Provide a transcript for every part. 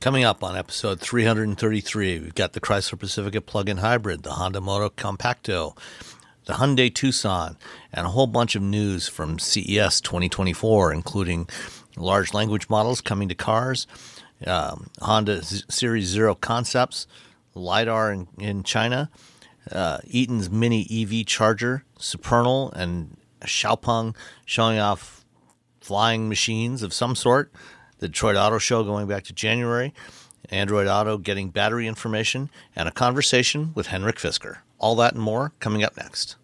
Coming up on episode 333, we've got the Chrysler Pacifica plug-in hybrid, the Honda Motocompacto, the Hyundai Tucson, and a whole bunch of news from CES 2024, including large language models coming to cars, Honda Z-Series Zero Concepts, LiDAR in China, Eaton's mini EV charger, Supernal, and Xiaopeng showing off flying machines of some sort, the Detroit Auto Show going back to January, Android Auto getting battery information, and a conversation with Henrik Fisker. All that and more coming up next.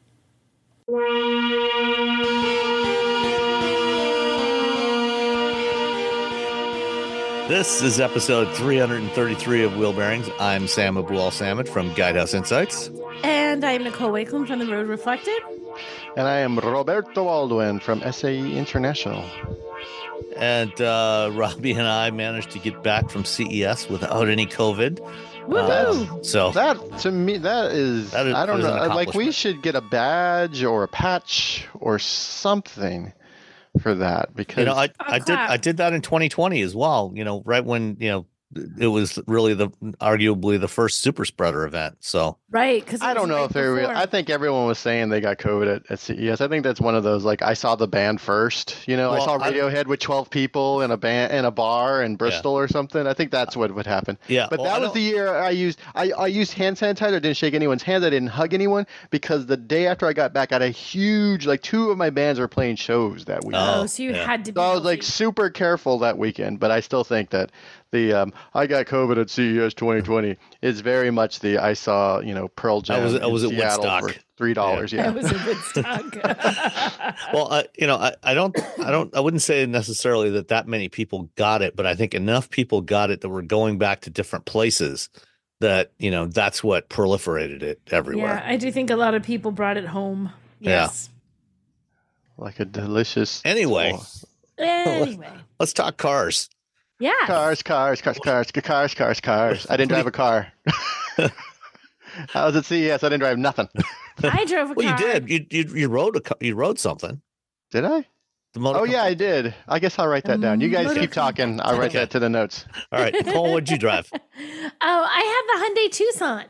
This is episode 333 of Wheel Bearings. I'm Sam Abulal-Samad from Guidehouse Insights. And I'm Nicole Wakelam from The Road Reflected. And I am Roberto Baldwin from SAE International. And Robbie and I managed to get back from CES without any COVID. So that, to me, that is I don't know. Like, we should get a badge or a patch or something for that, because I did that in 2020 as well. You know, right when, you know, it was really arguably the first super spreader event. So right, because I don't know if they. I think everyone was saying they got COVID at CES. I think that's one of those, like, I saw the band first. You know, well, I saw Radiohead with 12 people in a band in a bar in Bristol or something. I think that's what would happen. Yeah, but that was the year I used hand sanitizer. I didn't shake anyone's hands. I didn't hug anyone, because the day after I got back, I had a huge, like, two of my bands were playing shows that weekend. Oh, so you had to. So I was like super careful that weekend, but I still think that the I got COVID at CES 2020 is very much the I saw, you know, Pearl Jam I was in Seattle at Woodstock for $3. Yeah. I was at Woodstock. Well, I wouldn't say necessarily that many people got it, but I think enough people got it that were going back to different places that, you know, that's what proliferated it everywhere. Yeah, I do think a lot of people brought it home. Yes. Yeah. Like a delicious. Anyway. Let's talk cars. Yeah. Cars. I didn't drive a car. I was at CES. I didn't drive nothing. I drove a car. Well, you did. You rode a car. You rode something. Did I? I did. I guess I'll write that down. You guys keep talking. I'll write that to the notes. All right. Nicole, what'd you drive? Oh, I had the Hyundai Tucson.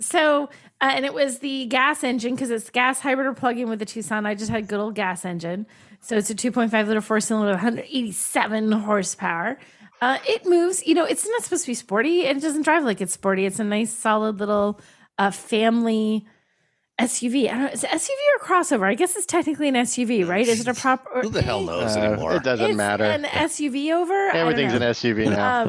So, and it was the gas engine, because it's gas hybrid or plug-in with the Tucson. I just had good old gas engine. So it's a 2.5-liter four-cylinder, 187 horsepower. It moves. You know, it's not supposed to be sporty, and it doesn't drive like it's sporty. It's a nice, solid little family SUV. I don't know. Is it SUV or crossover? I guess it's technically an SUV, right? Is it a proper? Who the hell knows anymore? It doesn't matter. An SUV over. Everything's an SUV now.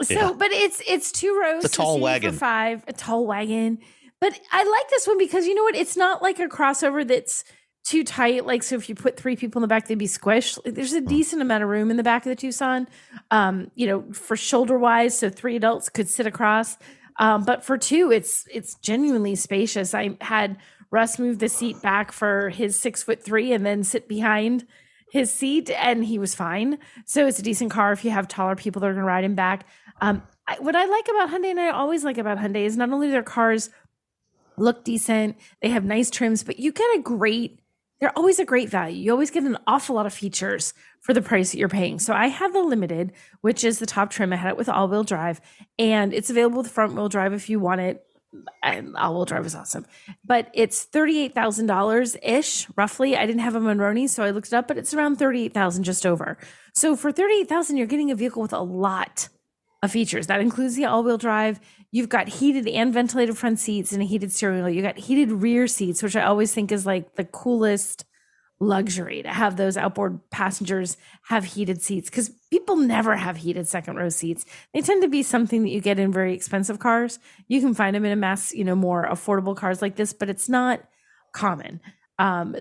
But it's two rows. It's a tall wagon. A tall wagon. But I like this one because, you know what? It's not like a crossover that's too tight. Like, so if you put three people in the back, they'd be squished. There's a decent amount of room in the back of the Tucson, you know, for shoulder wise. So three adults could sit across. But for two, it's genuinely spacious. I had Russ move the seat back for his 6'3" and then sit behind his seat, and he was fine. So it's a decent car if you have taller people that are going to ride him back. What I like about Hyundai, and I always like about Hyundai, is not only their cars look decent, they have nice trims, but you get they're always a great value. You always get an awful lot of features for the price that you're paying. So I had the Limited, which is the top trim. I had it with all-wheel drive, and it's available with front-wheel drive if you want it. And all-wheel drive is awesome. But it's $38,000-ish, roughly. I didn't have a Monroney, so I looked it up, but it's around $38,000, just over. So for $38,000, you're getting a vehicle with a lot of features. That includes the all-wheel drive. You've got heated and ventilated front seats and a heated steering wheel. You got heated rear seats, which I always think is like the coolest luxury, to have those outboard passengers have heated seats, because people never have heated second row seats. They tend to be something that you get in very expensive cars. You can find them in a mass, you know, more affordable cars like this, but it's not common.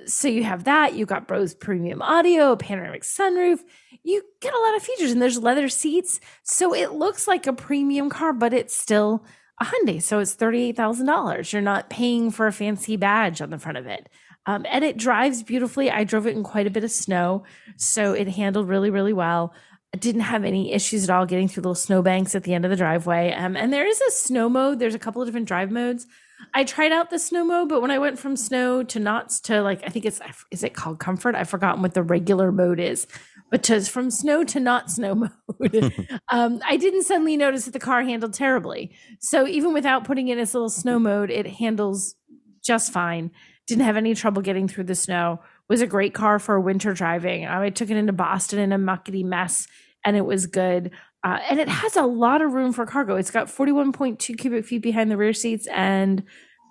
So you have that, you got Bose premium audio, panoramic sunroof, you get a lot of features, and there's leather seats. So it looks like a premium car, but it's still a Hyundai. So it's $38,000. You're not paying for a fancy badge on the front of it. And it drives beautifully. I drove it in quite a bit of snow, so it handled really, really well. I didn't have any issues at all getting through little snowbanks at the end of the driveway. And there is a snow mode. There's a couple of different drive modes. I tried out the snow mode, but when I went from snow to knots to, like, I think it's, is it called comfort? I've forgotten what the regular mode is, but from snow to not snow mode, I didn't suddenly notice that the car handled terribly. So even without putting in its little snow mode, it handles just fine. Didn't have any trouble getting through the snow. Was a great car for winter driving. I took it into Boston in a muckety mess, and it was good. And it has a lot of room for cargo. It's got 41.2 cubic feet behind the rear seats and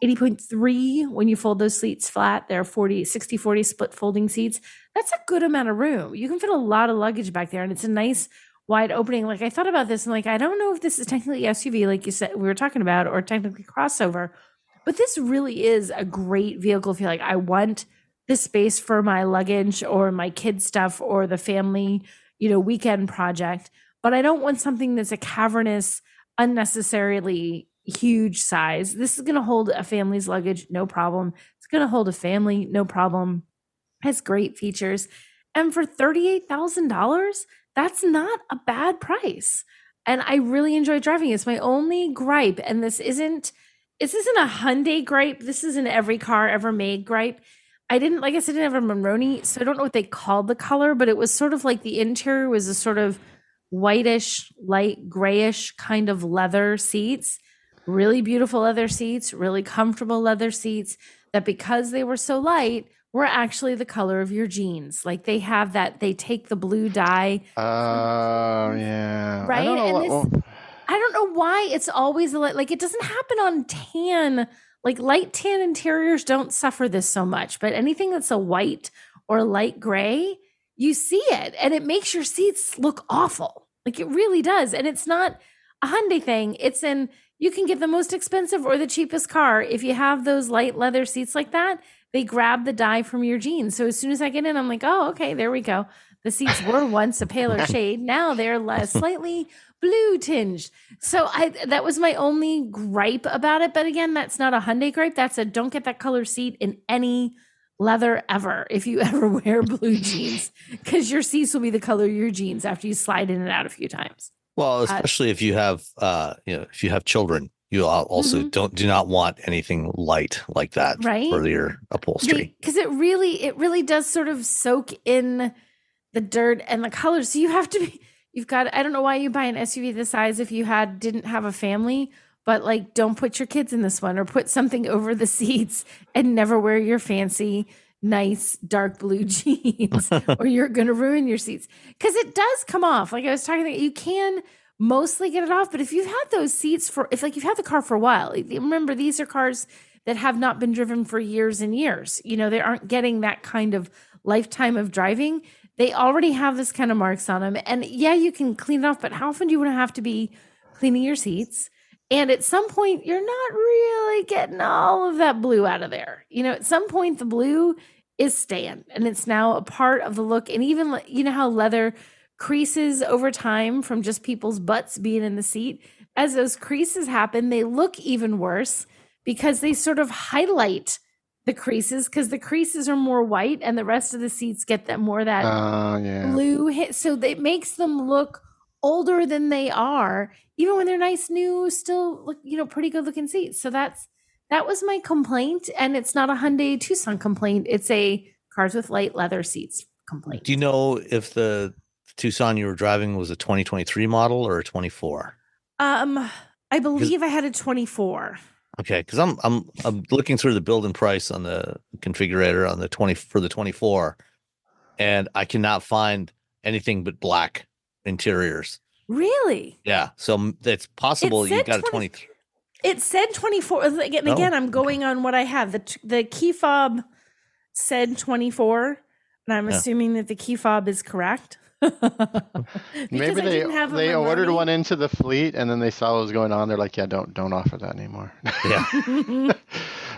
80.3 when you fold those seats flat. They're 60-40 split folding seats. That's a good amount of room. You can fit a lot of luggage back there, and it's a nice wide opening. Like, I thought about this, and I don't know if this is technically SUV, like you said, we were talking about, or technically crossover, but this really is a great vehicle. If you're like, I want this space for my luggage or my kid stuff or the family, weekend project. But I don't want something that's a cavernous, unnecessarily huge size. This is going to hold a family's luggage, no problem. It's going to hold a family, no problem. Has great features. And for $38,000, that's not a bad price. And I really enjoy driving. It's my only gripe. And this isn't a Hyundai gripe. This is an every car ever made gripe. I didn't have a Marrone, so I don't know what they called the color, but it was sort of like the interior was a sort of whitish, light grayish kind of leather seats, really beautiful leather seats, really comfortable leather seats that, because they were so light, were actually the color of your jeans. Like, they have that, they take the blue dye. Oh, yeah. Right? I don't know why it's always like, it doesn't happen on tan, like light tan interiors don't suffer this so much, but anything that's a white or light gray, you see it, and it makes your seats look awful. Like, it really does. And it's not a Hyundai thing. You can get the most expensive or the cheapest car. If you have those light leather seats like that, they grab the dye from your jeans. So as soon as I get in, I'm like, oh, okay, there we go. The seats were once a paler shade. Now they're less slightly blue tinged. So that was my only gripe about it. But again, that's not a Hyundai gripe. That's a don't get that color seat in any leather ever if you ever wear blue jeans, because your seats will be the color of your jeans after you slide in and out a few times. Well, especially if you have if you have children, you also do not want anything light like that, right, for your upholstery, because it really does sort of soak in the dirt and the colors. So I don't know why you buy an SUV this size if you didn't have a family. But like, don't put your kids in this one, or put something over the seats, and never wear your fancy, nice, dark blue jeans, or you're going to ruin your seats. Because it does come off. Like I was talking about, you can mostly get it off. But if you've had those seats if you've had the car for a while, remember, these are cars that have not been driven for years and years. They aren't getting that kind of lifetime of driving. They already have this kind of marks on them. And yeah, you can clean it off, but how often do you want to have to be cleaning your seats? And at some point, you're not really getting all of that blue out of there. At some point, the blue is staying, and it's now a part of the look. And even, how leather creases over time from just people's butts being in the seat. As those creases happen, they look even worse because they sort of highlight the creases, because the creases are more white and the rest of the seats get that more that blue hit. So it makes them look older than they are, even when they're nice, new, still look, pretty good looking seats. So that was my complaint, and it's not a Hyundai Tucson complaint. It's a cars with light leather seats complaint. Do you know if the Tucson you were driving was a 2023 model or a 24? I believe I had a 24. Okay, because I'm looking through the build and price on the configurator on the 24, and I cannot find anything but black interiors. Really? Yeah. So it's possible you got a 23. It said 24. Again, I'm going on what I have. The key fob said 24, and I'm assuming that the key fob is correct. Maybe they ordered one into the fleet, and then they saw what was going on. They're like, yeah, don't offer that anymore. Yeah.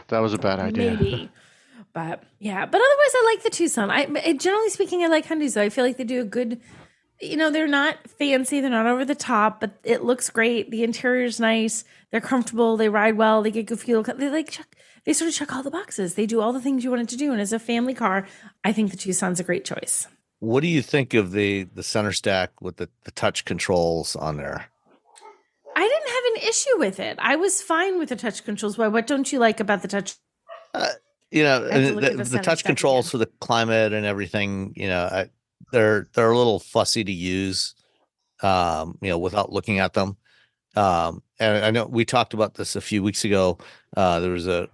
That was a bad idea. Maybe. But yeah, but otherwise I like the Tucson. Generally speaking, I like Hyundai's. I feel like they do a good, you know, they're not fancy, they're not over the top, but it looks great. The interior's nice. They're comfortable. They ride well. They get good fuel. They sort of check all the boxes. They do all the things you want it to do. And as a family car, I think the Tucson's a great choice. What do you think of the center stack with the touch controls on there? I didn't have an issue with it. I was fine with the touch controls. Why? What don't you like about the touch? You know, the touch controls again for the climate and everything, you know, they're a little fussy to use, you know, without looking at them. And I know we talked about this a few weeks ago. There was a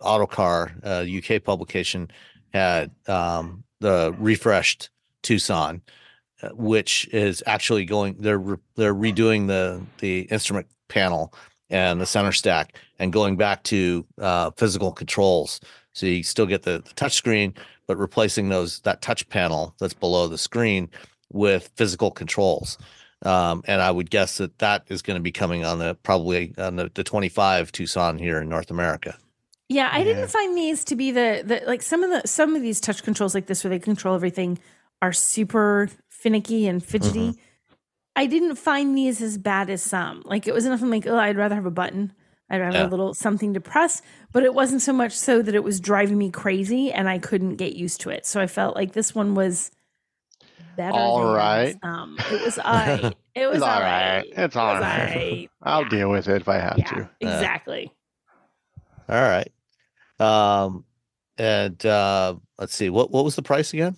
Autocar, UK publication, had the refreshed Tucson, which is actually going. They're redoing the instrument panel and the center stack and going back to physical controls. So you still get the touch screen, but replacing that touch panel that's below the screen with physical controls. And I would guess that is going to be coming on the 25 Tucson here in North America. Yeah, I didn't find these to be like some of these touch controls like this where they control everything are super finicky and fidgety. Mm-hmm. I didn't find these as bad as some. Like it was enough. I'm like, oh, I'd rather have a button. I'd rather have a little something to press, but it wasn't so much so that it was driving me crazy and I couldn't get used to it. So I felt like this one was better. It was all right. I'll deal with it if I have to. Exactly. All right. Let's see. What was the price again?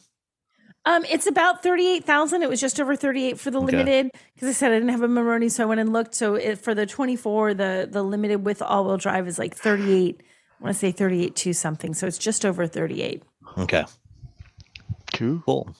It's about $38,000. It was just over $38,000 for the limited because I said I didn't have a Maroni, so I went and looked. So for the 24, the limited with all-wheel drive is like $38,000. I want to say $38,200. So it's just over $38,000. Okay. Cool.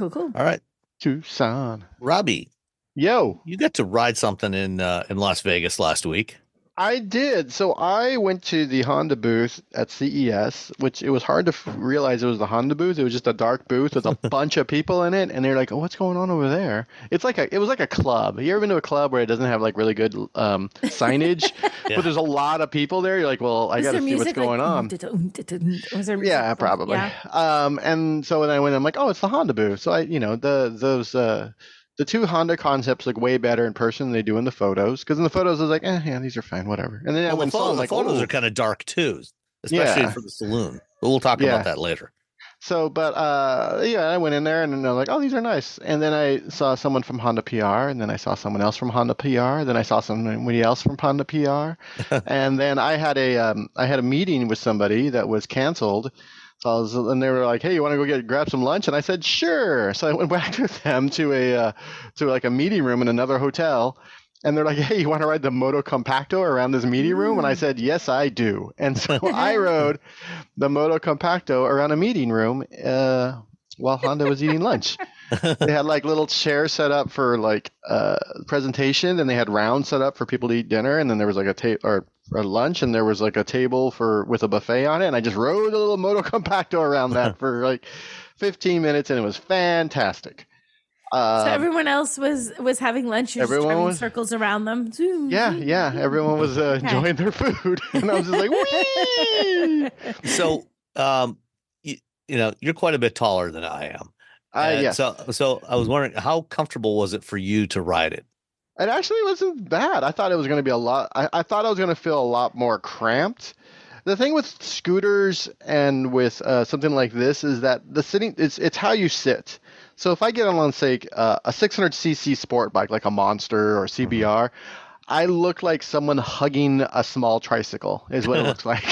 All right. Tucson. Robbie. Yo. You got to ride something in Las Vegas last week. I did. So I went to the Honda booth at CES, which it was hard to realize it was the Honda booth. It was just a dark booth with a bunch of people in it. And they're like, oh, what's going on over there? It was like a club. You ever been to a club where it doesn't have like really good signage? But there's a lot of people there. You're like, well, I got to see what's going on. Was there music? Yeah, probably. Yeah. And so when I went, I'm like, oh, it's the Honda booth. So I, you know, the two Honda concepts look way better in person than they do in the photos. Because in the photos, I was like, yeah, these are fine, whatever. And then I went home, like, photos are kind of dark too, especially for the saloon. But we'll talk about that later. So, but I went in there and I'm like, oh, these are nice. And then I saw someone from Honda PR, and then I saw someone else from Honda PR, then I saw somebody else from Honda PR, and then I had a meeting with somebody that was canceled. So and they were like, "Hey, you want to go grab some lunch?" And I said, "Sure." So I went back with them to a meeting room in another hotel, and they're like, "Hey, you want to ride the Motocompacto around this meeting room?" And I said, "Yes, I do." And so I rode the Motocompacto around a meeting room while Honda was eating lunch. They had like little chairs set up for like presentation, and they had rounds set up for people to eat dinner, and then there was like a table or lunch, and there was like a table with a buffet on it, and I just rode a little Motocompacto around that for like 15 minutes, and it was fantastic. So everyone else was having lunch. You're everyone just was circles around them. Yeah. Everyone was enjoying their food, and I was just like, "Wee!" So, you know, you're quite a bit taller than I am. Yes. So I was wondering, how comfortable was it for you to ride it? It actually wasn't bad. I thought it was going to be a lot. I thought I was going to feel a lot more cramped. The thing with scooters and with something like this is that the sitting, it's how you sit. So if I get on, say, a 600cc sport bike like a Monster or CBR, I look like someone hugging a small tricycle is what it looks like.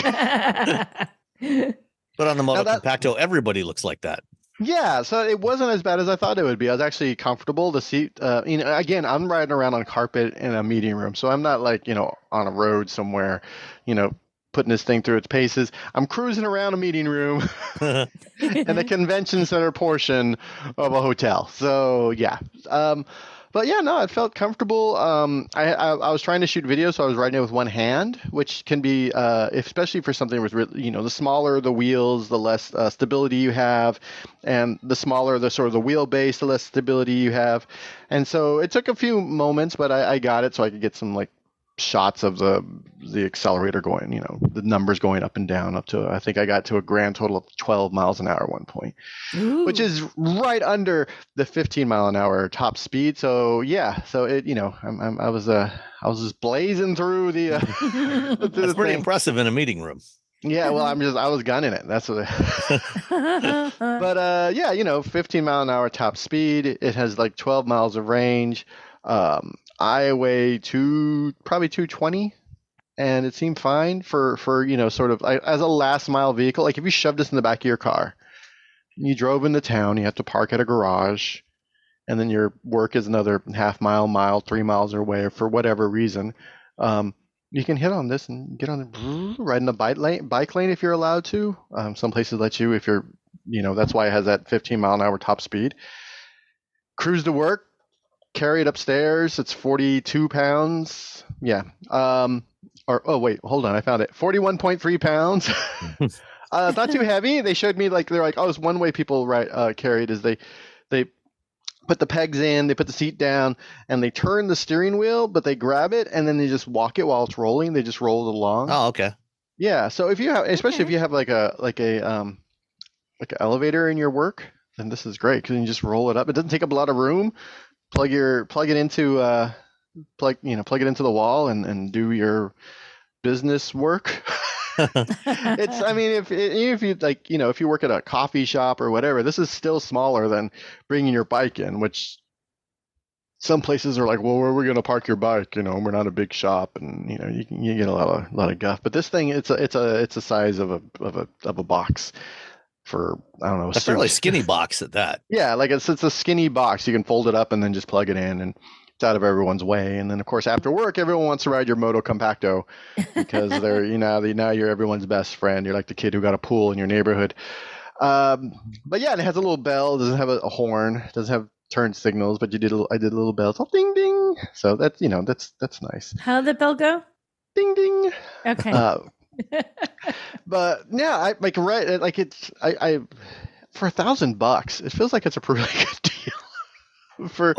But on the Motocompacto, everybody looks like that. Yeah, so it wasn't as bad as I thought it would be. I was actually comfortable. The seat, you know, again, I'm riding around on carpet in a meeting room, so I'm not like, you know, on a road somewhere, you know, putting this thing through its paces. I'm cruising around a meeting room in the convention center portion of a hotel. So yeah, but yeah, no, it felt comfortable. I was trying to shoot video, so I was riding it with one hand, which can be, especially for something with, you know, the smaller the wheels, the less stability you have, and the smaller the sort of the wheelbase, the less stability you have. And so it took a few moments, but I got it so I could get some like shots of the accelerator going, you know, the numbers going up and down, up to, I think I got to a grand total of 12 miles an hour at one point, which is right under the 15 mile an hour top speed. So yeah, so it, you know, I was just blazing through the. That's pretty impressive in a meeting room. Yeah, well, I was gunning it. That's what. But yeah, you know, 15 mile an hour top speed. It has like 12 miles of range. I weigh probably 220, and it seemed fine for you know, sort of as a last mile vehicle. Like if you shoved this in the back of your car, and you drove into town, you have to park at a garage, and then your work is another half mile, 3 miles away for whatever reason. You can hit on this and get on the right in the bike lane if you're allowed to. Some places let you if you're, you know, that's why it has that 15 mile an hour top speed. Cruise to work. Carry it upstairs. It's 42 pounds. Yeah. Hold on. I found it. 41.3 pounds. Not too heavy. They showed me like, they're like, oh, it's one way people carry it is they put the pegs in, they put the seat down, and they turn the steering wheel, but they grab it and then they just walk it while it's rolling. They just roll it along. Oh, okay. Yeah. So if you have, especially if you have like an elevator in your work, then this is great because you just roll it up. It doesn't take up a lot of room. Plug it into the wall and do your business work. It's, I mean, if you like, you know, if you work at a coffee shop or whatever, this is still smaller than bringing your bike in, which some places are like, well, where are we going to park your bike? You know, we're not a big shop, and you know, you get a lot of guff. But this thing, it's a size of a box. For, I don't know, a fairly skinny box at that. Yeah, like it's a skinny box. You can fold it up and then just plug it in, and it's out of everyone's way. And then of course after work, everyone wants to ride your Motocompacto because they're, you know, now you're everyone's best friend. You're like the kid who got a pool in your neighborhood. But yeah, it has a little bell. It doesn't have a horn. It doesn't have turn signals. But I did a little bell. It's all ding ding. So that's, you know, that's nice. How did the bell go? Ding ding. Okay. But yeah, I like, right, like it's I for $1,000, it feels like it's a really good deal. For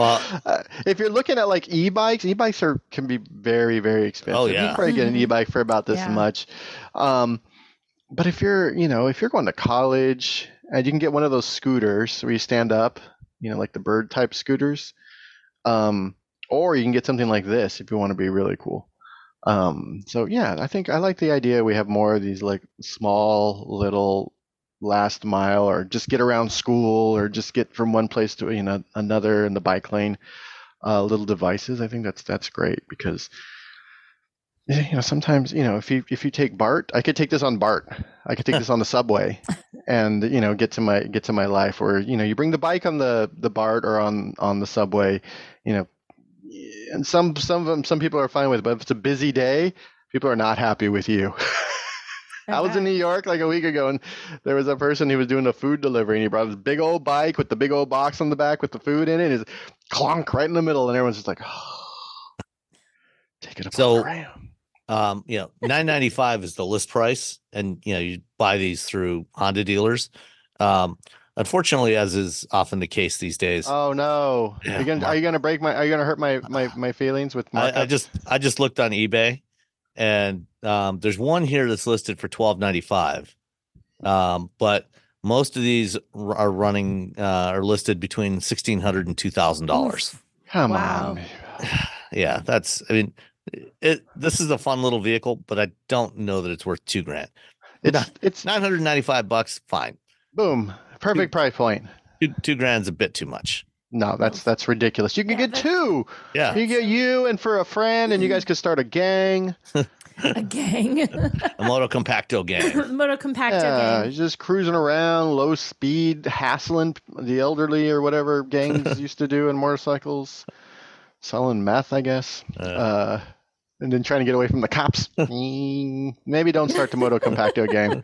if you're looking at like e-bikes can be very, very expensive. Oh yeah, you can probably get an e-bike for about this much. But if you're, you know, if you're going to college, and you can get one of those scooters where you stand up, you know, like the bird type scooters, or you can get something like this if you want to be really cool. So yeah, I think I like the idea. We have more of these like small little last mile, or just get around school, or just get from one place to, you know, another in the bike lane, little devices. I think that's great because, you know, sometimes, you know, if you take BART, I could take this on BART. I could take this on the subway and, you know, get to my life, or, you know, you bring the bike on the BART or on the subway, you know. And some people are fine with it, but if it's a busy day, people are not happy with you. I was in New York like a week ago, and there was a person who was doing a food delivery, and he brought his big old bike with the big old box on the back with the food in it, and it's clonk right in the middle, and everyone's just like, oh, take it up. So, you know, $995 is the list price, and, you know, you buy these through Honda dealers. Unfortunately, as is often the case these days. Oh no! Yeah, are you gonna hurt my feelings with markup? I just looked on eBay, and there's one here that's listed for $12.95, but most of these are running are listed between $1,600 and $2,000. Come on! Yeah, that's. I mean, this is a fun little vehicle, but I don't know that it's worth $2,000. It's $995. Fine. Boom. Perfect price point. $2,000's a bit too much. No, that's ridiculous. You can get two. Yeah. You get you and for a friend, and you guys could start a gang. A gang. A Motocompacto gang. Motocompacto gang. Just cruising around, low speed, hassling the elderly or whatever gangs used to do in motorcycles. Selling meth, I guess. And then trying to get away from the cops. Maybe don't start the Motocompacto game.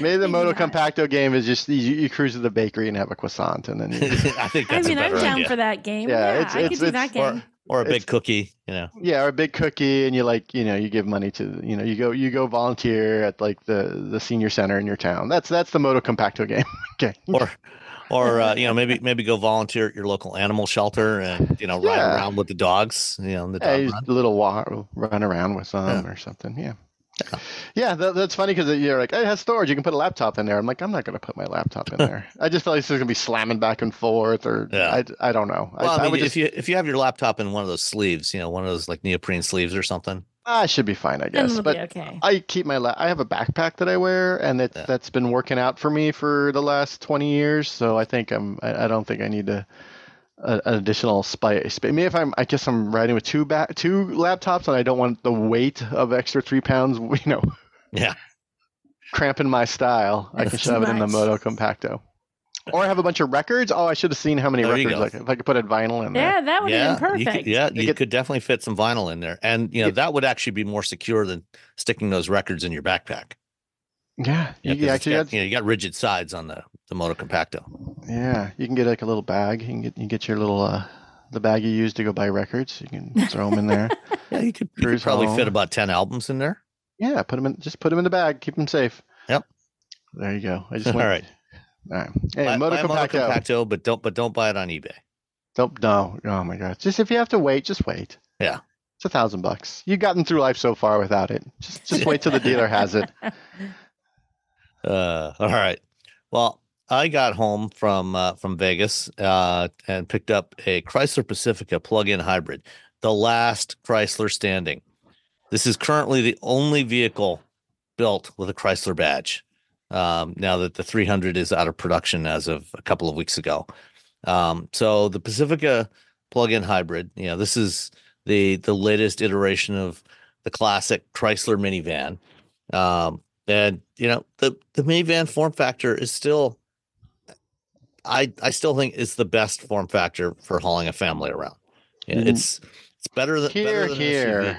Maybe the Motocompacto game is just you cruise to the bakery and have a croissant, and then. I think. I'm down for that game. Yeah, I could do that game. Or a big cookie, you know. Yeah, or a big cookie, and you like, you know, you give money to, you know, you go volunteer at like the senior center in your town. That's the Motocompacto game. Okay. Or Or maybe go volunteer at your local animal shelter and ride around with the dogs. A little run around with them or something. Yeah. Yeah, that's funny because you're like, hey, it has storage. You can put a laptop in there. I'm like, I'm not going to put my laptop in there. I just feel like this is going to be slamming back and forth, or I don't know. Well, I mean, if you have your laptop in one of those sleeves, one of those like neoprene sleeves or something, I should be fine, I guess. It'll be okay. I keep my I have a backpack that I wear, and that's been working out for me for the last 20 years. So I think I don't think I need to. An additional space. Maybe I guess I'm riding with two laptops, and I don't want the weight of extra 3 pounds, cramping my style. That's I can shove it in the Motocompacto. Or I have a bunch of records. Oh, I should have seen how many records. If I could put a vinyl in there. Yeah, that would be perfect. You could definitely fit some vinyl in there, and that would actually be more secure than sticking those records in your backpack. Yeah, you got rigid sides on the Motocompacto. Yeah, you can get like a little bag. You can get your little the bag you use to go buy records. You can throw them in there. Yeah, you could probably fit about 10 albums in there. Yeah, put them in the bag. Keep them safe. Yep. There you go. I just went. All right. Hey, Motocompacto, but don't buy it on eBay. No. Oh my God. Just if you have to wait, just wait. Yeah. It's $1,000. You've gotten through life so far without it. Just wait till the dealer has it. All right. Well, I got home from Vegas and picked up a Chrysler Pacifica plug-in hybrid, the last Chrysler standing. This is currently the only vehicle built with a Chrysler badge. Now that the 300 is out of production as of a couple of weeks ago. So the Pacifica plug-in hybrid, this is the latest iteration of the classic Chrysler minivan. And the minivan form factor is still, I still think it's the best form factor for hauling a family around. Yeah, it's better than an SUV.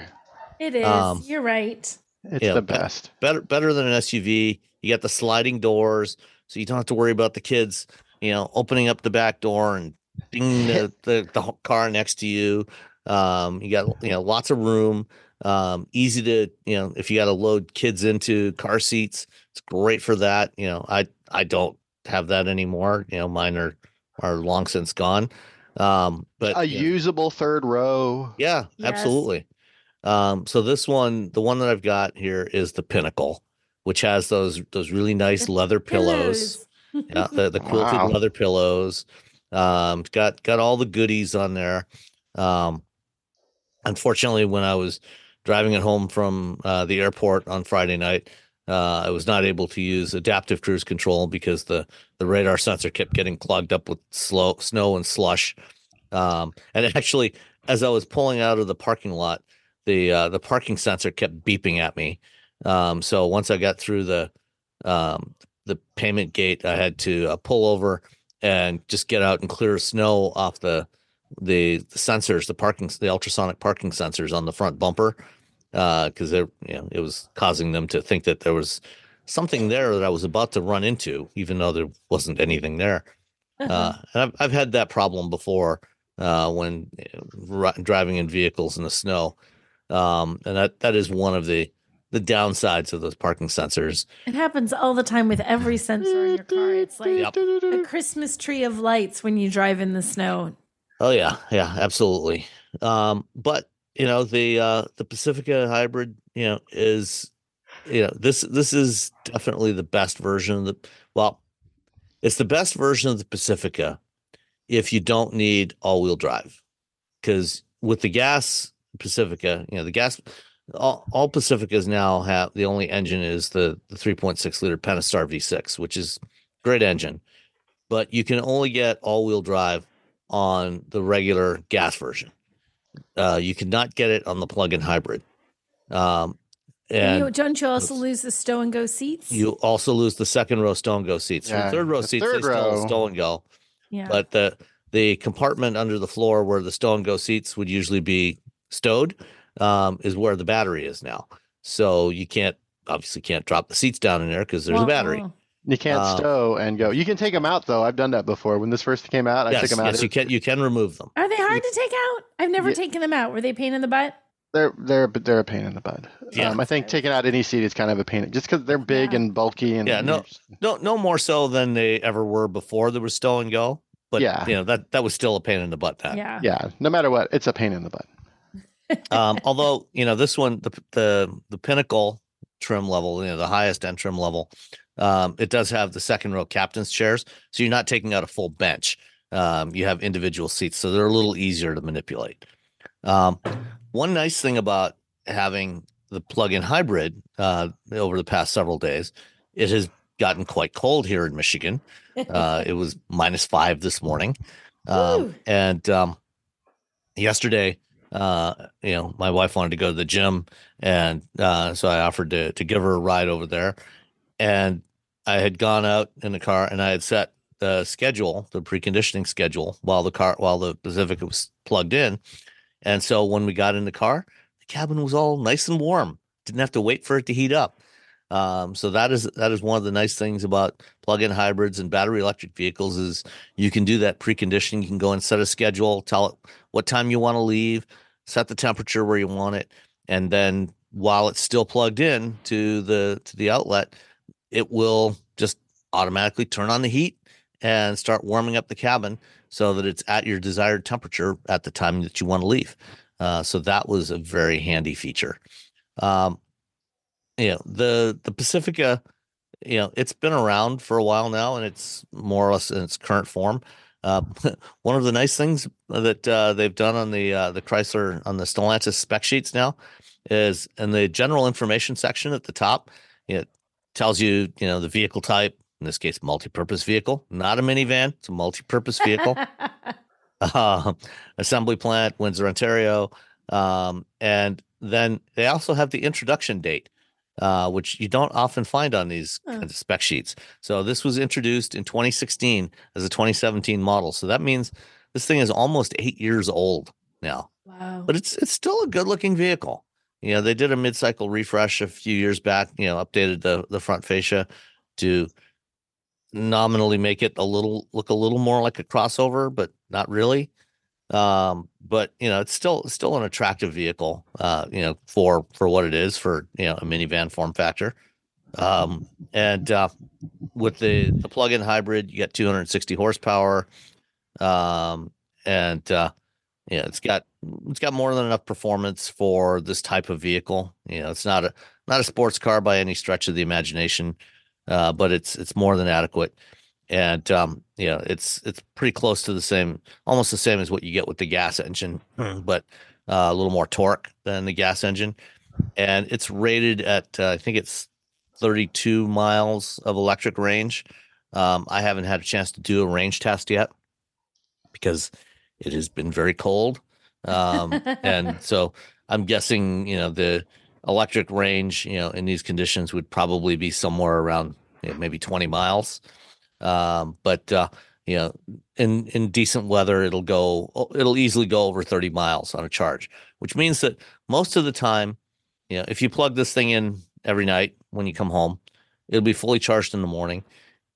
It is. You're right. It's the best. Better than an SUV. You got the sliding doors, so you don't have to worry about the kids, opening up the back door and ding the car next to you. You got lots of room. Easy to, if you got to load kids into car seats, it's great for that. I don't have that anymore. Mine are long since gone. But a usable third row. Yeah, yes. Absolutely. So this one, the one that I've got here is the Pinnacle, which has those really nice leather pillows. Yeah, the quilted leather pillows. It's got all the goodies on there. Unfortunately, when I was driving it home from the airport on Friday night, I was not able to use adaptive cruise control because the radar sensor kept getting clogged up with snow and slush. And actually, as I was pulling out of the parking lot, the parking sensor kept beeping at me. So once I got through the payment gate, I had to pull over and just get out and clear snow off the sensors, the ultrasonic parking sensors on the front bumper, because it was causing them to think that there was something there that I was about to run into, even though there wasn't anything there. And I've had that problem before when driving in vehicles in the snow, and that is one of the downsides of those parking sensors. It happens all the time with every sensor in your car. It's like a Christmas tree of lights when you drive in the snow. Oh yeah, absolutely. But the Pacifica hybrid, is, this is definitely the best version of it's the best version of the Pacifica if you don't need all-wheel drive, because with the gas Pacifica, the gas, all Pacificas now have, the only engine is the 3.6 liter Pentastar V6, which is great engine, but you can only get all-wheel drive on the regular gas version. You cannot get it on the plug-in hybrid. And don't you also lose the stow and go seats? You also lose the second row stow and go seats. Yeah. The third row seats, they still stow and go. Yeah. But the compartment under the floor where the stow and go seats would usually be stowed is where the battery is now. So you can't drop the seats down in there because there's a battery. You can't stow and go. You can take them out, though. I've done that before. When this first came out, I took them out. Yes, you can remove them. Are they hard to take out? I've never taken them out. Were they pain in the butt? They're a pain in the butt. Yeah. I think taking out any seat is kind of a pain, just because they're big and bulky and no more so than they ever were before. There was stow and go, but that was still a pain in the butt. Then. Yeah. No matter what, it's a pain in the butt. Although this one, the pinnacle trim level, the highest end trim level, it does have the second row captain's chairs, so you're not taking out a full bench. You have individual seats, so they're a little easier to manipulate. One nice thing about having the plug-in hybrid over the past several days, it has gotten quite cold here in Michigan. It was -5 this morning. And yesterday, my wife wanted to go to the gym. And so I offered to give her a ride over there. And I had gone out in the car and I had set the schedule, the preconditioning schedule, while the Pacifica was plugged in. And so when we got in the car, the cabin was all nice and warm. Didn't have to wait for it to heat up. So that is one of the nice things about plug-in hybrids and battery electric vehicles is you can do that preconditioning. You can go and set a schedule, tell it what time you want to leave, set the temperature where you want it, and then while it's still plugged in to the outlet, it will just automatically turn on the heat and start warming up the cabin so that it's at your desired temperature at the time that you want to leave. So that was a very handy feature. The Pacifica, it's been around for a while now, and it's more or less in its current form. One of the nice things that they've done on the Chrysler, on the Stellantis spec sheets now, is in the general information section at the top, it tells you, the vehicle type. In this case, multi-purpose vehicle, not a minivan. It's a multi-purpose vehicle. Assembly plant, Windsor, Ontario. And then they also have the introduction date, which you don't often find on these kinds of spec sheets. So this was introduced in 2016 as a 2017 model. So that means this thing is almost 8 years old now. Wow! But it's still a good-looking vehicle. They did a mid-cycle refresh a few years back, updated the front fascia to nominally make it look a little more like a crossover, but not really. But it's still an attractive vehicle, for what it is, for a minivan form factor. And with the plug-in hybrid, you got 260 horsepower, and it's got more than enough performance for this type of vehicle. It's not a sports car by any stretch of the imagination. But it's more than adequate, and it's pretty close to the same, almost the same as what you get with the gas engine, but a little more torque than the gas engine, and it's rated at I think it's 32 miles of electric range. I haven't had a chance to do a range test yet because it has been very cold, and so I'm guessing the electric range, in these conditions would probably be somewhere around maybe 20 miles. But in decent weather, it'll easily go over 30 miles on a charge, which means that most of the time, if you plug this thing in every night when you come home, it'll be fully charged in the morning.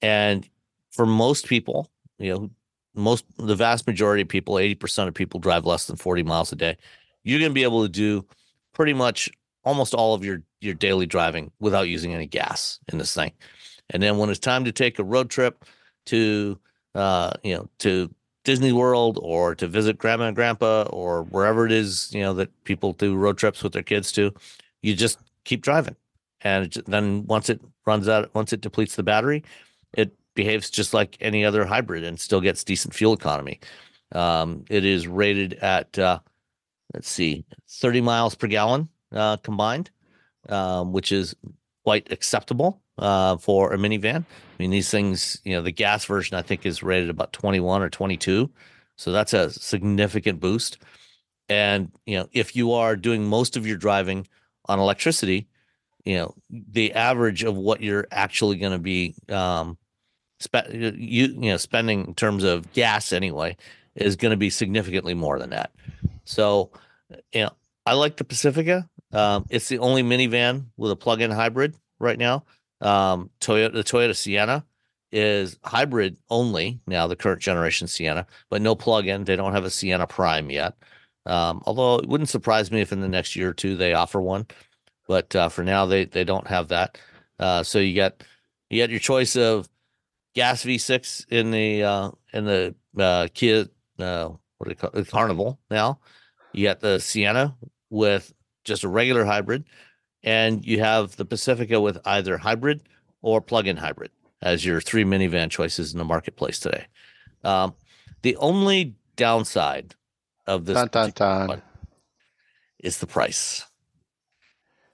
And for most people, the vast majority of people, 80% of people drive less than 40 miles a day. You're going to be able to do pretty much almost all of your daily driving without using any gas in this thing. And then when it's time to take a road trip to Disney World or to visit grandma and grandpa or wherever it is, that people do road trips with their kids to, you just keep driving. And then once it depletes the battery, it behaves just like any other hybrid and still gets decent fuel economy. It is rated at, 30 miles per gallon. Combined, which is quite acceptable for a minivan. I mean, these things, the gas version, I think, is rated about 21 or 22. So that's a significant boost. And, if you are doing most of your driving on electricity, the average of what you're actually going to be spending in terms of gas anyway is going to be significantly more than that. So, I like the Pacifica. It's the only minivan with a plug-in hybrid right now. The Toyota Sienna is hybrid only now, the current generation Sienna, but no plug-in. They don't have a Sienna Prime yet. Although it wouldn't surprise me if in the next year or two they offer one, but for now they don't have that. So you got your choice of gas V6 in the Kia Carnival now. You got the Sienna with just a regular hybrid, and you have the Pacifica with either hybrid or plug-in hybrid as your three minivan choices in the marketplace today. The only downside of this one is the price.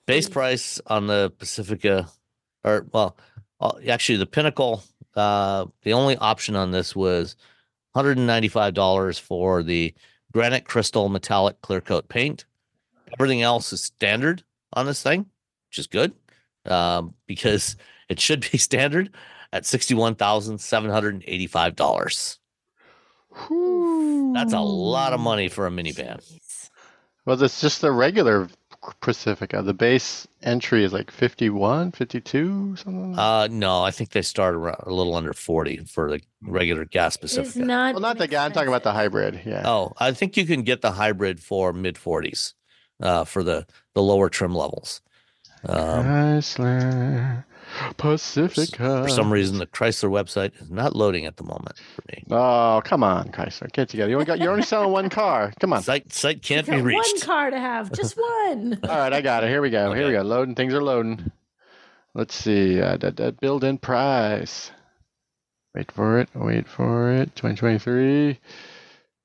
Base price on the Pacifica, or well, actually the Pinnacle, the only option on this was $195 for the granite crystal metallic clear coat paint. Everything else is standard on this thing, which is good, because it should be standard at $61,785. That's a lot of money for a minivan. Well, that's just the regular Pacifica. The base entry is like 51, 52, something like that. No, I think they start around a little under 40 for the regular gas Pacifica. Not well, not the guy. I'm talking about the hybrid. Yeah. Oh, I think you can get the hybrid for mid-40s for the lower trim levels. Chrysler Pacifica. For some reason, the Chrysler website is not loading at the moment for me. Oh, come on, Chrysler. Get together. You're only selling one car. Come on. Site can't be reached. One car to have. Just one. All right, I got it. Here we go. Okay. Here we go. Loading. Things are loading. Let's see. That built-in price. Wait for it. 2023.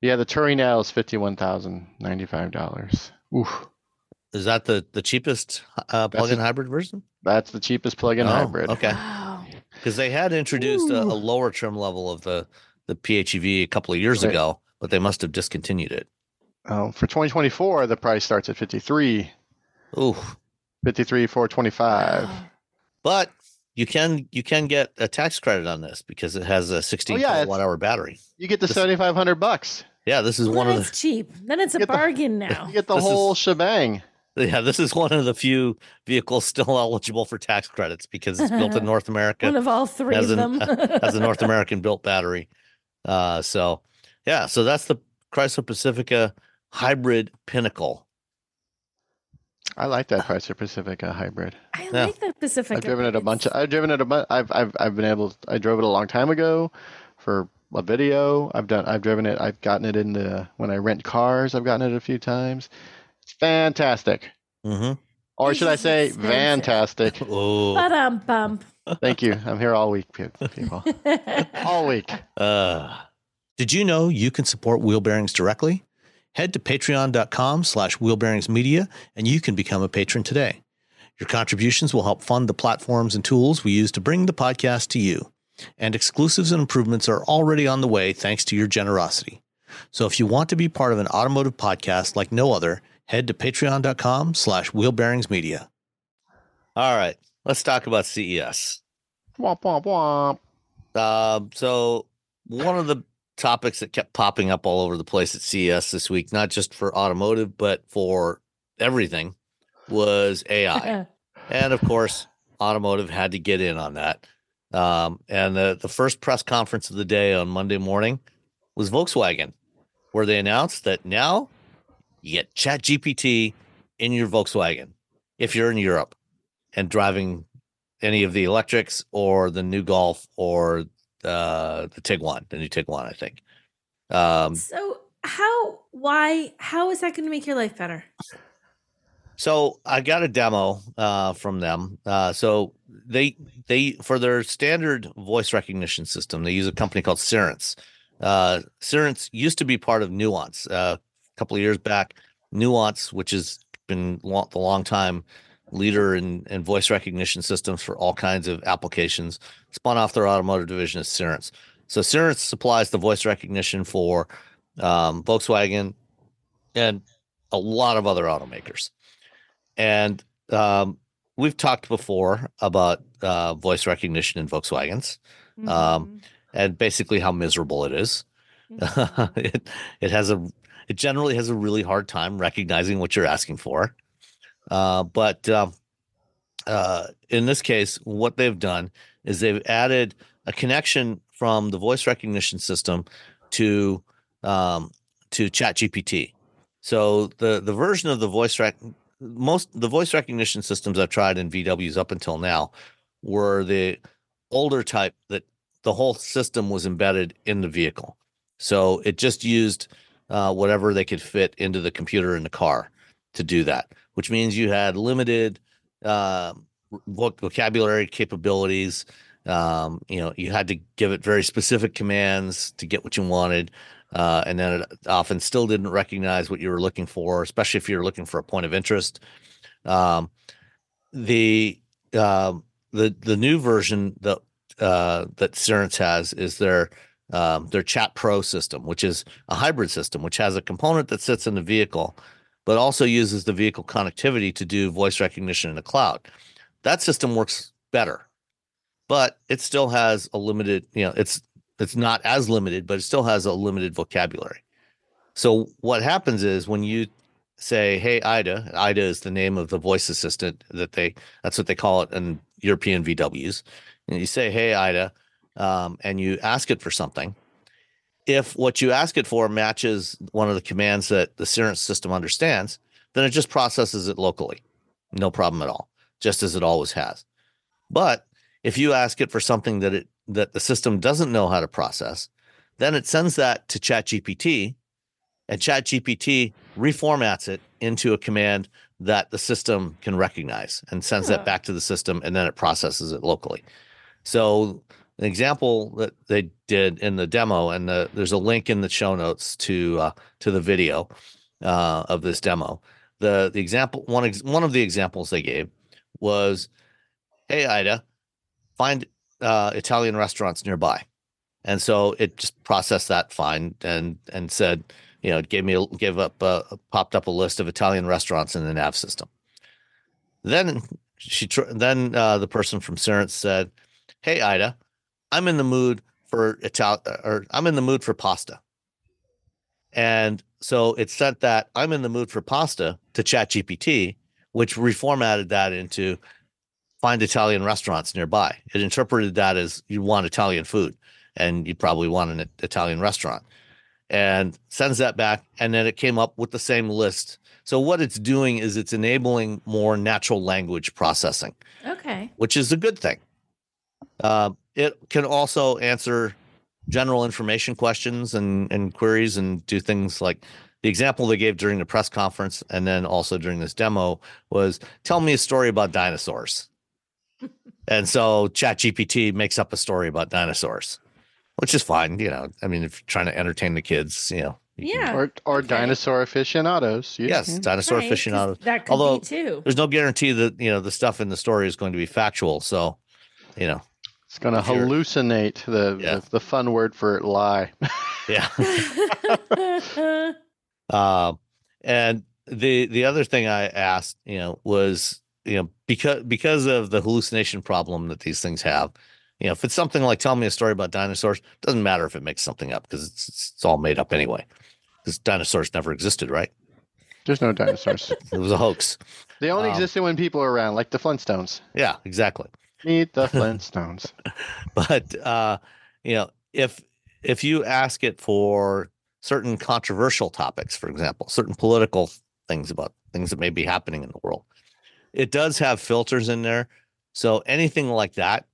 Yeah, the Touring L is $51,095. Oof. Is that the cheapest plug-in hybrid version? That's the cheapest plug-in hybrid. Okay. Because they had introduced a lower trim level of the PHEV a couple of years ago, but they must have discontinued it. Oh, for 2024, the price starts at $53,000. Ooh. $53,425. But you can get a tax credit on this because it has a 16-kilowatt-hour battery. You get the $7,500. Yeah, this is one of the cheap. Then it's a bargain now. You get the whole shebang. Yeah, this is one of the few vehicles still eligible for tax credits because it's built in North America. One of all three of them. Has a North American-built battery. So that's the Chrysler Pacifica Hybrid Pinnacle. I like that Chrysler Pacifica Hybrid. I like that Pacifica. I drove it a long time ago for a video. I've driven it. I've gotten it when I rent cars. I've gotten it a few times. Fantastic. Mm-hmm. Or should I say fantastic? Oh. Ba-dum-bum. Thank you. I'm here all week, people. All week. Did you know you can support Wheel Bearings directly? Head to patreon.com/wheelbearingsmedia and you can become a patron today. Your contributions will help fund the platforms and tools we use to bring the podcast to you. And exclusives and improvements are already on the way thanks to your generosity. So if you want to be part of an automotive podcast like no other, head to patreon.com/wheelbearingsmedia. All right, let's talk about CES. Womp, womp, womp. So one of the topics that kept popping up all over the place at CES this week, not just for automotive, but for everything, was AI. And of course, automotive had to get in on that. And the first press conference of the day on Monday morning was Volkswagen, where they announced that now you get ChatGPT in your Volkswagen if you're in Europe and driving any of the electrics or the new Golf or the new Tiguan, I think. So how is that going to make your life better? So I got a demo from them. So they for their standard voice recognition system, they use a company called Cerence. Cerence used to be part of Nuance. Couple of years back, Nuance, which has been the long-time leader in voice recognition systems for all kinds of applications, spun off their automotive division as Cerence. So Cerence supplies the voice recognition for Volkswagen and a lot of other automakers. And we've talked before about voice recognition in Volkswagens and basically how miserable it is. Mm-hmm. It generally has a really hard time recognizing what you're asking for. But in this case, what they've done is they've added a connection from the voice recognition system to ChatGPT. So the version of the voice recognition systems I've tried in VWs up until now were the older type that the whole system was embedded in the vehicle. So it just used whatever they could fit into the computer in the car to do that, which means you had limited vocabulary capabilities. You had to give it very specific commands to get what you wanted. And then it often still didn't recognize what you were looking for, especially if you're looking for a point of interest. The new version that Cerence has is their Chat Pro system, which is a hybrid system, which has a component that sits in the vehicle, but also uses the vehicle connectivity to do voice recognition in the cloud. That system works better, but it still has a limited, it's not as limited, but it still has a limited vocabulary. So what happens is when you say, hey, Ida is the name of the voice assistant that's what they call it in European VWs. And you say, hey, Ida, and you ask it for something. If what you ask it for matches one of the commands that the Cerence system understands, then it just processes it locally. No problem at all, just as it always has. But if you ask it for something that the system doesn't know how to process, then it sends that to ChatGPT, and ChatGPT reformats it into a command that the system can recognize and sends that back to the system, and then it processes it locally. So an example that they did in the demo, and there's a link in the show notes to the video of this demo. The example, one of the examples they gave was, hey, Ida, find Italian restaurants nearby. And so it just processed that find and said, it popped up a list of Italian restaurants in the nav system. Then the person from Cerence said, hey, Ida, I'm in the mood for pasta. And so it sent that I'm in the mood for pasta to ChatGPT, which reformatted that into find Italian restaurants nearby. It interpreted that as you want Italian food, and you probably want an Italian restaurant, and sends that back. And then it came up with the same list. So what it's doing is it's enabling more natural language processing, which is a good thing. It can also answer general information questions and queries, and do things like the example they gave during the press conference. And then also during this demo was, tell me a story about dinosaurs. And so ChatGPT makes up a story about dinosaurs, which is fine. If you're trying to entertain the kids, Or dinosaur aficionados. Yes, dinosaur aficionados. That could be too. There's no guarantee that, the stuff in the story is going to be factual. So, it's going to hallucinate the fun word for lie. Yeah. And the other thing I asked, was, because of the hallucination problem that these things have, if it's something like tell me a story about dinosaurs, it doesn't matter if it makes something up, because it's all made up anyway, because dinosaurs never existed, right? There's no dinosaurs. It was a hoax. They only existed when people were around, like the Flintstones. Yeah, exactly. Meet the Flintstones. But if you ask it for certain controversial topics, for example, certain political things about things that may be happening in the world, it does have filters in there. So anything like that,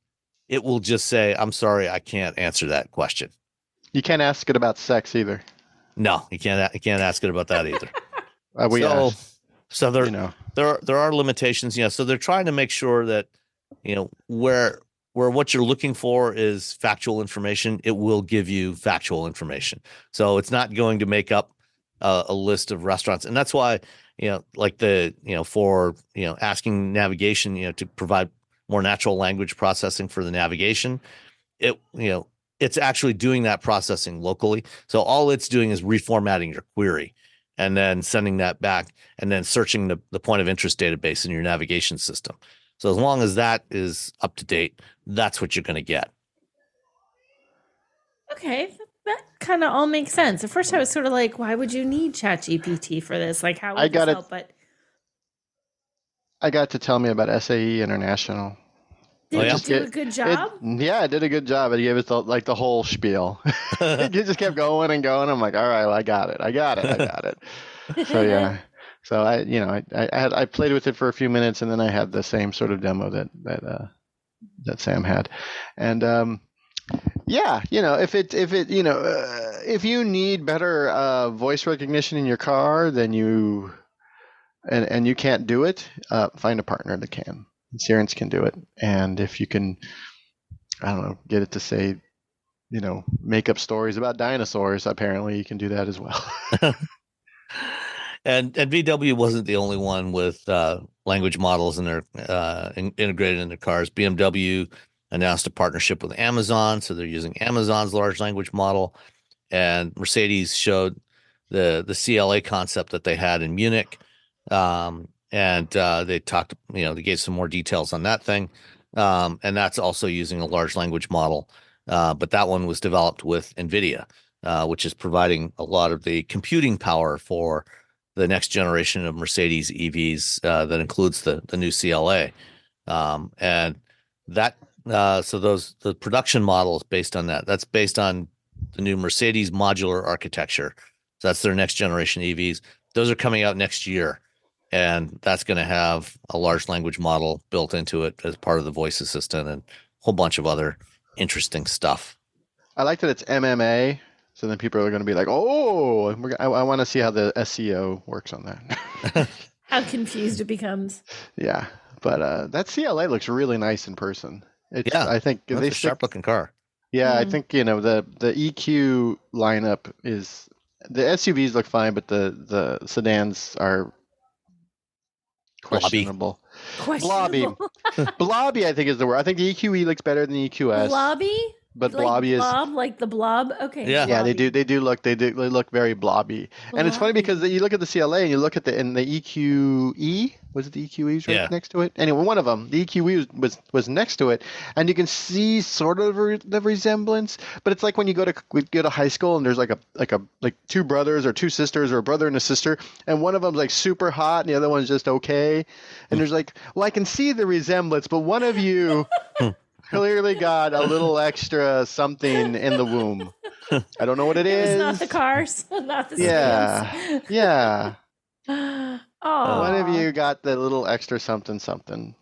it will just say, I'm sorry, I can't answer that question. You can't ask it about sex either. No, you can't ask it about that either. So there are limitations. So they're trying to make sure that, where what you're looking for is factual information, it will give you factual information. So it's not going to make up a list of restaurants. And that's why, for asking navigation, to provide more natural language processing for the navigation, it's actually doing that processing locally. So all it's doing is reformatting your query and then sending that back, and then searching the point of interest database in your navigation system. So as long as that is up to date, that's what you're going to get. Okay. That kind of all makes sense. At first I was sort of like, why would you need ChatGPT for this? Like, how would this help? But I got to tell me about SAE International. Did it do a good job? It did a good job. It gave us the whole spiel. It just kept going and going. I'm like, all right, I got it. So yeah, so I played with it for a few minutes, and then I had the same sort of demo that Sam had, and if you need better voice recognition in your car than you, and you can't do it, find a partner that can. Cerence can do it, and if you can, I don't know, get it to say, make up stories about dinosaurs. Apparently, you can do that as well. And VW wasn't the only one with language models in their integrated in their cars. BMW announced a partnership with Amazon, so they're using Amazon's large language model. And Mercedes showed the CLA concept that they had in Munich, and they talked. They gave some more details on that thing, and that's also using a large language model. But that one was developed with NVIDIA, which is providing a lot of the computing power for the next generation of Mercedes EVs that includes the new CLA. The production model is based on that. That's based on the new Mercedes modular architecture. So that's their next generation EVs. Those are coming out next year, and that's going to have a large language model built into it as part of the voice assistant and a whole bunch of other interesting stuff. I like that it's MMA, so then people are going to be like, oh, I want to see how the SEO works on that. How confused it becomes. Yeah, but that CLA looks really nice in person. I think that's a sharp looking car. Yeah, I think the EQ lineup is, the SUVs look fine, but the sedans are questionable. Blobby, I think is the word. I think the EQE looks better than the EQS. Blobby, but like blobby is blob, like the blob. Okay. Yeah, blobby. They look very blobby. And it's funny because you look at the CLA and you look at the EQE. Was it the EQE right next to it? Anyway, one of them, the EQE was next to it, and you can see sort of the resemblance. But it's like when you go to high school and there's like two brothers or two sisters or a brother and a sister, and one of them's like super hot and the other one's just okay. And there's like, well, I can see the resemblance, but one of you clearly got a little extra something in the womb. I don't know what it is. It's not the cars, not the stands. Yeah. Oh. One of you got the little extra something.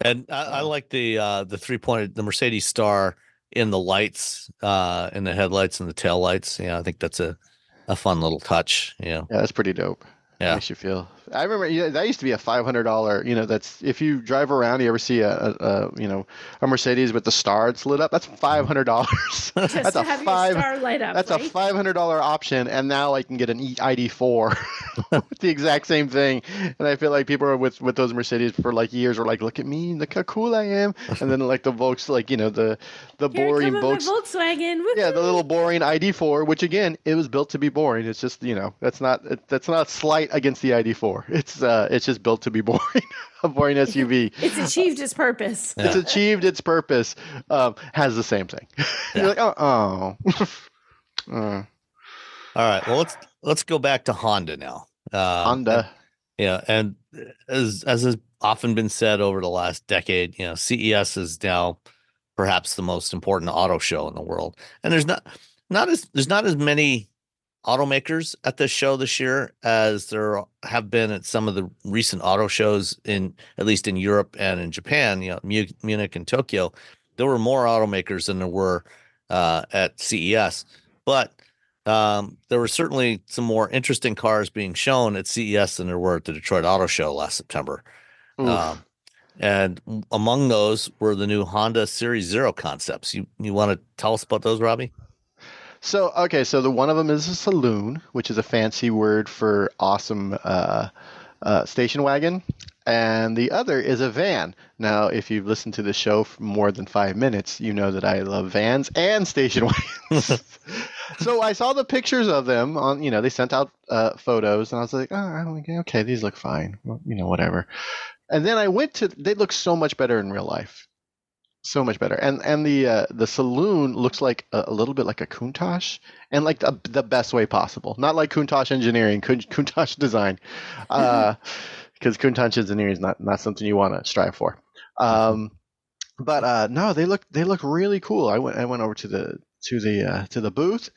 And I like the three-pointed, the Mercedes star in the lights, in the headlights and the tail lights. I think that's a fun little touch. Yeah, that's pretty dope. Yeah, makes you feel. I remember that used to be a $500. That's if you drive around, you ever see a Mercedes with the star lit up? That's $500. That's to have your star light up. That's a $500 option, and now I can get an ID4 with the exact same thing. And I feel like people are with those Mercedes for like years. Were like, look at me, look how cool I am. And then like the Volks, like the Here boring Volkswagen. Woo-hoo. Yeah, the little boring ID4, which again, it was built to be boring. It's just that's not slight against the ID4. It's just built to be boring, a boring SUV. It's achieved its purpose. Yeah. It's achieved its purpose. Has the same thing. Yeah. You're like, All right. Well, let's go back to Honda now. Honda. And as has often been said over the last decade, CES is now perhaps the most important auto show in the world, and there's not as many automakers at this show this year as there have been at some of the recent auto shows, in at least in Europe and in Japan. Munich and Tokyo, there were more automakers than there were at CES, but there were certainly some more interesting cars being shown at CES than there were at the Detroit Auto Show last September. And among those were the new Honda Series Zero Concepts. You want to tell us about those, Robbie? So the one of them is a saloon, which is a fancy word for awesome station wagon, and the other is a van. Now, if you've listened to the show for more than 5 minutes, you know that I love vans and station wagons. So I saw the pictures of them on, they sent out photos, and I was like, okay, these look fine, well, whatever. And then they look so much better in real life. So much better, and the saloon looks like a little bit like a Countach, and like the best way possible. Not like Countach engineering, Countach design, because Countach engineering is not something you want to strive for. But no, they look really cool. I went over to the booth,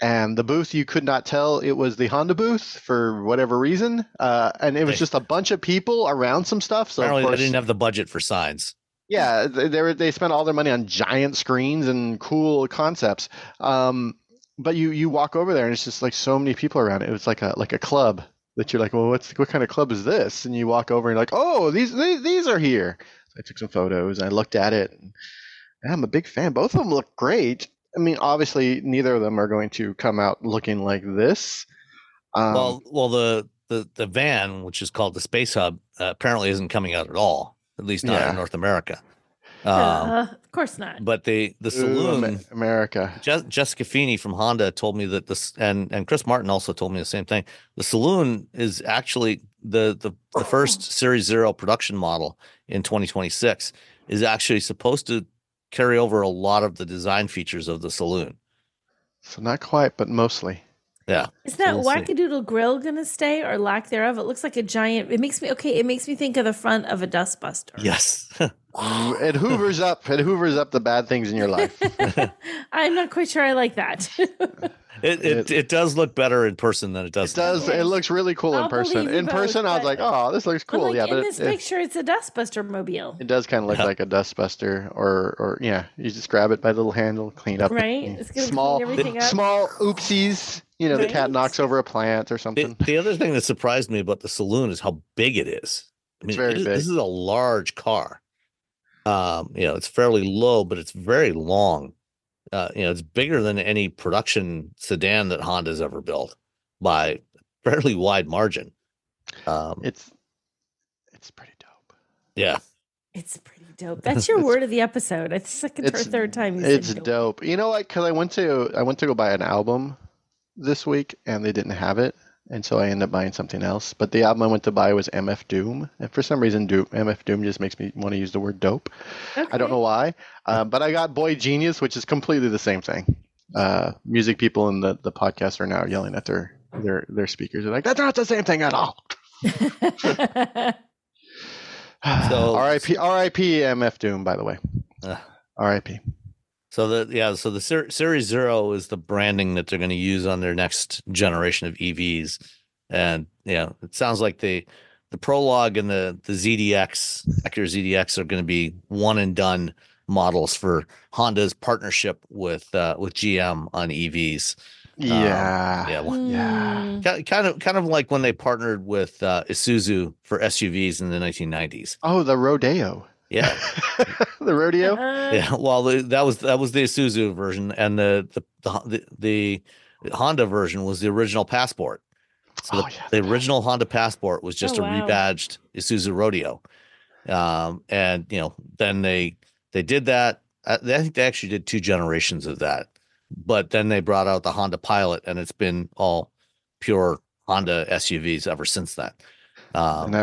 And the booth, you could not tell it was the Honda booth for whatever reason. And it was just a bunch of people around some stuff. So apparently, of course, they didn't have the budget for signs. Yeah, they spent all their money on giant screens and cool concepts. But you walk over there and it's just like so many people around. It was like a club that you're like, well, what kind of club is this? And you walk over and you're like, oh, these are here. So I took some photos and I looked at it. And I'm a big fan. Both of them look great. I mean, obviously, neither of them are going to come out looking like this. The van, which is called the Space Hub, apparently isn't coming out at all. At least not in North America. Of course not. But the saloon, America. Jessica Feeney from Honda told me that this, and Chris Martin also told me the same thing. The saloon is actually the first Series Zero production model in 2026 is actually supposed to carry over a lot of the design features of the saloon. So not quite, but mostly. Yeah. Is that wackadoodle grill going to stay or lack thereof? It looks like a giant. It makes me think of the front of a dustbuster. Yes. It hoovers up the bad things in your life. I'm not quite sure I like that. It does look better in person than it does. It looks really cool in person. In person, I was like, oh, this looks cool. Yeah, but in this picture, it's a dustbuster mobile. It does kind of look like a dustbuster, or yeah, you just grab it by the little handle, clean up. Right. It's going to clean everything up. Small oopsies. You know, the cat knocks over a plant or something. The other thing that surprised me about the saloon is how big it is. I mean, it's very big. This is a large car. It's fairly low, but it's very long. It's bigger than any production sedan that Honda's ever built by a fairly wide margin. It's pretty dope. Yeah. It's pretty dope. That's your word of the episode. It's second or third time. It's dope. You know, like, because I went to go buy an album this week and they didn't have it, and so I ended up buying something else. But the album I went to buy was MF Doom, and for some reason MF Doom just makes me want to use the word dope. Okay. I don't know why, but I got Boy Genius, which is completely the same thing. Music people in the podcast are now yelling at their speakers. They're like, that's not the same thing at all. R.I.P. MF Doom, by the way. R.I.P. So the Series Zero is the branding that they're going to use on their next generation of EVs, and it sounds like the Prologue and the Acura ZDX are going to be one and done models for Honda's partnership with GM on EVs. Kind of like when they partnered with Isuzu for SUVs in the 1990s. Oh, the Rodeo. Yeah. The Rodeo? Yeah. Well, that was the Isuzu version, and the Honda version was the original Passport. So the original Honda Passport was just a rebadged Isuzu Rodeo. Then they did that. I think they actually did two generations of that. But then they brought out the Honda Pilot, and it's been all pure Honda SUVs ever since that. And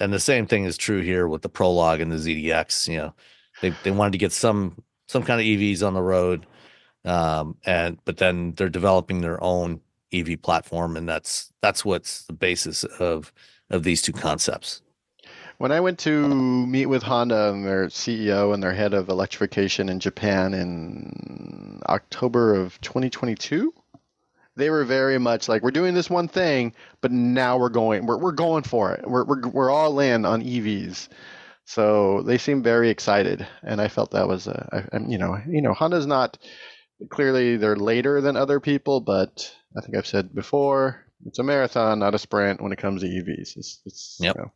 the same thing is true here with the Prologue and the ZDX. They wanted to get some kind of EVs on the road, but then they're developing their own EV platform, and that's what's the basis of these two concepts. When I went to meet with Honda and their CEO and their head of electrification in Japan in October of 2022. They were very much like, we're doing this one thing, but now we're going for it. We're all in on EVs. So they seemed very excited, and I felt that was Honda's not, clearly they're later than other people, but I think I've said before, it's a marathon, not a sprint when it comes to EVs.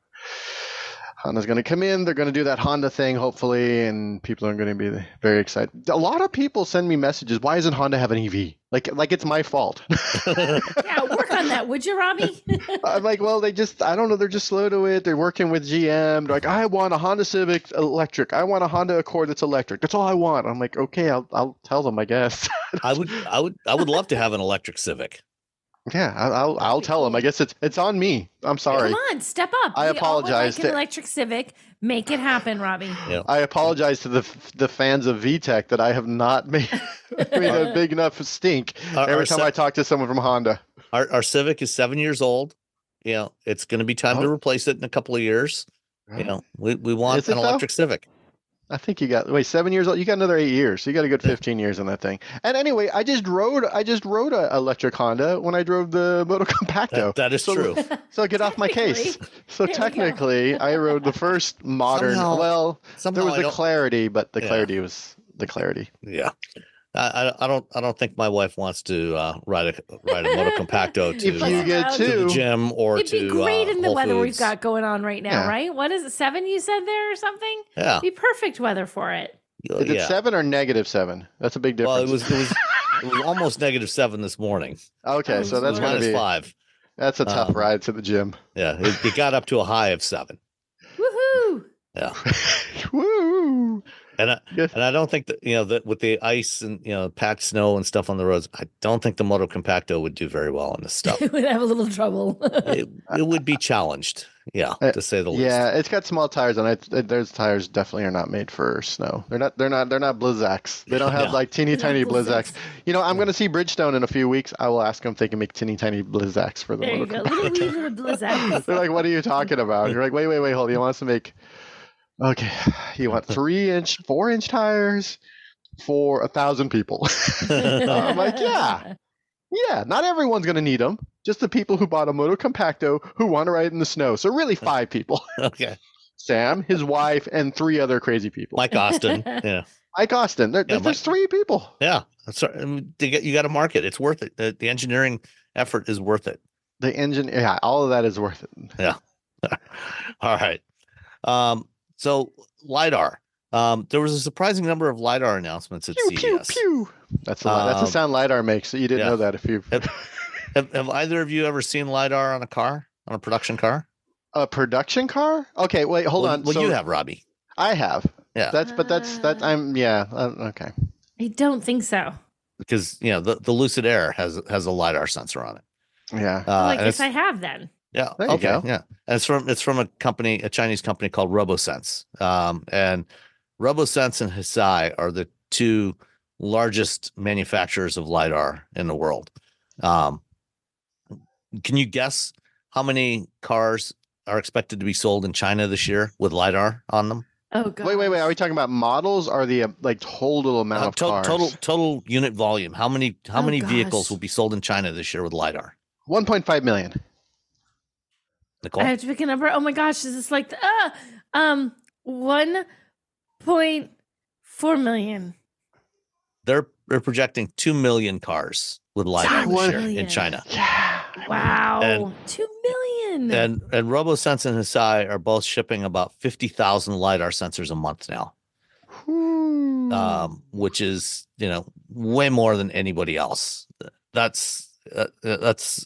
Honda's going to come in. They're going to do that Honda thing, hopefully, and people are going to be very excited. A lot of people send me messages. Why doesn't Honda have an EV? Like it's my fault. Yeah, work on that, would you, Robbie? I'm like, well, I don't know. They're just slow to it. They're working with GM. They're like, I want a Honda Civic electric. I want a Honda Accord that's electric. That's all I want. I'm like, okay, I'll tell them, I guess. I would love to have an electric Civic. Yeah, I'll tell them. I guess it's on me. I'm sorry. Come on, step up. I apologize. Like an electric Civic, make it happen, Robbie. Yeah. I apologize to the fans of VTech that I have not made a big enough stink every time I talk to someone from Honda. Our Civic is 7 years old. It's going to be time to replace it in a couple of years. We want an electric Civic. I think you got, wait, 7 years old? You got another 8 years. So you got a good 15 years on that thing. And anyway, I just rode a electric Honda when I drove the Motocompacto. That is so, true. So get off my case. So technically, I rode the first modern, there was a Clarity, but the Clarity was the Clarity. Yeah. I don't think my wife wants to ride a Motocompacto to, to the gym or it'd to It'd be great in the Whole weather Foods. We've got going on right now, right? What is it, 7 you said there or something? Yeah. It'd be perfect weather for it. Is it 7 or -7? That's a big difference. Well, it was almost -7 this morning. Okay, so that's minus be, -5. That's a tough ride to the gym. Yeah, it got up to a high of 7. Woohoo! Yeah. Woo! And I don't think that, that with the ice and, packed snow and stuff on the roads, I don't think the Motocompacto would do very well on this stuff. It would have a little trouble. it would be challenged. Yeah. To say the least. Yeah. It's got small tires and those tires definitely are not made for snow. They're not Blizzaks. They don't have like teeny tiny Blizzaks. I'm going to see Bridgestone in a few weeks. I will ask them if they can make teeny tiny Blizzaks for the Motocompacto. They're like, what are you talking about? You're like, wait, hold on. You want us to make... Okay, you want 4-inch tires for 1,000 people. I'm like, yeah. Not everyone's going to need them. Just the people who bought a Motocompacto who want to ride in the snow. So really 5 people. Okay. Sam, his wife, and 3 other crazy people. Mike Austin. Yeah. Mike Austin. There's 3 people. Yeah. You got to market. It's worth it. The engineering effort is worth it. All of that is worth it. Yeah. All right. So LiDAR, there was a surprising number of LiDAR announcements at CES. Pew, pew. That's the sound LiDAR makes. So you didn't know that if you have either of you ever seen LiDAR on a car, on a production car? A production car? Okay, wait, hold on. Well, so you have, Robbie. I have. Yeah. Okay. I don't think so. Because the Lucid Air has a LiDAR sensor on it. Yeah. I guess I have then. Yeah. Okay. Yeah. And it's from a Chinese company called RoboSense. And RoboSense and Hesai are the 2 largest manufacturers of LiDAR in the world. Can you guess how many cars are expected to be sold in China this year with LiDAR on them? Oh God. Wait. Are we talking about models or the total amount of cars? Total unit volume. How many vehicles will be sold in China this year with LiDAR? 1.5 million. Nicole? I have to pick a number. Oh my gosh, is this 1.4 million? They're projecting 2 million cars with LiDAR this year in China. Yeah. Wow. And, 2 million. And RoboSense and Hesai are both shipping about 50,000 LiDAR sensors a month now. Which is, way more than anybody else. That's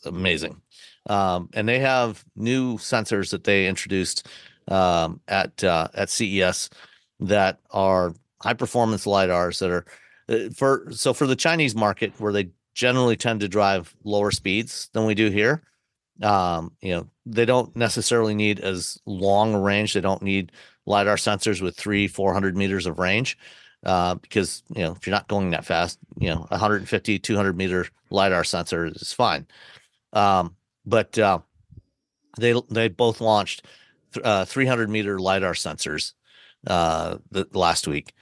amazing. And they have new sensors that they introduced at CES that are high performance LiDArs that are for the Chinese market where they generally tend to drive lower speeds than we do here. They don't necessarily need as long range. They don't need LiDAR sensors with 400 meters of range because if you're not going that fast, 150, 200 meter LiDAR sensor is fine. But they both launched 300 meter LiDAR sensors last week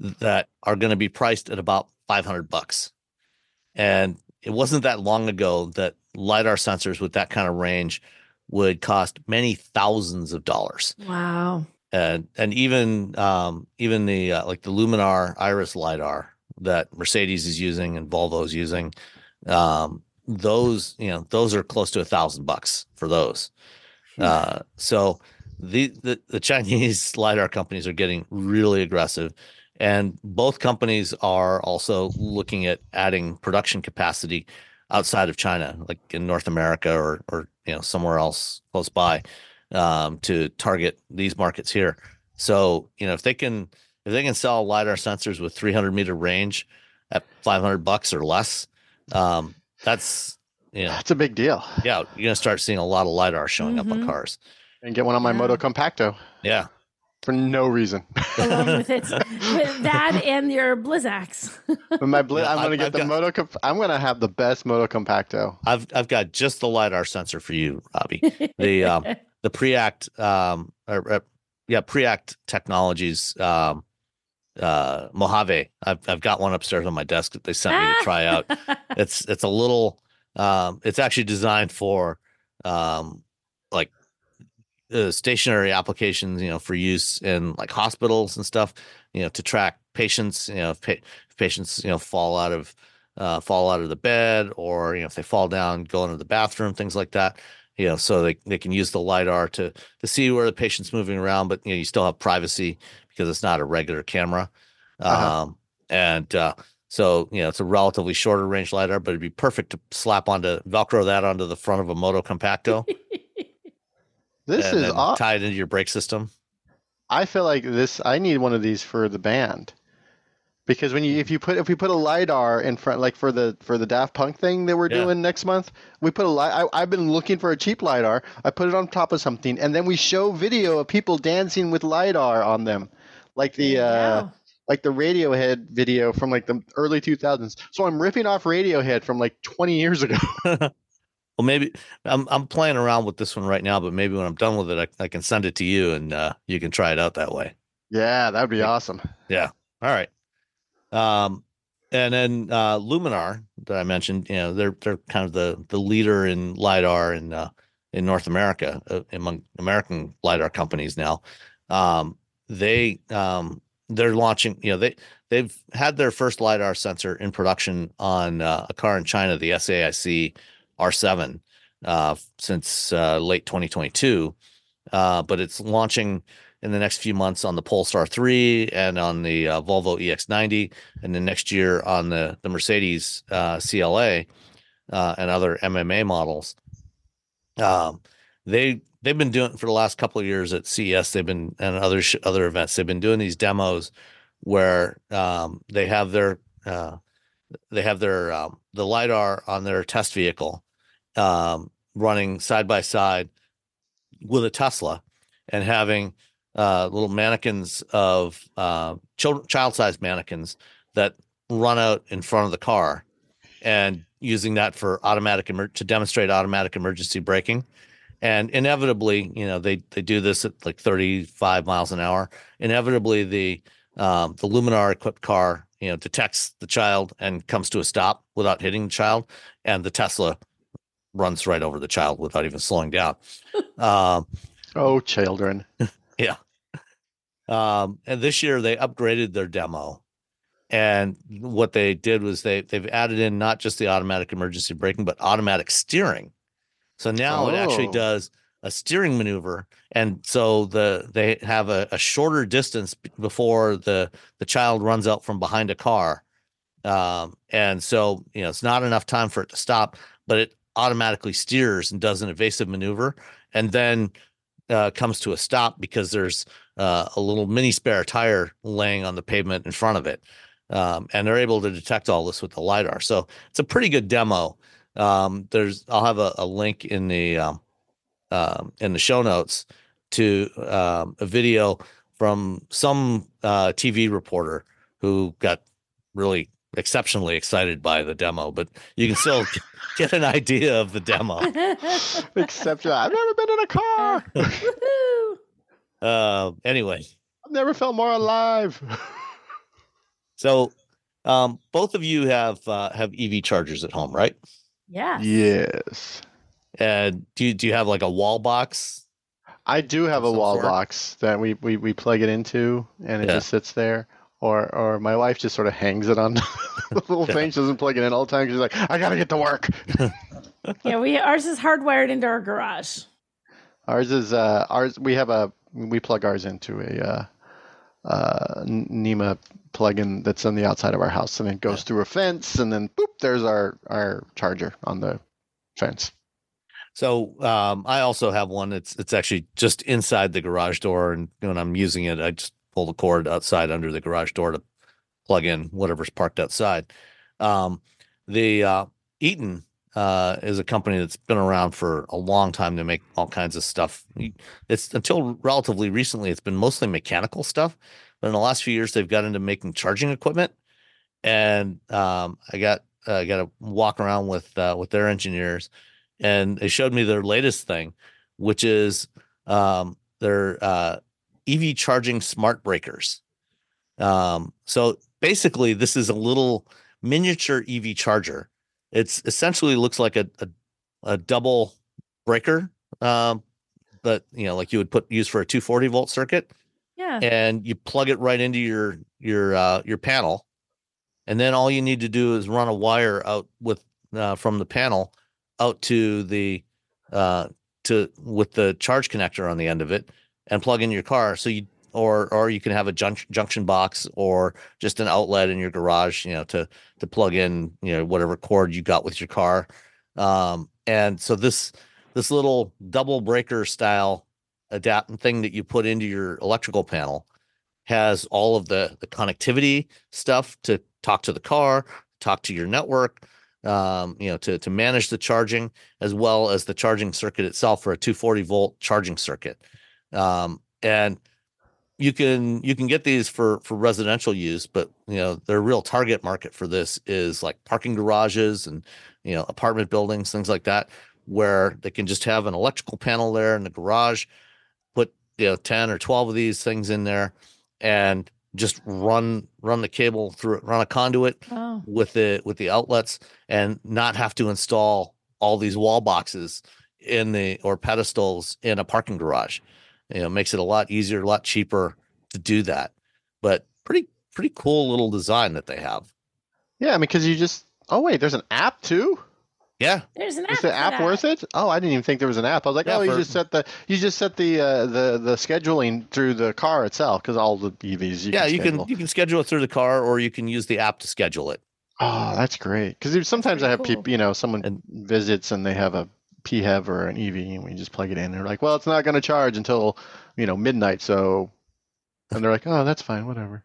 that are going to be priced at about $500. And it wasn't that long ago that LiDAR sensors with that kind of range would cost many thousands of dollars. Wow! And even the like the Luminar Iris LiDAR that Mercedes is using and Volvo is using. Those are close to $1,000 for those. So the Chinese LiDAR companies are getting really aggressive, and both companies are also looking at adding production capacity outside of China, like in North America or somewhere else close by, to target these markets here. So, if they can sell LiDAR sensors with 300 meter range at $500 or less, that's a big deal. Yeah, you're gonna start seeing a lot of LiDAR showing up on cars. And get one on my Motocompacto. Yeah, for no reason. Along with it, with that and your Blizzaks. But I'm gonna have the best Motocompacto. I've got just the LiDAR sensor for you, Robbie. The the Preact Preact Technologies Mojave. I've got one upstairs on my desk that they sent me to try out. It's a little, it's actually designed for like stationary applications, you know, for use in like hospitals and stuff, you know, to track patients, you know, if patients, you know, fall out of the bed, or, you know, if they fall down, go into the bathroom, things like that. You know, so they can use the LiDAR to see where the patient's moving around, but, you know, you still have privacy because it's not a regular camera. Uh-huh. So, you know, it's a relatively shorter range LiDAR, but it'd be perfect to slap Velcro that onto the front of a Motocompacto. This is awesome. Tie it into your brake system. I feel like I need one of these for the band. Because if we put a LiDAR in front, like for the Daft Punk thing that we're doing next month, we put a LiDAR. I've been looking for a cheap LiDAR. I put it on top of something, and then we show video of people dancing with LiDAR on them, like the Radiohead video from like the early 2000s. So I'm ripping off Radiohead from like 20 years ago. Well, maybe I'm playing around with this one right now, but maybe when I'm done with it, I can send it to you, and you can try it out that way. Yeah, that'd be awesome. Yeah. All right. And then Luminar that I mentioned, you know, they're kind of the leader in LiDAR in North America, among American LiDAR companies now. They're launching, you know, they've had their first LiDAR sensor in production on a car in China, the SAIC R7, since late 2022, but it's launching in the next few months on the Polestar 3 and on the Volvo EX90, and then next year on the Mercedes CLA and other MMA models. They've been doing it for the last couple of years at CES. They've been, and other events, they've been doing these demos where they have their the LiDAR on their test vehicle running side by side with a Tesla, and having little mannequins of child-sized mannequins that run out in front of the car, and using that for to demonstrate automatic emergency braking. And inevitably, you know, they do this at like 35 miles an hour. Inevitably, the Luminar-equipped car, you know, detects the child and comes to a stop without hitting the child, and the Tesla runs right over the child without even slowing down. Oh, children. Yeah. And this year they upgraded their demo, and what they did was they've added in not just the automatic emergency braking, but automatic steering. So now it actually does a steering maneuver. And so they have a shorter distance before the child runs out from behind a car. And so, you know, it's not enough time for it to stop, but it automatically steers and does an evasive maneuver. And then comes to a stop because there's a little mini spare tire laying on the pavement in front of it. And they're able to detect all this with the LiDAR. So it's a pretty good demo. I'll have a link in the show notes to a video from some TV reporter who got really exceptionally excited by the demo, but you can still get an idea of the demo. Except I've never been in a car. Anyway, I've never felt more alive. So both of you have EV chargers at home, right? Yeah. Yes. And do you have like a wall box? I do have a wall box that we plug it into, and it just sits there. Or my wife just sort of hangs it on the little thing. She doesn't plug it in all the time. She's like, I got to get to work. Yeah, ours is hardwired into our garage. Ours is we plug ours into a NEMA plug-in that's on the outside of our house, and it goes through a fence, and then boop, there's our charger on the fence. So I also have one. It's actually just inside the garage door, and when I'm using it, I just pull the cord outside under the garage door to plug in whatever's parked outside. The Eaton is a company that's been around for a long time to make all kinds of stuff. It's until relatively recently, it's been mostly mechanical stuff, but in the last few years, they've got into making charging equipment. And I got to walk around with their engineers, and they showed me their latest thing, which is their EV charging smart breakers. So basically, this is a little miniature EV charger. It's essentially looks like a double breaker, but you know, like you would use for a 240 volt circuit. Yeah. And you plug it right into your panel, and then all you need to do is run a wire out with from the panel out to the with the charge connector on the end of it, and plug in your car. So you or you can have a junction box or just an outlet in your garage, you know, to plug in, you know, whatever cord you got with your car. And so this little double breaker style adapting thing that you put into your electrical panel has all of the connectivity stuff to talk to the car, talk to your network, you know, to manage the charging, as well as the charging circuit itself for a 240 volt charging circuit. And you can get these for residential use, but you know, their real target market for this is like parking garages and, you know, apartment buildings, things like that, where they can just have an electrical panel there in the garage, put, you know, 10 or 12 of these things in there, and just run the cable through it, run a conduit with the outlets, and not have to install all these wall boxes or pedestals in a parking garage. You know, makes it a lot easier, a lot cheaper to do that. But pretty cool little design that they have. Yeah, I mean, because you just there's an app too. Yeah, there's an app. Is the app worth it? Oh, I didn't even think there was an app. I was like, you just set the scheduling through the car itself, because all the EVs. You can schedule it through the car, or you can use the app to schedule it. Oh, that's great. Because sometimes I have people, you know, someone visits and they have a PHEV or an EV, and we just plug it in. And they're like, well, it's not going to charge until, you know, midnight. So, and they're like, oh, that's fine, whatever.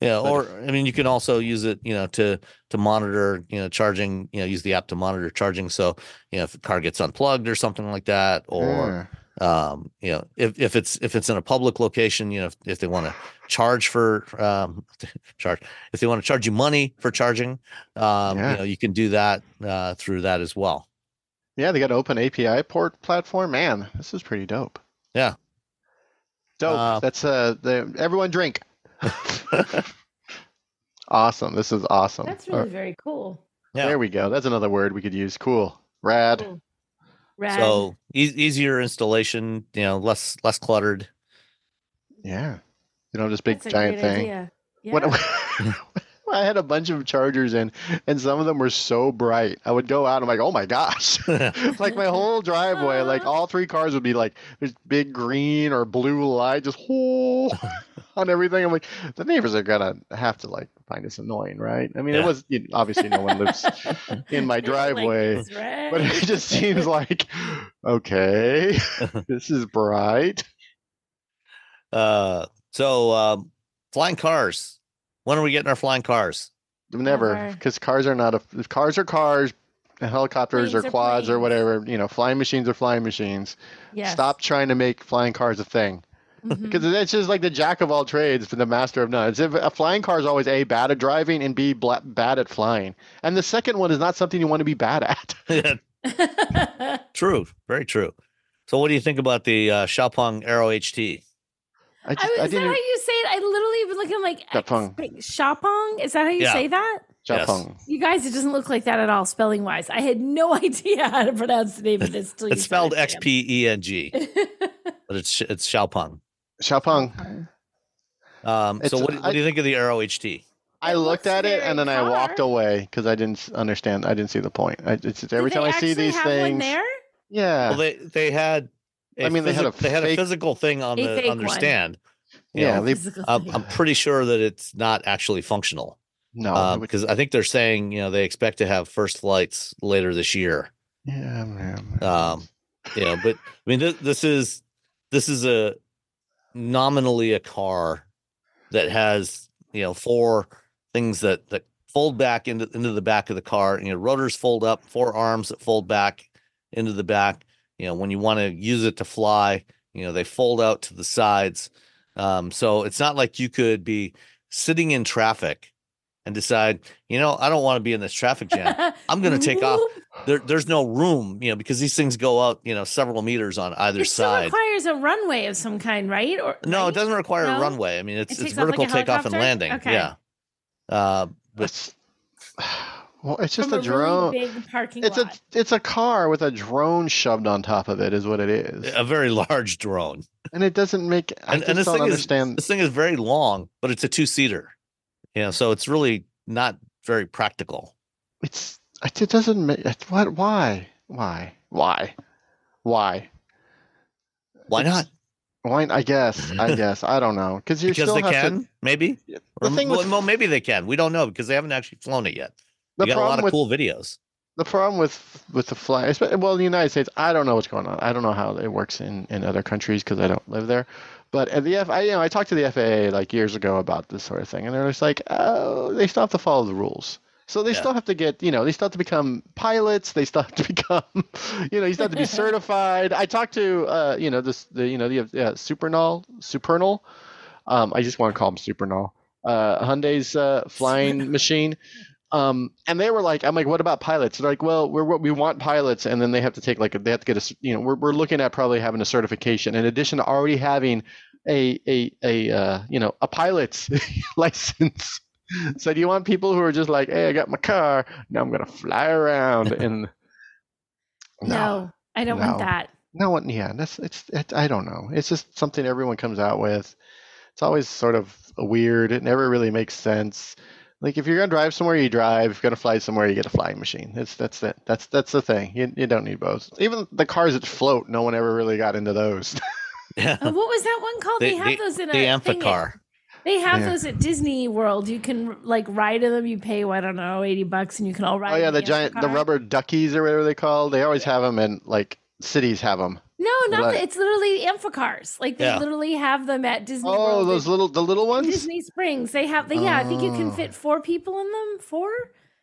Yeah, or I mean, you can also use it, you know, to monitor, you know, charging. You know, use the app to monitor charging. So, you know, if the car gets unplugged or something like that, or you know, if it's in a public location, you know, if they want to charge for if they want to charge you money for charging, you know, you can do that through that as well. Yeah, they got an open API port platform. Man, this is pretty dope. Yeah, dope. That's everyone drink. Awesome. This is awesome. That's really very cool. Yeah. There we go. That's another word we could use. Cool. Rad. Cool. Rad. So easier installation, you know, less cluttered. Yeah. You know, just big giant thing. Yeah. When I had a bunch of chargers in, and some of them were so bright. I would go out and I'm like, oh my gosh. Like my whole driveway, like all three cars would be like this big green or blue light just on everything. I'm like, the neighbors are going to have to like find this annoying, right? I mean, it was, you know, obviously no one lives in my driveway, like this, right? But it just seems like, okay, this is bright. So flying cars. When are we getting our flying cars? Never, because cars are not cars are cars, helicopters planes or quads or whatever. You know, flying machines are flying machines. Yes. Stop trying to make flying cars a thing, because that's just like the jack of all trades for the master of none. It's if a flying car is always A, bad at driving, and B, bad at flying. And the second one is not something you want to be bad at. True, very true. So, what do you think about the Xiaopeng Aero HT? Is that how you say it? I literally was looking like Xiaopeng. Is that how you say that? Xiaopeng. Yes. You guys, it doesn't look like that at all, spelling wise. I had no idea how to pronounce the name of this. It's spelled XPENG, but it's Xiaopeng. Xiaopeng. So what do you think of the Aero HT? I looked at it and then I walked away because I didn't understand. I didn't see the point. Every time I see these things, there? Yeah. Well, they had. They had a physical thing on their stand. Yeah, I'm pretty sure that it's not actually functional. No, because I think they're saying, you know, they expect to have first flights later this year. Yeah, man. Yeah, but I mean, this is a nominally a car that has, you know, four things that fold back into the back of the car. You know, rotors fold up, four arms that fold back into the back. You know, when you want to use it to fly, you know, they fold out to the sides. So it's not like you could be sitting in traffic and decide, you know, I don't want to be in this traffic jam. I'm going to take off. there's no room, you know, because these things go out, you know, several meters on either side. It still requires a runway of some kind, right? Or no, it doesn't require a runway. I mean, it's vertical takeoff and landing. Okay. Yeah. Well, it's just a drone. Really big parking lot. It's a car with a drone shoved on top of it, is what it is. A very large drone, and it doesn't make. This thing is very long, but it's a two-seater. Yeah, so it's really not very practical. It doesn't make what? Why? Why not? Why? I guess I don't know because they can maybe. Well, maybe they can. We don't know because they haven't actually flown it yet. You got a lot of cool videos. The problem with the flight, well, the United States, I don't know what's going on. I don't know how it works in other countries because I don't live there. But at the I talked to the FAA like years ago about this sort of thing, and they're just like, oh, they still have to follow the rules. So they still have to they still have to become pilots. They still have to become, you still have to be certified. I talked to, Supernal. I just want to call him Supernal. Hyundai's flying machine. And they were like, I'm like, what about pilots? They're like, well, we want pilots, and then they have to take they have to get a, we're looking at probably having a certification in addition to already having a pilot's license. So do you want people who are just like, hey, I got my car, now I'm gonna fly around and No, I don't want that. No, yeah, that's I don't know. It's just something everyone comes out with. It's always sort of weird. It never really makes sense. Like if you're gonna drive somewhere, you drive. If you're gonna fly somewhere, you get a flying machine. That's it. That's the thing. You don't need both. Even the cars that float, no one ever really got into those. Yeah. What was that one called? They have those in the Amphicar. They have those at Disney World. You can ride in them. You pay $80 and you can all ride. Oh yeah, the rubber duckies or whatever they call. They always have them, and cities have them. No, it's literally Amphicars. They literally have them at Disney World. Oh, the little ones? Disney Springs. They have I think you can fit 4 people in them. 4?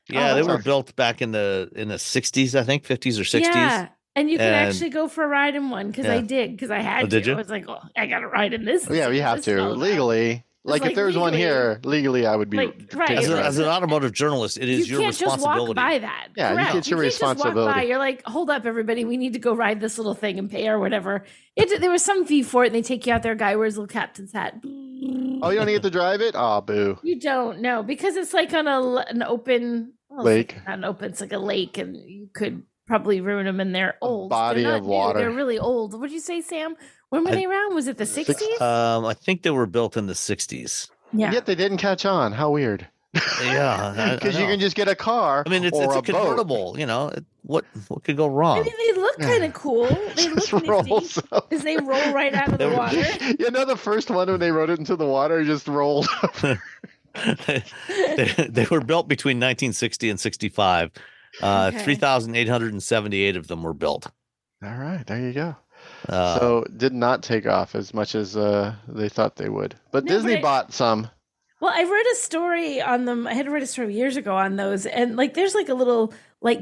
Yeah, they were built back in the 60s, I think, 50s or 60s. Yeah. And you can actually go for a ride in one because I had to. I was like, "Oh, I got to ride in this." Yeah, you have to legally. If there was one here, legally, I would be as an automotive journalist. It is your responsibility. You can't just walk by that. Yeah, correct. It's your responsibility. Just walk by. You're like, hold up, everybody, we need to go ride this little thing and pay or whatever. There was some fee for it, and they take you out there. A guy wears a little captain's hat. Oh, you don't get to drive it? Oh, boo. You don't know because it's on an open lake. Not an open. It's like a lake, and you could probably ruin them. And they're old. Body of water. They're really old. What'd you say, Sam? When were they around? Was it the 60s? I think they were built in the 60s. Yeah. Yet they didn't catch on. How weird. Yeah. Because you can just get a car. I mean, it's a convertible. Boat. What could go wrong? I mean, they look kind of cool. They look nifty because they roll right out of the water. The first one when they rode it into the water just rolled over. They were built between 1960 and 65. 3,878 of them were built. All right. There you go. So did not take off as much as they thought they would. But Disney bought some. Well, I read a story on them. I had read a story years ago on those. And there's a little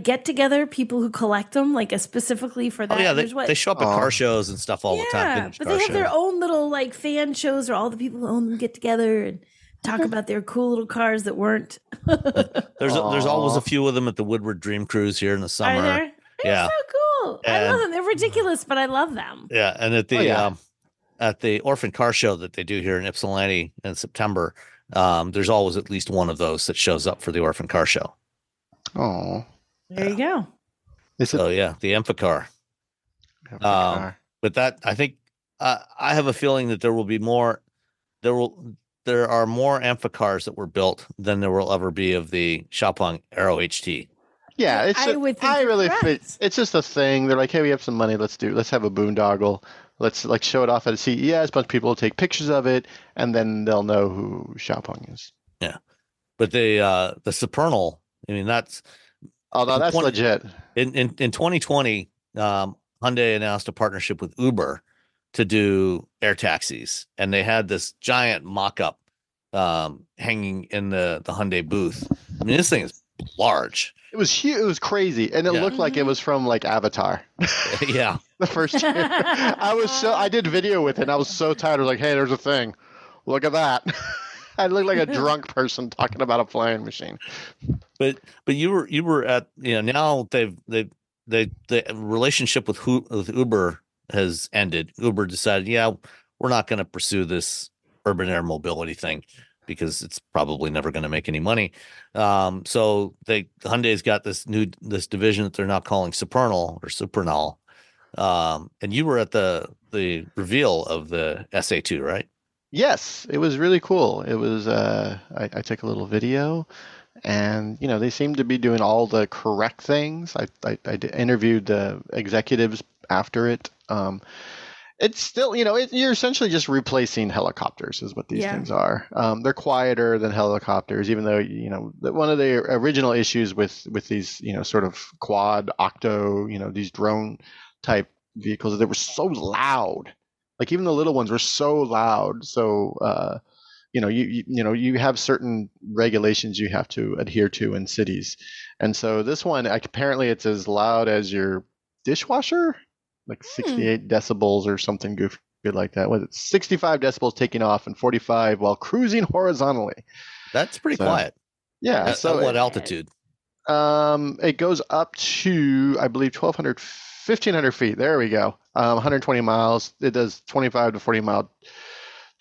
get-together, people who collect them, specifically for that. Oh, yeah, they show up at car shows and stuff all the time. Vintage but they have shows. Their own little fan shows where all the people who own them get together and talk about their cool little cars that weren't. There's always a few of them at the Woodward Dream Cruise here in the summer. Are there? Yeah. So cool. I love them. They're ridiculous, but I love them. Yeah, and at the at the Orphan Car Show that they do here in Ypsilanti in September, there's always at least one of those that shows up for the Orphan Car Show. Oh, there you go. The Amphicar. But that I think I have a feeling that there will be more. There are more Amphicars that were built than there will ever be of the Xpeng Aero HT. Yeah, it's just a thing. They're like, hey, we have some money. Let's have a boondoggle. Let's show it off at a CES. A bunch of people will take pictures of it, and then they'll know who Xpeng is. Yeah, but the Supernal. I mean, that's legit. In 2020, Hyundai announced a partnership with Uber to do air taxis, and they had this giant mock-up hanging in the Hyundai booth. I mean, this thing is large. It was huge. It was crazy, and it looked like it was from Avatar. Yeah, the first year. I did video with it. And I was so tired. I was like, "Hey, there's a thing. Look at that." I look like a drunk person talking about a flying machine. But you were at, you know, now the relationship with Uber has ended. Uber decided, yeah, we're not going to pursue this urban air mobility thing because it's probably never going to make any money. So Hyundai's got this division that they're now calling Supernal. And you were at the reveal of the SA2, right? Yes, it was really cool. It was I took a little video, and you know, they seemed to be doing all the correct things. I interviewed the executives after it. It's still, you know, you're essentially just replacing helicopters is what these things are. They're quieter than helicopters, even though, you know, one of the original issues with these, you know, sort of quad, octo, you know, these drone type vehicles, they were so loud. Like even the little ones were so loud. So, you know, you know, you have certain regulations you have to adhere to in cities. And so this one, apparently it's as loud as your dishwasher. Like 68 decibels or something goofy like that. Was it 65 decibels taking off and 45 while cruising horizontally? That's pretty quiet. Yeah. At what altitude? It goes up to, I believe, 1,500 feet. There we go. 120 miles. It does 25 to 40 mile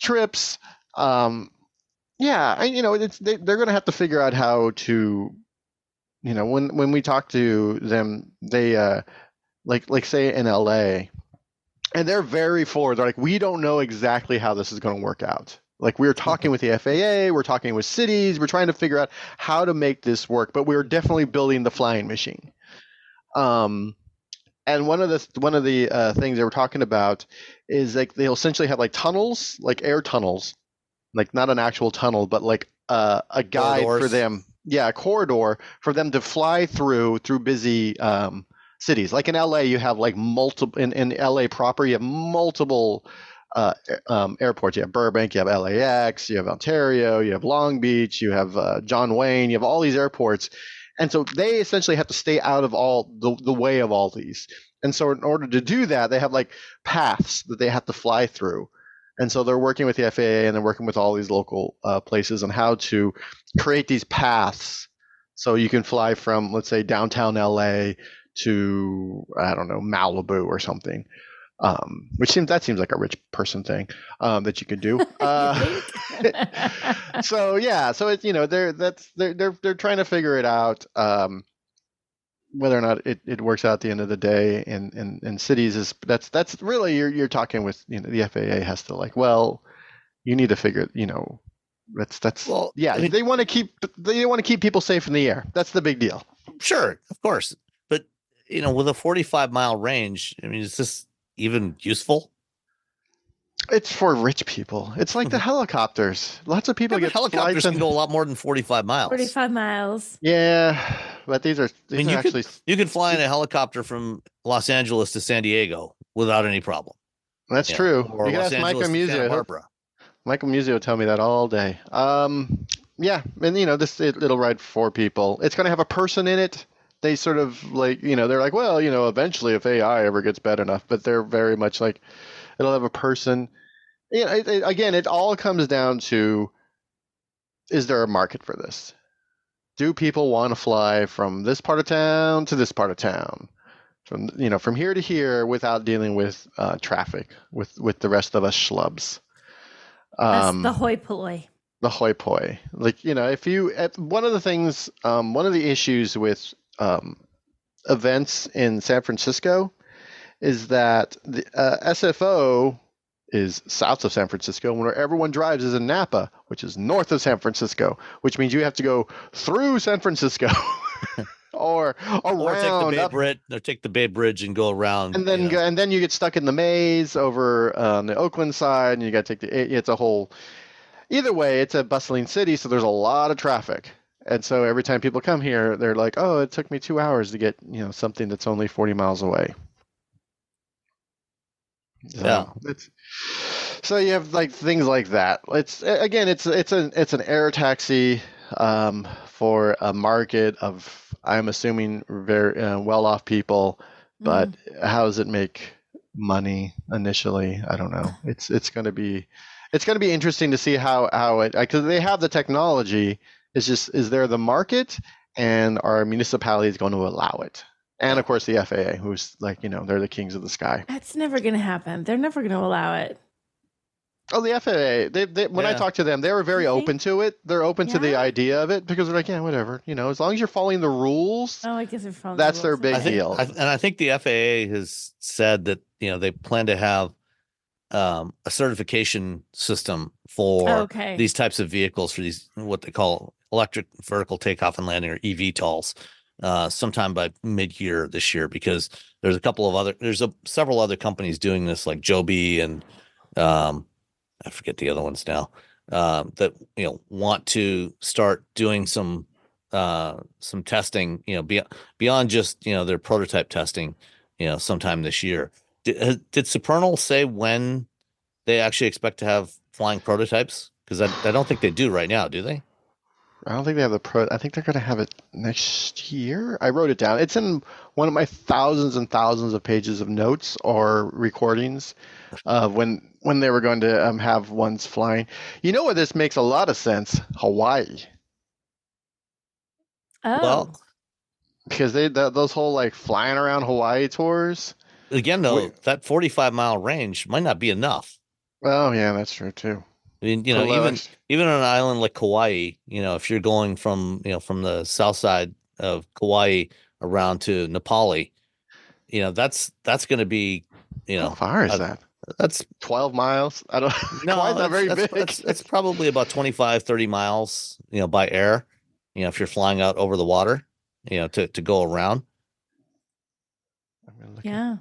trips. Yeah. And, you know, they're going to have to figure out how to, you know, when we talk to them, they, like say in LA, and they're very forward. They're like, we don't know exactly how this is going to work out. Like, we're talking with the FAA, we're talking with cities, we're trying to figure out how to make this work, but we're definitely building the flying machine. And one of the things they were talking about is like, they'll essentially have like tunnels, like air tunnels, like not an actual tunnel, but like a guide corridors. For them. Yeah. A corridor for them to fly through busy, cities. Like in LA, you have like multiple, in LA proper, you have multiple airports. You have Burbank, you have LAX, you have Ontario, you have Long Beach, you have John Wayne, you have all these airports. And so they essentially have to stay out of all the way of all these. And so in order to do that, they have like paths that they have to fly through. And so they're working with the FAA and they're working with all these local places on how to create these paths. So you can fly from, let's say, downtown LA to, I don't know, Malibu or something, which seems like a rich person thing that you could do. So it's, you know, they're trying to figure it out. Whether or not it works out at the end of the day in cities is that's really you're talking with, you know, the FAA has to like, well, you need to figure, you know, they want to keep people safe in the air. That's the big deal. Sure, of course. You know, with a 45 mile range, I mean, is this even useful? It's for rich people. It's like the helicopters. Lots of people get helicopters can go a lot more than 45 miles. 45 miles. Yeah, but you can fly in a helicopter from Los Angeles to San Diego without any problem. That's true. Or you can ask Michael Musio. Michael Musio will tell me that all day. Yeah, and you know, it'll ride four people. It's going to have a person in it. They sort of like, you know, they're like, well, you know, eventually if AI ever gets bad enough, but they're very much like, it'll have a person. You know, again, it all comes down to, is there a market for this? Do people want to fly from this part of town to this part of town? From, you know, from here to here without dealing with traffic, with the rest of us schlubs. That's the hoi polloi. The hoi polloi. Like, you know, one of the issues with events in San Francisco is that the SFO is south of San Francisco, and where everyone drives is in Napa, which is north of San Francisco, which means you have to go through San Francisco or around. Or take the Bay Bridge and go around. And then, you know. And then you get stuck in the maze over on the Oakland side, and you got to take either way, it's a bustling city, so there's a lot of traffic. And so every time people come here, they're like, oh, it took me 2 hours to get, you know, something that's only 40 miles away. So yeah. So you have like things like that. It's an air taxi for a market of, I'm assuming, very well-off people, but how does it make money initially. I don't know. It's going to be interesting to see how it, because they have the technology. It's just, is there the market, and are municipalities going to allow it? And of course the FAA, who's like, you know, they're the kings of the sky. That's never going to happen. They're never going to allow it. Oh, the FAA, they when I talked to them, they were very open to it. They're open to the idea of it, because they're like, yeah, whatever. You know, as long as you're following the rules, that's their big deal. And I think the FAA has said that, you know, they plan to have a certification system for these types of vehicles, for these, what they call electric vertical takeoff and landing, or eVTOLs, sometime by mid-year this year, because there's a couple of other, several other companies doing this, like Joby and, I forget the other ones now, that, you know, want to start doing some testing, you know, beyond just, you know, their prototype testing, you know, sometime this year. Did Supernal say when they actually expect to have flying prototypes? Because I don't think they do right now, do they? I don't think they have the pro. I think they're going to have it next year. I wrote it down. It's in one of my thousands and thousands of pages of notes or recordings of when they were going to have ones flying. You know where this makes a lot of sense? Hawaii. Oh. Well, because those whole like flying around Hawaii tours. Again, though, that 45-mile range might not be enough. Oh, yeah, that's true, too. I mean, you know, even on an island like Kauai, you know, if you're going from, you know, from the south side of Kauai around to Nepali, you know, that's going to be, you know, how far is that? That's 12 miles. I don't know. Kauai's not very big. That's probably about 25, 30 miles, you know, by air, you know, if you're flying out over the water, you know, to go around. Yeah.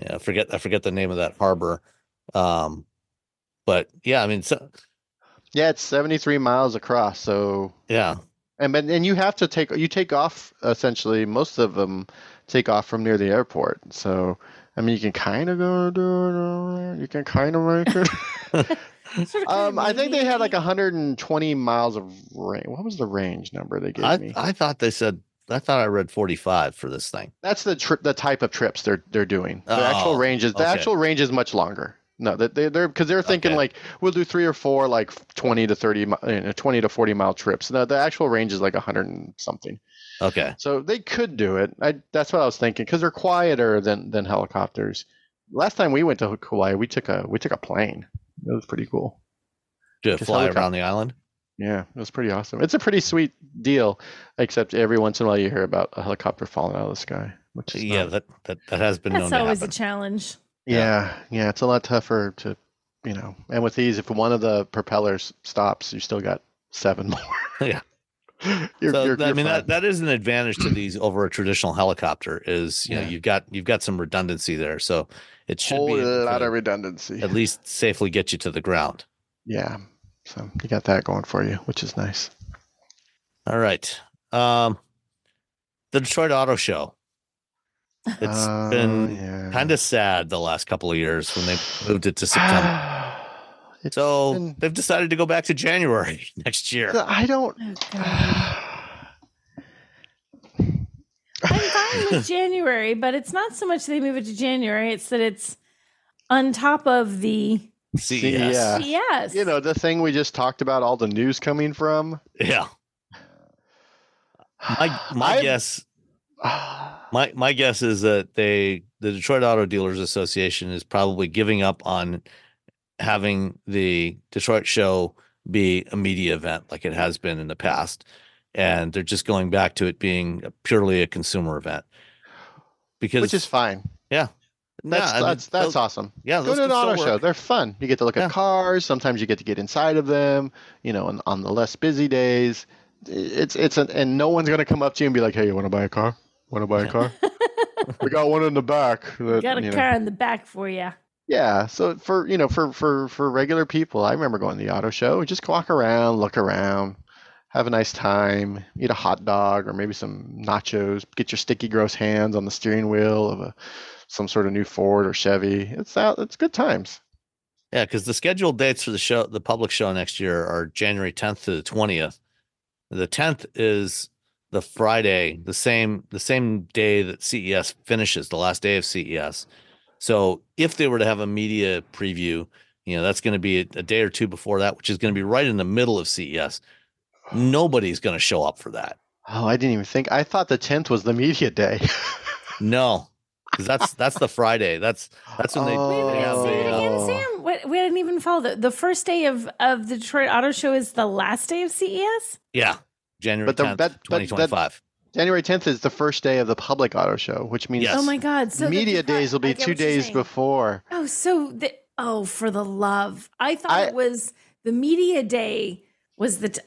Yeah. I forget the name of that harbor. But yeah, I mean, it's 73 miles across. So yeah, and you have to take off essentially. Most of them take off from near the airport. So I mean, you can kind of go. You can kind of make it. I think they had like 120 miles of range. What was the range number they gave me? I thought they said. I thought I read 45 for this thing. That's the type of trips they're doing. The actual range is much longer. No, they're because they're thinking like we'll do 3 or 4 like 20 to 40 mile trips. No, the actual range is like 100 and something. Okay, so they could do it. That's what I was thinking, because they're quieter than helicopters. Last time we went to Hawaii, we took a plane. It was pretty cool. Did it fly around the island? Yeah, it was pretty awesome. It's a pretty sweet deal, except every once in a while you hear about a helicopter falling out of the sky. Which is that has been known to happen. That's always a challenge. Yeah, it's a lot tougher to, you know, and with these, if one of the propellers stops, you still got 7 more. Yeah. That is an advantage to these over a traditional helicopter is, you know, you've got some redundancy there. So it should be a lot of redundancy, at least safely get you to the ground. Yeah. So you got that going for you, which is nice. All right. The Detroit Auto Show. It's been kind of sad the last couple of years when they moved it to September. So they've decided to go back to January next year. I don't. I'm fine with January, but it's not so much they move it to January. It's that it's on top of the CES. You know, the thing we just talked about, all the news coming from. Yeah. My guess. My guess is that the Detroit Auto Dealers Association is probably giving up on having the Detroit show be a media event like it has been in the past. And they're just going back to it being purely a consumer event. Which is fine. Yeah. That's awesome. Yeah, go to an auto show. They're fun. You get to look at cars. Sometimes you get to get inside of them, you know, on the less busy days. And no one's going to come up to you and be like, hey, you want to buy a car? We got one in the back. Got a car in the back for you. Yeah. So for regular people, I remember going to the auto show. Just walk around, look around, have a nice time, eat a hot dog or maybe some nachos, get your sticky gross hands on the steering wheel of some sort of new Ford or Chevy. It's good times. Yeah, because the scheduled dates for the show, the public show next year, are January 10th to the 20th. The 10th is the Friday, the same day that CES finishes, the last day of CES. So if they were to have a media preview, you know, that's going to be a day or two before that, which is going to be right in the middle of CES. Nobody's going to show up for that. Oh, I didn't even think. I thought the 10th was the media day. No, because that's the Friday. That's when they have the. Say it again, Sam. We didn't even follow the first day of the Detroit Auto Show is the last day of CES. Yeah, January 10th, 2025. January 10th is the first day of the public auto show, which means yes. Oh my God. So media days will be 2 days before. Oh, so for the love. I thought it was the media day was the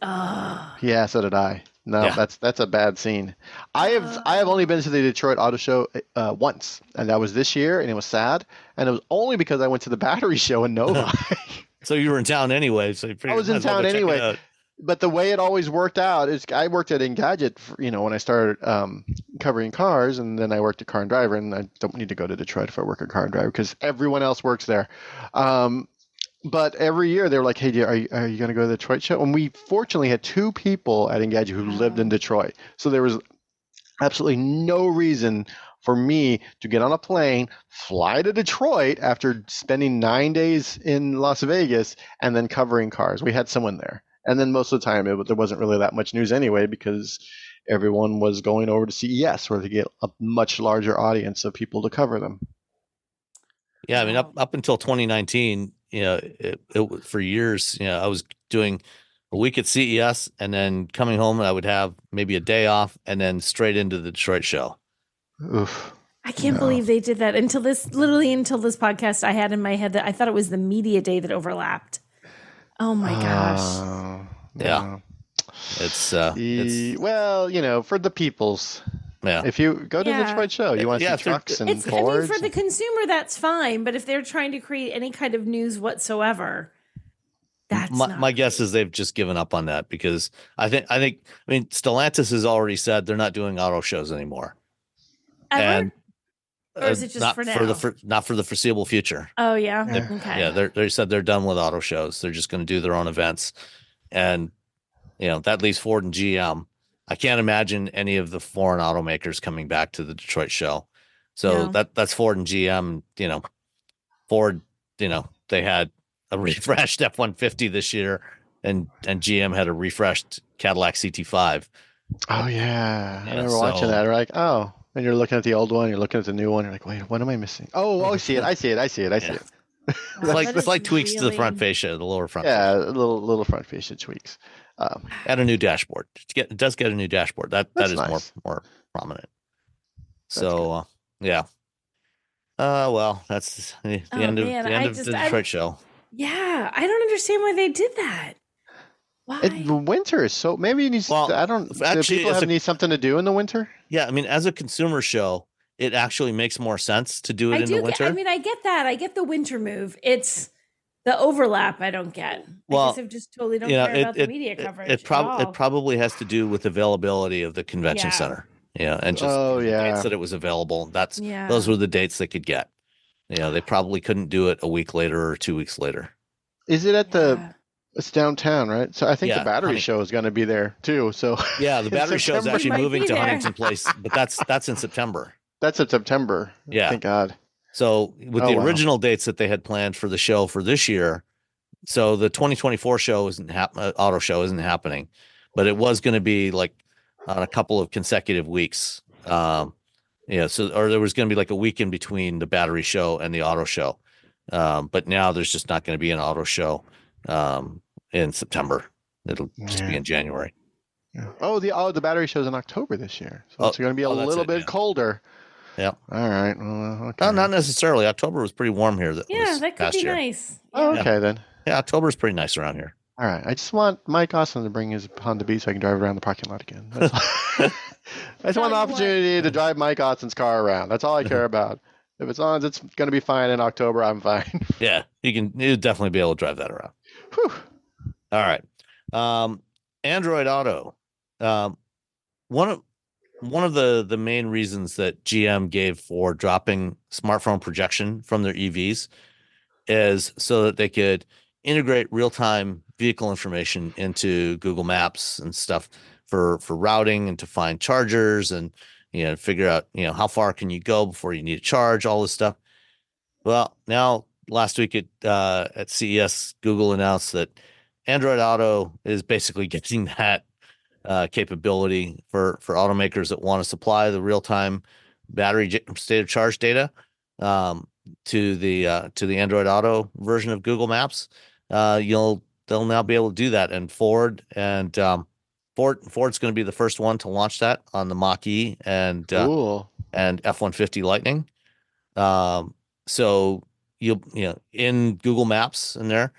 yeah, so did I. No, yeah. That's a bad scene. I have only been to the Detroit Auto Show once, and that was this year, and it was sad, and it was only because I went to the battery show in Novi. So you were in town anyway. So I was in town anyway. But the way it always worked out is I worked at Engadget, when I started covering cars, and then I worked at Car and Driver, and I don't need to go to Detroit if I work at Car and Driver because everyone else works there. But every year they were like, hey, are you going to go to the Detroit show? And we fortunately had two people at Engadget who lived in Detroit. So there was absolutely no reason for me to get on a plane, fly to Detroit after spending 9 days in Las Vegas and then covering cars. We had someone there. And then most of the time, there wasn't really that much news anyway because everyone was going over to CES where they get a much larger audience of people to cover them. Yeah, I mean, up until 2019, it for years, I was doing a week at CES and then coming home, and I would have maybe a day off and then straight into the Detroit show. Oof. I can't believe they did that until this podcast. I had in my head that I thought it was the media day that overlapped. Oh my gosh! Yeah, it's well, for the peoples. Yeah, if you go to the Detroit show, you want to see trucks and Fords. I mean, for the consumer, that's fine. But if they're trying to create any kind of news whatsoever, that's my guess is they've just given up on that because I mean Stellantis has already said they're not doing auto shows anymore. Ever? And or is it just for now? Not for the foreseeable future. Oh, yeah. Okay. Yeah, they said they're done with auto shows. They're just going to do their own events. And, that leaves Ford and GM. I can't imagine any of the foreign automakers coming back to the Detroit show. So that's Ford and GM. Ford, they had a refreshed F-150 this year, and GM had a refreshed Cadillac CT5. Oh, yeah. I remember watching that. We're like, oh. And you're looking at the old one, you're looking at the new one, you're like, wait, what am I missing? Oh, I see it. It's like tweaks to the front fascia, the lower front fascia. Yeah, little front fascia tweaks. And a new dashboard. It does get a new dashboard. That is nice. more prominent. That's so, yeah. Well, that's the end of the Detroit show. Yeah, I don't understand why they did that. Why? Winter is so. Maybe you need. Well, I don't. Actually, do people need something to do in the winter? Yeah, I mean, as a consumer show, it actually makes more sense to do it in the winter. I get that. I get the winter move. It's the overlap I don't get. I guess I just totally don't care about the media coverage. It probably has to do with availability of the convention center. Yeah, and just the dates that it was available. Those were the dates they could get. They probably couldn't do it a week later or 2 weeks later. Is it at the? It's downtown, right? So I think the battery show is going to be there too. So yeah, the battery show is actually moving to Huntington Place, but that's in September. That's in September. Yeah, thank God. So with the original dates that they had planned for the show for this year, so the 2024 show auto show isn't happening, but it was going to be like on a couple of consecutive weeks. So there was going to be like a week in between the battery show and the auto show, but now there's just not going to be an auto show in September. It'll just be in January. Yeah. The battery show's in October this year, so it's going to be a little bit colder. Yeah. All right. Well, okay. No, not necessarily. October was pretty warm here. That could be nice. Oh, yeah. Okay then. Yeah, October's pretty nice around here. All right. I just want Mike Austin to bring his Honda Beat so I can drive around the parking lot again. That's I just want an opportunity to drive Mike Austin's car around. That's all I care about. If it's on, it's going to be fine in October. I'm fine. Yeah, you'll definitely be able to drive that around. Whew. All right. Android Auto. One of the main reasons that GM gave for dropping smartphone projection from their EVs is so that they could integrate real-time vehicle information into Google Maps and stuff for routing and to find chargers and figure out how far can you go before you need a charge, all this stuff. Well, now last week at CES, Google announced that Android Auto is basically getting that capability for automakers that want to supply the real-time battery state of charge data to the Android Auto version of Google Maps. They'll now be able to do that. And Ford's going to be the first one to launch that on the Mach-E and F-150 Lightning. So you know, in Google Maps in there,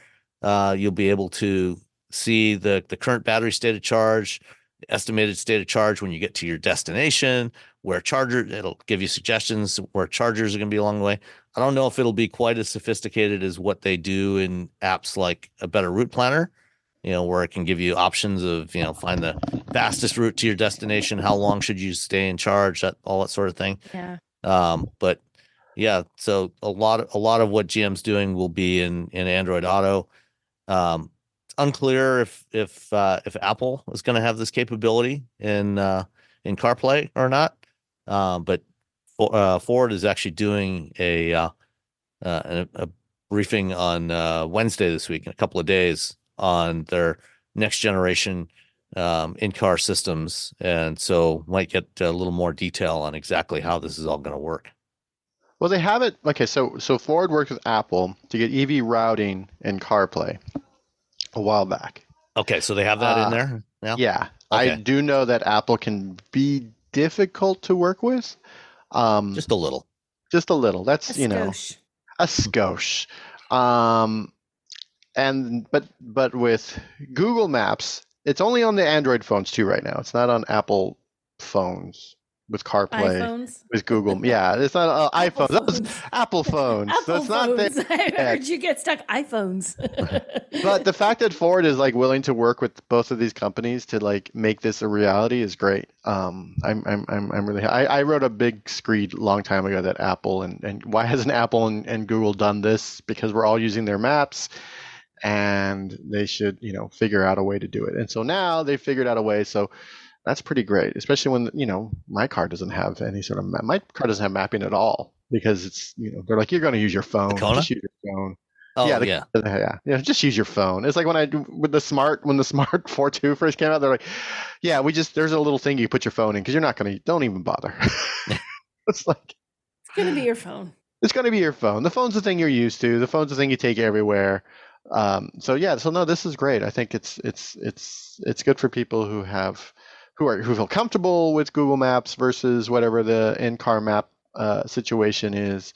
you'll be able to see the current battery state of charge, estimated state of charge when you get to your destination, it'll give you suggestions where chargers are going to be along the way. I don't know if it'll be quite as sophisticated as what they do in apps like a Better Route Planner, you know, where it can give you options of, you know, find the fastest route to your destination, how long should you stay in charge, all that sort of thing. Yeah. But yeah, so a lot of what GM's doing will be in Android Auto. Unclear if Apple is going to have this capability in CarPlay or not, but Ford is actually doing a briefing on Wednesday this week in a couple of days on their next generation in-car systems, and so might get a little more detail on exactly how this is all going to work. Well, they have it. Okay, so Ford worked with Apple to get EV routing in CarPlay a while back. Okay, so they have that in there now? Yeah. Okay. I do know that Apple can be difficult to work with. Just a little. That's a a skosh. But with Google Maps, it's only on the Android phones too right now. It's not on Apple phones with CarPlay. iPhones? With Google. Yeah, it's not iPhones. That was Apple phones. I heard you get stuck iPhones. But the fact that Ford is like willing to work with both of these companies to like make this a reality is great. I wrote a big screed long time ago that Apple and why hasn't Apple and Google done this? Because we're all using their maps and they should, you know, figure out a way to do it. And so now they figured out a way. So that's pretty great, especially when, you know, my car doesn't have any sort of map. My car doesn't have mapping at all because it's, you know, they're like, you're going to use your phone. Just use your phone. Oh, yeah, just use your phone. It's like when the smart 4.2 first came out, they're like, yeah, there's a little thing you put your phone in because you're not going to, don't even bother. It's going to be your phone. It's going to be your phone. The phone's the thing you're used to. The phone's the thing you take everywhere. So this is great. I think it's good for people who feel comfortable with Google Maps versus whatever the in-car map situation is.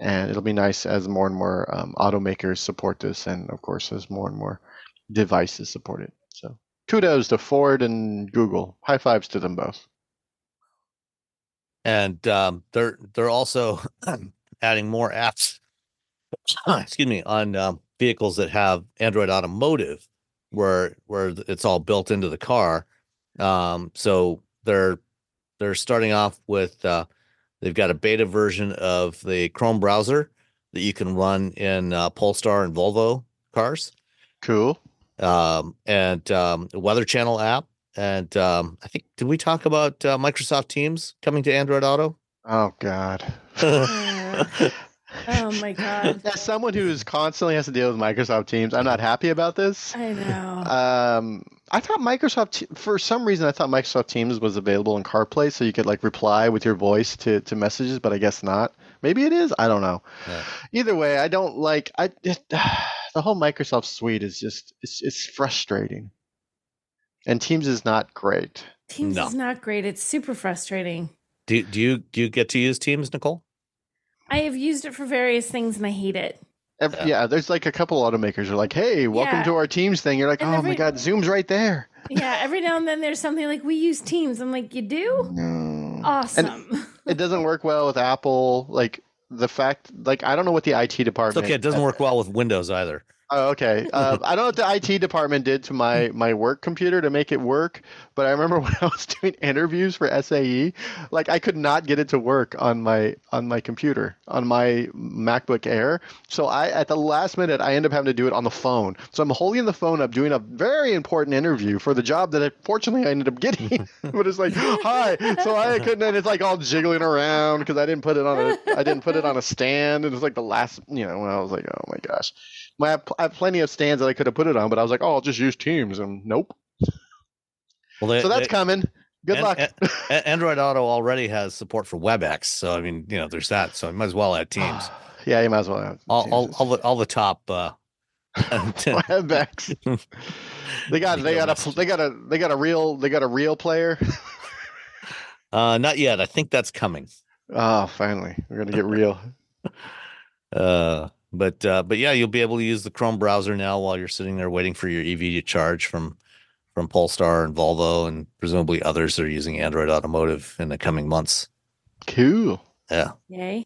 And it'll be nice as more and more automakers support this. And of course, as more and more devices support it. So kudos to Ford and Google. High fives to them both. And they're also adding more apps, on vehicles that have Android Automotive where it's all built into the car. So they're starting off with they've got a beta version of the Chrome browser that you can run in Polestar and Volvo cars. Cool. And the Weather Channel app, and I think, did we talk about Microsoft Teams coming to Android Auto? Oh God. Oh my God. As someone who constantly has to deal with Microsoft Teams, I'm not happy about this. I know. I thought Microsoft Teams was available in CarPlay, so you could like reply with your voice to messages, but I guess not. Maybe it is. I don't know. Yeah. Either way, I don't like. The whole Microsoft suite is just it's frustrating, and Teams is not great. Is not great. It's super frustrating. Do you get to use Teams, Nicole? I have used it for various things and I hate it. Yeah, there's like a couple automakers are like, hey, welcome to our Teams thing. You're like, and my God, Zoom's right there. Yeah, every now and then there's something like, we use Teams. I'm like, you do? No. Awesome. And it doesn't work well with Apple. Like I don't know what the IT department. It's okay, it doesn't work well with Windows either. Oh, okay. I don't know what the IT department did to my work computer to make it work, but I remember when I was doing interviews for SAE, like I could not get it to work on my computer, on my MacBook Air. So at the last minute, I ended up having to do it on the phone. So I'm holding the phone up, doing a very important interview for the job that fortunately I ended up getting. But it's like, hi. So I couldn't, and it's like all jiggling around because I didn't put it on a stand, and it's like the last, when I was like, oh my gosh. I have plenty of stands that I could have put it on, but I was like, oh, I'll just use Teams, and nope. Well, so that's coming. Good luck. Android Auto already has support for WebEx, so I mean, there's that. So I might as well add Teams. Yeah, you might as well add all the top WebEx. They got a real player. Not yet. I think that's coming. Oh, finally, we're gonna get real. But yeah, you'll be able to use the Chrome browser now while you're sitting there waiting for your EV to charge from Polestar and Volvo, and presumably others that are using Android Automotive in the coming months. Cool. Yeah. Yay.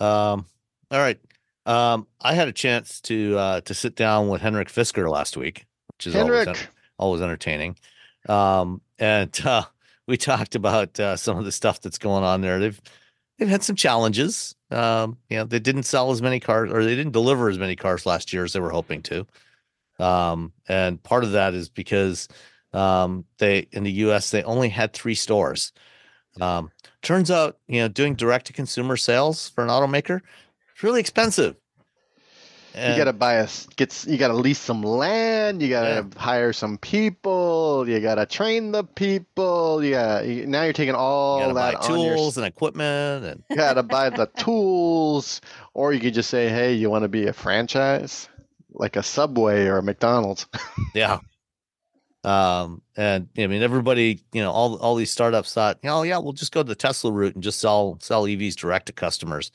All right. I had a chance to sit down with Henrik Fisker last week, which is always entertaining. And we talked about some of the stuff that's going on there. They've had some challenges. They didn't sell as many cars, or they didn't deliver as many cars last year as they were hoping to. And part of that is because they, in the US, they only had 3 stores. Turns out, doing direct to consumer sales for an automaker, it's really expensive. And you got to you got to lease some land, you got to hire some people, you got to train the people. Now you're taking all that buy tools and equipment, and you got to buy the tools, or you could just say, hey, you want to be a franchise like a Subway or a McDonald's. Yeah. And I mean, everybody, all these startups thought, we'll just go to the Tesla route and just sell EVs direct to customers.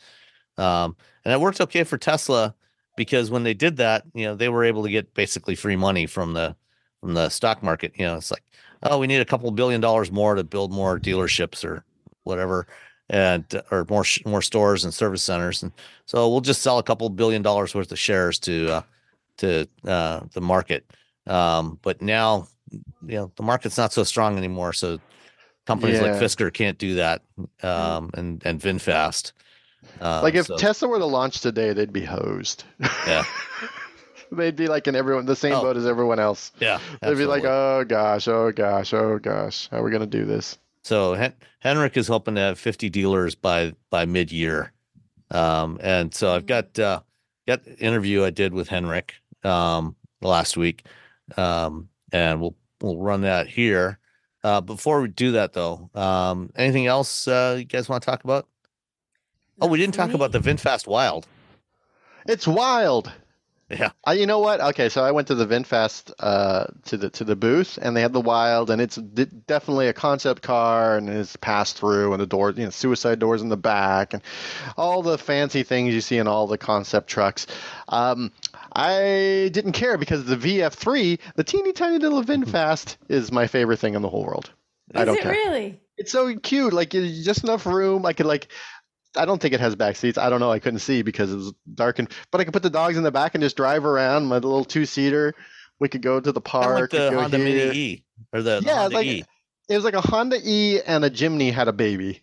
And it worked okay for Tesla, because when they did that, they were able to get basically free money from the stock market. It's like, oh, we need a couple $2 billion more to build more dealerships or whatever, or more stores and service centers, and so we'll just sell a couple $2 billion worth of shares to the market. But now, the market's not so strong anymore, so companies like Fisker can't do that, and VinFast. If Tesla were to launch today, they'd be hosed. Yeah. They'd be like the same boat as everyone else. Yeah. They'd be like, oh gosh. How are we going to do this? So Henrik is hoping to have 50 dealers by mid year. And so I've got the interview I did with Henrik, last week. And we'll run that here. Before we do that though, anything else, you guys want to talk about? Oh, we didn't talk about the VinFast Wild. It's wild. Yeah. You know what? Okay, so I went to the VinFast to the booth, and they had the Wild, and it's definitely a concept car, and it's passed through, and the doors, suicide doors in the back, and all the fancy things you see in all the concept trucks. I didn't care because the VF3, the teeny tiny little VinFast, is my favorite thing in the whole world. I don't care. Really? It's so cute. Like, just enough room. I could I don't think it has back seats. I don't know. I couldn't see because it was dark, but I could put the dogs in the back and just drive around my little 2-seater. We could go to the park. Kind of like the Honda Mini E, or the Honda E. It was like a Honda E and a Jimny had a baby.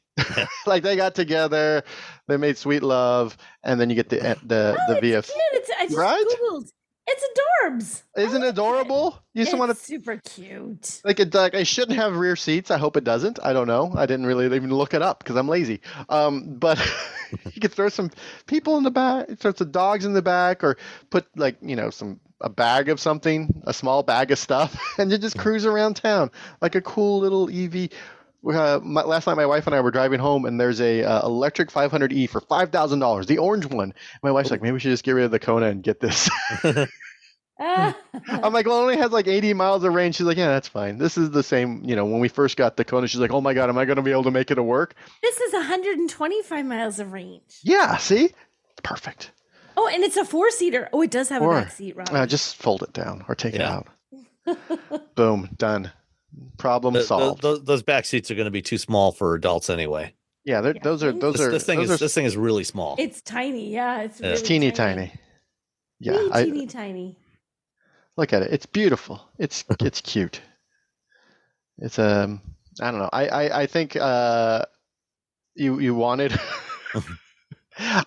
Like they got together, they made sweet love, and then you get the VF. It's cute. I just Googled. It's adorbs. Isn't it adorable? Super cute. Like it shouldn't have rear seats. I hope it doesn't. I don't know. I didn't really even look it up because I'm lazy. But you could throw some people in the back, throw some dogs in the back, or put a bag of something, a small bag of stuff, and you just cruise around town like a cool little EV. Last night, my wife and I were driving home, and there's a electric 500e for $5,000, the orange one. My wife's like, maybe we should just get rid of the Kona and get this. I'm like, well, it only has 80 miles of range. She's like, yeah, that's fine. This is the same, when we first got the Kona, she's like, oh my God, am I going to be able to make it to work? This is 125 miles of range. Yeah, see? Perfect. Oh, and it's a 4-seater. Oh, it does have a back seat, Rob. Just fold it down or take it out. Boom, done. Problem solved. Those back seats are going to be too small for adults anyway. Yeah, those are. This thing is really small. It's tiny. Yeah, it's really teeny tiny. Yeah, really teeny tiny. Look at it. It's beautiful. It's cute. It's I don't know. I think you wanted.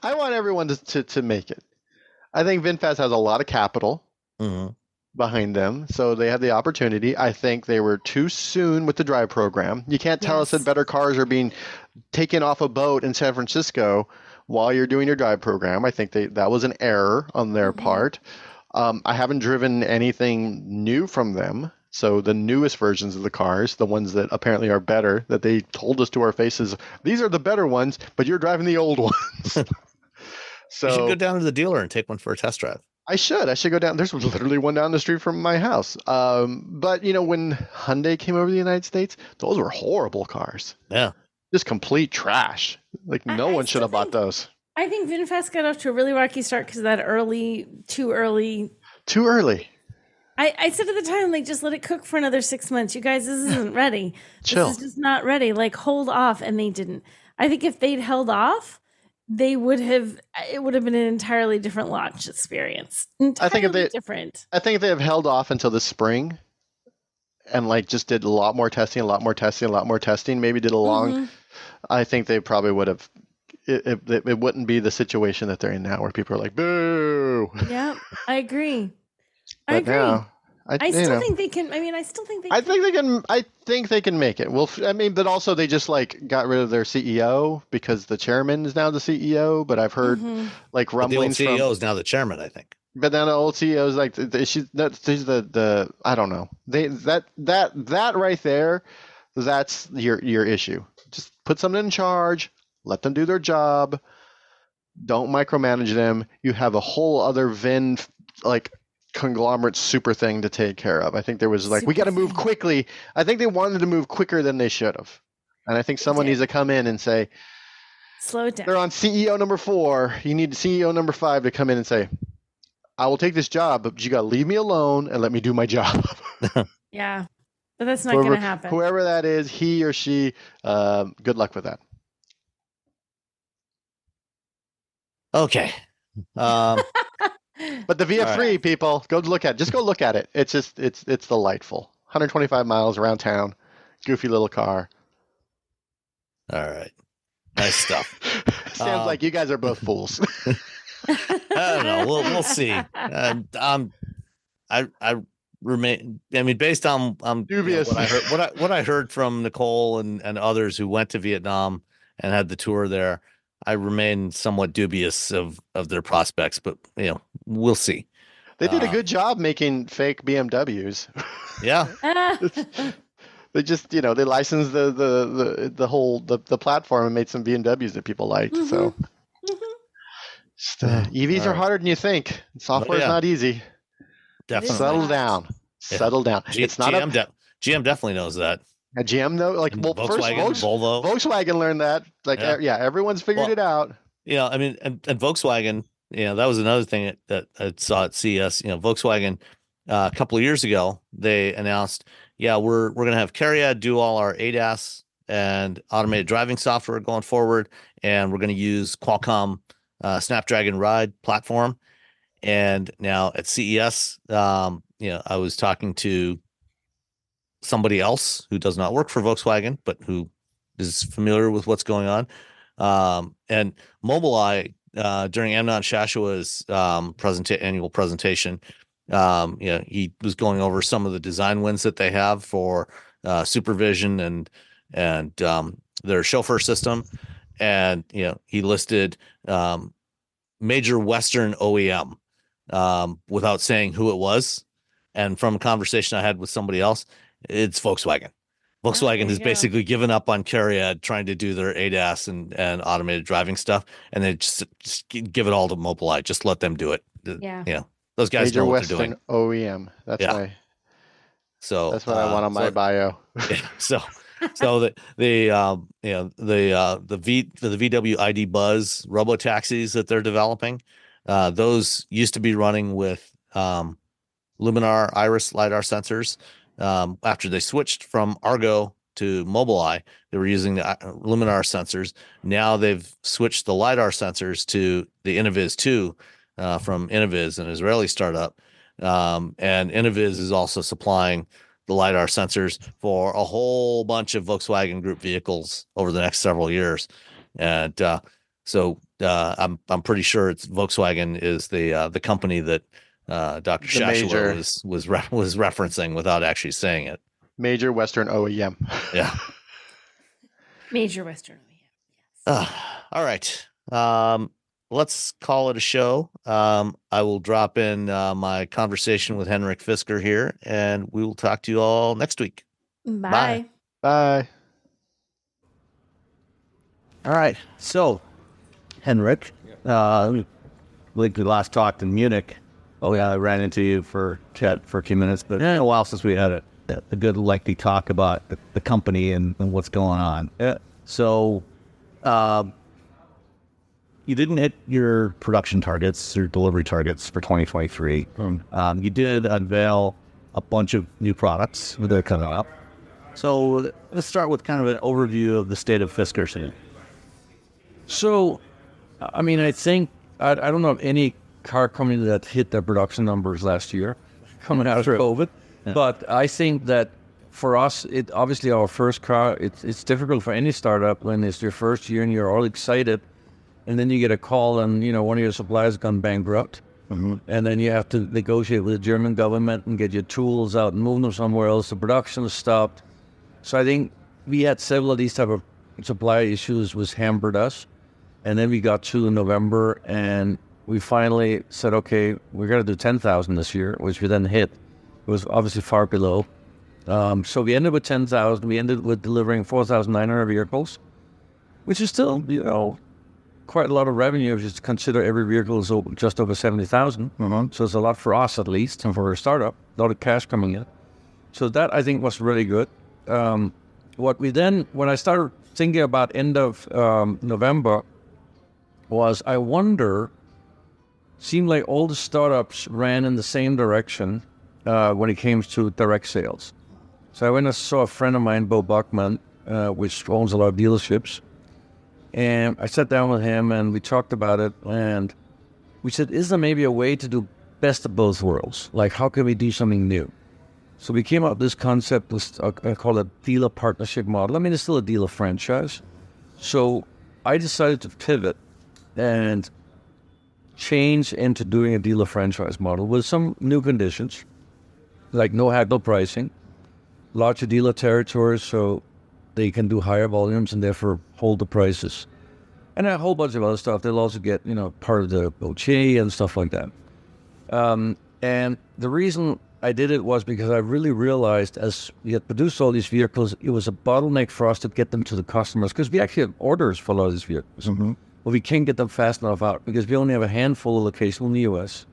I want everyone to make it. I think VinFast has a lot of capital behind them, so they had the opportunity. I think they were too soon with the drive program. You can't tell us that better cars are being taken off a boat in San Francisco while you're doing your drive program. I think that was an error on their part. I haven't driven anything new from them. So the newest versions of the cars, the ones that apparently are better, that they told us to our faces, these are the better ones, but you're driving the old ones. So you should go down to the dealer and take one for a test drive. I should go down. There's literally one down the street from my house. But, you know, when Hyundai came over to the United States, those were horrible cars. Yeah. Just complete trash. Like, no one should have bought those. I think VinFast got off to a really rocky start because of that too early. I said at the time, like, just let it cook for another 6 months. You guys, this isn't ready. Chill. This is just not ready. Like, hold off. And they didn't. I think if they'd held off, it would have been an entirely different launch experience. I think if they have held off until the spring and, like, just did a lot more testing, maybe did a long, I think they probably would have. It wouldn't be the situation that they're in now where people are like, boo. Yeah, I agree. Now, I think they can make it. Well, I mean, but also they just like got rid of their CEO because the chairman is now the CEO. But I've heard like rumblings. The old CEO is now the chairman, I think. But then the old CEO is like, she's the I don't know. That right there, that's your issue. Just put someone in charge. Let them do their job. Don't micromanage them. You have a whole other VIN like conglomerate super thing to take care of. I think there was like, we got to move quickly. I think they wanted to move quicker than they should have. And I think someone needs to come in and say, slow down. They're on CEO number 4. You need CEO number 5 to come in and say, I will take this job, but you got to leave me alone and let me do my job. Yeah. But that's not going to happen. Whoever that is, he or she, good luck with that. Okay. But the VF3 people, go look at it. It's delightful. 125 miles around town, goofy little car. All right. Nice stuff. Sounds like you guys are both fools. I don't know. We'll see. Based on dubious. You know, what I heard from Nicole and others who went to Vietnam and had the tour there, I remain somewhat dubious of their prospects, but you know, we'll see. They did a good job making fake BMWs. Yeah. They just, you know, they licensed the whole platform and made some BMWs that people liked. So EVs are harder than you think. Software is not easy. Definitely. Settle down. It's not GM. GM definitely knows that. GM though, like Volkswagen, Volvo. Volkswagen learned that. Like, everyone's figured it out. Yeah, I mean, and Volkswagen, you know, that was another thing that I saw at CES. You know, Volkswagen a couple of years ago, they announced, we're gonna have CARIAD do all our ADAS and automated driving software going forward, and we're gonna use Qualcomm Snapdragon Ride platform. And now at CES, you know, I was talking to somebody else who does not work for Volkswagen, but who is familiar with what's going on. And Mobileye, during Amnon Shashua's annual presentation, you know, he was going over some of the design wins that they have for supervision and their chauffeur system. And, you know, he listed major Western OEM without saying who it was. And from a conversation I had with somebody else, it's Volkswagen. Volkswagen has basically given up on CARIAD, trying to do their ADAS and automated driving stuff, and they just give it all to Mobileye. Just let them do it. Yeah, you know, those guys know what they're doing. Major Western OEM. That's why. So that's what I want on my bio. Yeah, so the VW ID. Buzz robo taxis that they're developing, those used to be running with Luminar Iris LiDAR sensors. After they switched from Argo to Mobileye, they were using the Luminar sensors. Now they've switched the LiDAR sensors to the Innoviz 2 from Innoviz, an Israeli startup. And Innoviz is also supplying the LiDAR sensors for a whole bunch of Volkswagen Group vehicles over the next several years. And so I'm pretty sure it's Volkswagen is the company that Dr. Schachler was referencing without actually saying it. Major Western OEM. Yeah. Major Western OEM. Yes. All right. Let's call it a show. I will drop in my conversation with Henrik Fisker here, and we will talk to you all next week. Bye. Bye. All right. So, Henrik, I think we last talked in Munich. Oh, yeah, I ran into you for chat for a few minutes, but it's been a while since we had a good, lengthy talk about the company and what's going on. Yeah. So, you didn't hit your production targets, your delivery targets for 2023. You did unveil a bunch of new products that are coming up. So let's start with kind of an overview of the state of Fisker scene. So, I mean, I think, I don't know of any car company that hit their production numbers last year coming out of COVID. Yeah. But I think that for us, it obviously our first car, it's difficult for any startup when it's your first year and you're all excited. And then you get a call and, you know, one of your suppliers gone bankrupt. Mm-hmm. And then you have to negotiate with the German government and get your tools out and move them somewhere else. The production is stopped. So I think we had several of these type of supply issues which hampered us. And then we got to November and we finally said, okay, we're going to do 10,000 this year, which we then hit. It was obviously far below. So we ended with 10,000. We ended with delivering 4,900 vehicles, which is still, you know, quite a lot of revenue if you consider every vehicle is just over 70,000. Mm-hmm. So it's a lot for us at least, and for a startup, a lot of cash coming in. So that I think was really good. What we then, when I started thinking about end of November, was I wonder, seemed like all the startups ran in the same direction when it came to direct sales. So I went and saw a friend of mine, Bo Buckman, which owns a lot of dealerships. And I sat down with him and we talked about it and we said, is there maybe a way to do best of both worlds? Like, how can we do something new? So we came up with this concept, I call it dealer partnership model. I mean, it's still a dealer franchise. So I decided to pivot and change into doing a dealer franchise model with some new conditions, like no haggle pricing, larger dealer territories, so they can do higher volumes and therefore hold the prices. And a whole bunch of other stuff. They'll also get, you know, part of the OCHE and stuff like that. And the reason I did it was because I really realized as we had produced all these vehicles, it was a bottleneck for us to get them to the customers because we actually have orders for a lot of these vehicles. Mm-hmm. But we can't get them fast enough out because we only have a handful of locations in the U.S.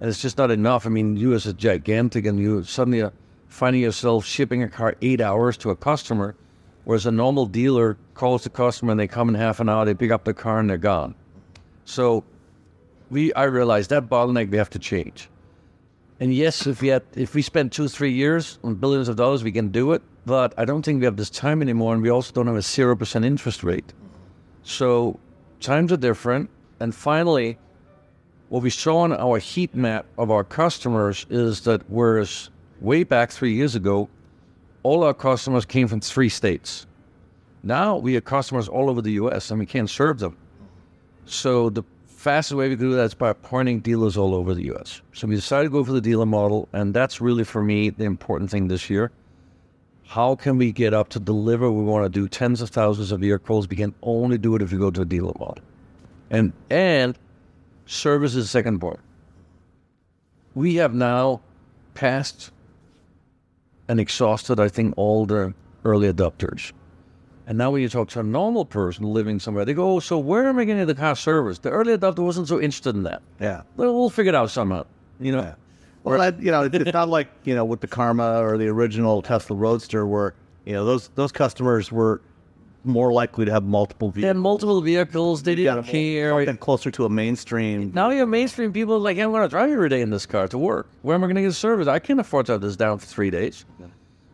And it's just not enough. I mean, the U.S. is gigantic and you suddenly are finding yourself shipping a car 8 hours to a customer. Whereas a normal dealer calls the customer and they come in half an hour, they pick up the car and they're gone. So I realized that bottleneck we have to change. And yes, if we spend 2-3 years on billions of dollars, we can do it. But I don't think we have this time anymore. And we also don't have a 0% interest rate. So times are different. And finally, what we saw on our heat map of our customers is that whereas way back 3 years ago, all our customers came from 3 states. Now we have customers all over the U.S. and we can't serve them. So the fastest way we can do that is by appointing dealers all over the U.S. So we decided to go for the dealer model, and that's really for me the important thing this year. How can we get up to deliver? We want to do tens of thousands of vehicles. We can only do it if we go to a dealer model. And service is the second part. We have now passed and exhausted, I think, all the early adopters. And now when you talk to a normal person living somewhere, they go, oh, so where am I getting the car service? The early adopter wasn't so interested in that. Yeah. Well, we'll figure it out somehow, you know. Yeah. Well, that, you know, it's not like, you know, with the Karma or the original Tesla Roadster where, you know, those customers were more likely to have multiple vehicles. They had multiple vehicles. They didn't care. Something closer to a mainstream. Now you have mainstream people like, I'm going to drive every day in this car to work. Where am I going to get service? I can't afford to have this down for 3 days. Yeah.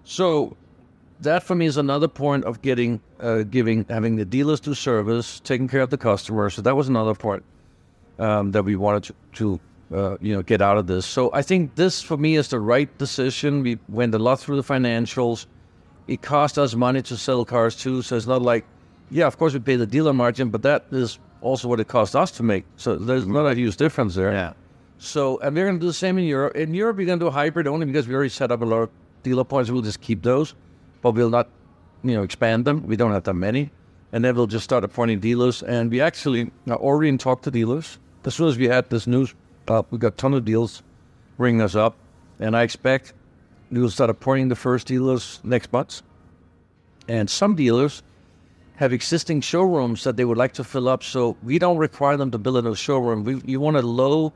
So that for me is another point of getting, having the dealers do service, taking care of the customers. So that was another part. that we wanted to get out of this. So I think this, for me, is the right decision. We went a lot through the financials. It cost us money to sell cars too, so it's not like, yeah, of course we pay the dealer margin, but that is also what it cost us to make. So there's not a huge difference there. Yeah. So, and we're going to do the same in Europe. In Europe, we're going to do hybrid only because we already set up a lot of dealer points. We'll just keep those, but we'll not, expand them. We don't have that many. And then we'll just start appointing dealers. And we actually are already in talk to dealers. As soon as we had this news up, we got a ton of deals ringing us up. And I expect we'll start appointing the first dealers next month. And some dealers have existing showrooms that they would like to fill up. So we don't require them to build a new showroom. You want a low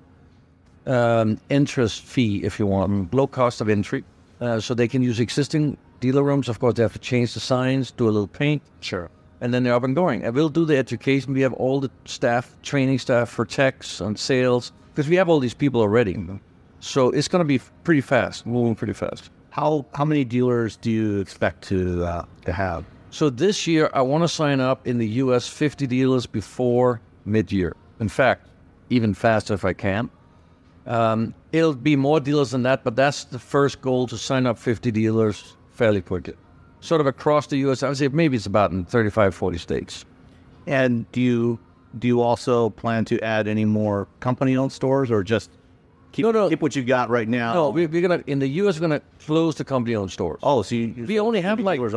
interest fee, if you want, low cost of entry. So they can use existing dealer rooms. Of course, they have to change the signs, do a little paint. Sure. And then they're up and going. And we'll do the education. We have all the staff, training staff for techs and sales, because we have all these people already. Mm-hmm. So it's going to be pretty fast, moving pretty fast. How many dealers do you expect to have? So this year, I want to sign up in the U.S. 50 dealers before mid-year. In fact, even faster if I can. It'll be more dealers than that, but that's the first goal, to sign up 50 dealers fairly quickly. Sort of across the U.S., I would say maybe it's about in 35, 40 states. And do you also plan to add any more company-owned stores, or just keep what you got right now? No, we're gonna, in the U.S., we're gonna close the company-owned stores. Oh, so we only have like 3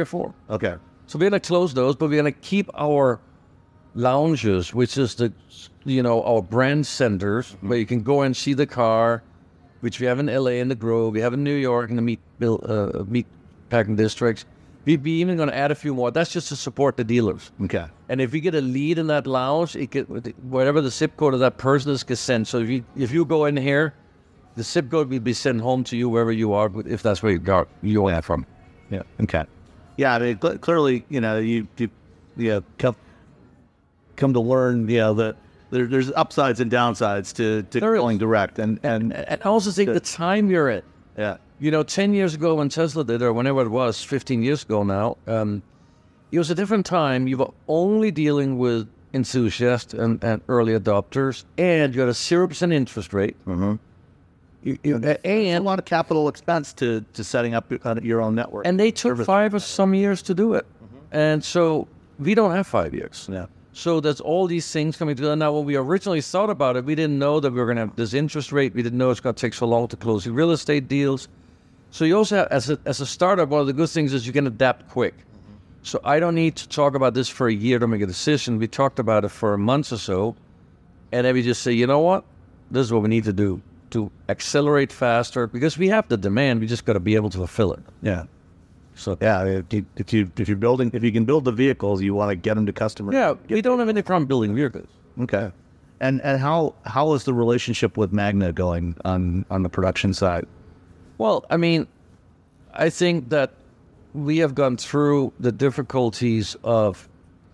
or 4. Okay, so we're gonna close those, but we're gonna keep our lounges, which is the, our brand centers, mm-hmm. where you can go and see the car, which we have in LA in the Grove, we have in New York in the meat packing districts. We'd be even going to add a few more. That's just to support the dealers. Okay. And if we get a lead in that lounge, whatever the zip code of that person is, gets sent. So if you go in here, the zip code will be sent home to you wherever you are, if that's where you are from. Yeah. Okay. Yeah. I mean, clearly, come to learn, that there's upsides and downsides to going direct, and I also think the time you're in. Yeah. 10 years ago when Tesla did, or whenever it was, 15 years ago now, it was a different time. You were only dealing with enthusiasts and early adopters, and you had a 0% interest rate. Mm-hmm. And a lot of capital expense to setting up your own network. And they took service. 5 or some years to do it. Mm-hmm. And so we don't have 5 years. Yeah. So there's all these things coming together. Now, when we originally thought about it, we didn't know that we were going to have this interest rate. We didn't know it's going to take so long to close the real estate deals. So you also have, as a startup, one of the good things is you can adapt quick. Mm-hmm. So I don't need to talk about this for a year to make a decision. We talked about it for a month or so, and then we just say, you know what? This is what we need to do to accelerate faster, because we have the demand. We just got to be able to fulfill it. Yeah. So yeah, if you can build the vehicles, you want to get them to customers. Yeah, we don't have any problem building vehicles. Okay. And how is the relationship with Magna going on the production side? Well, I mean, I think that we have gone through the difficulties of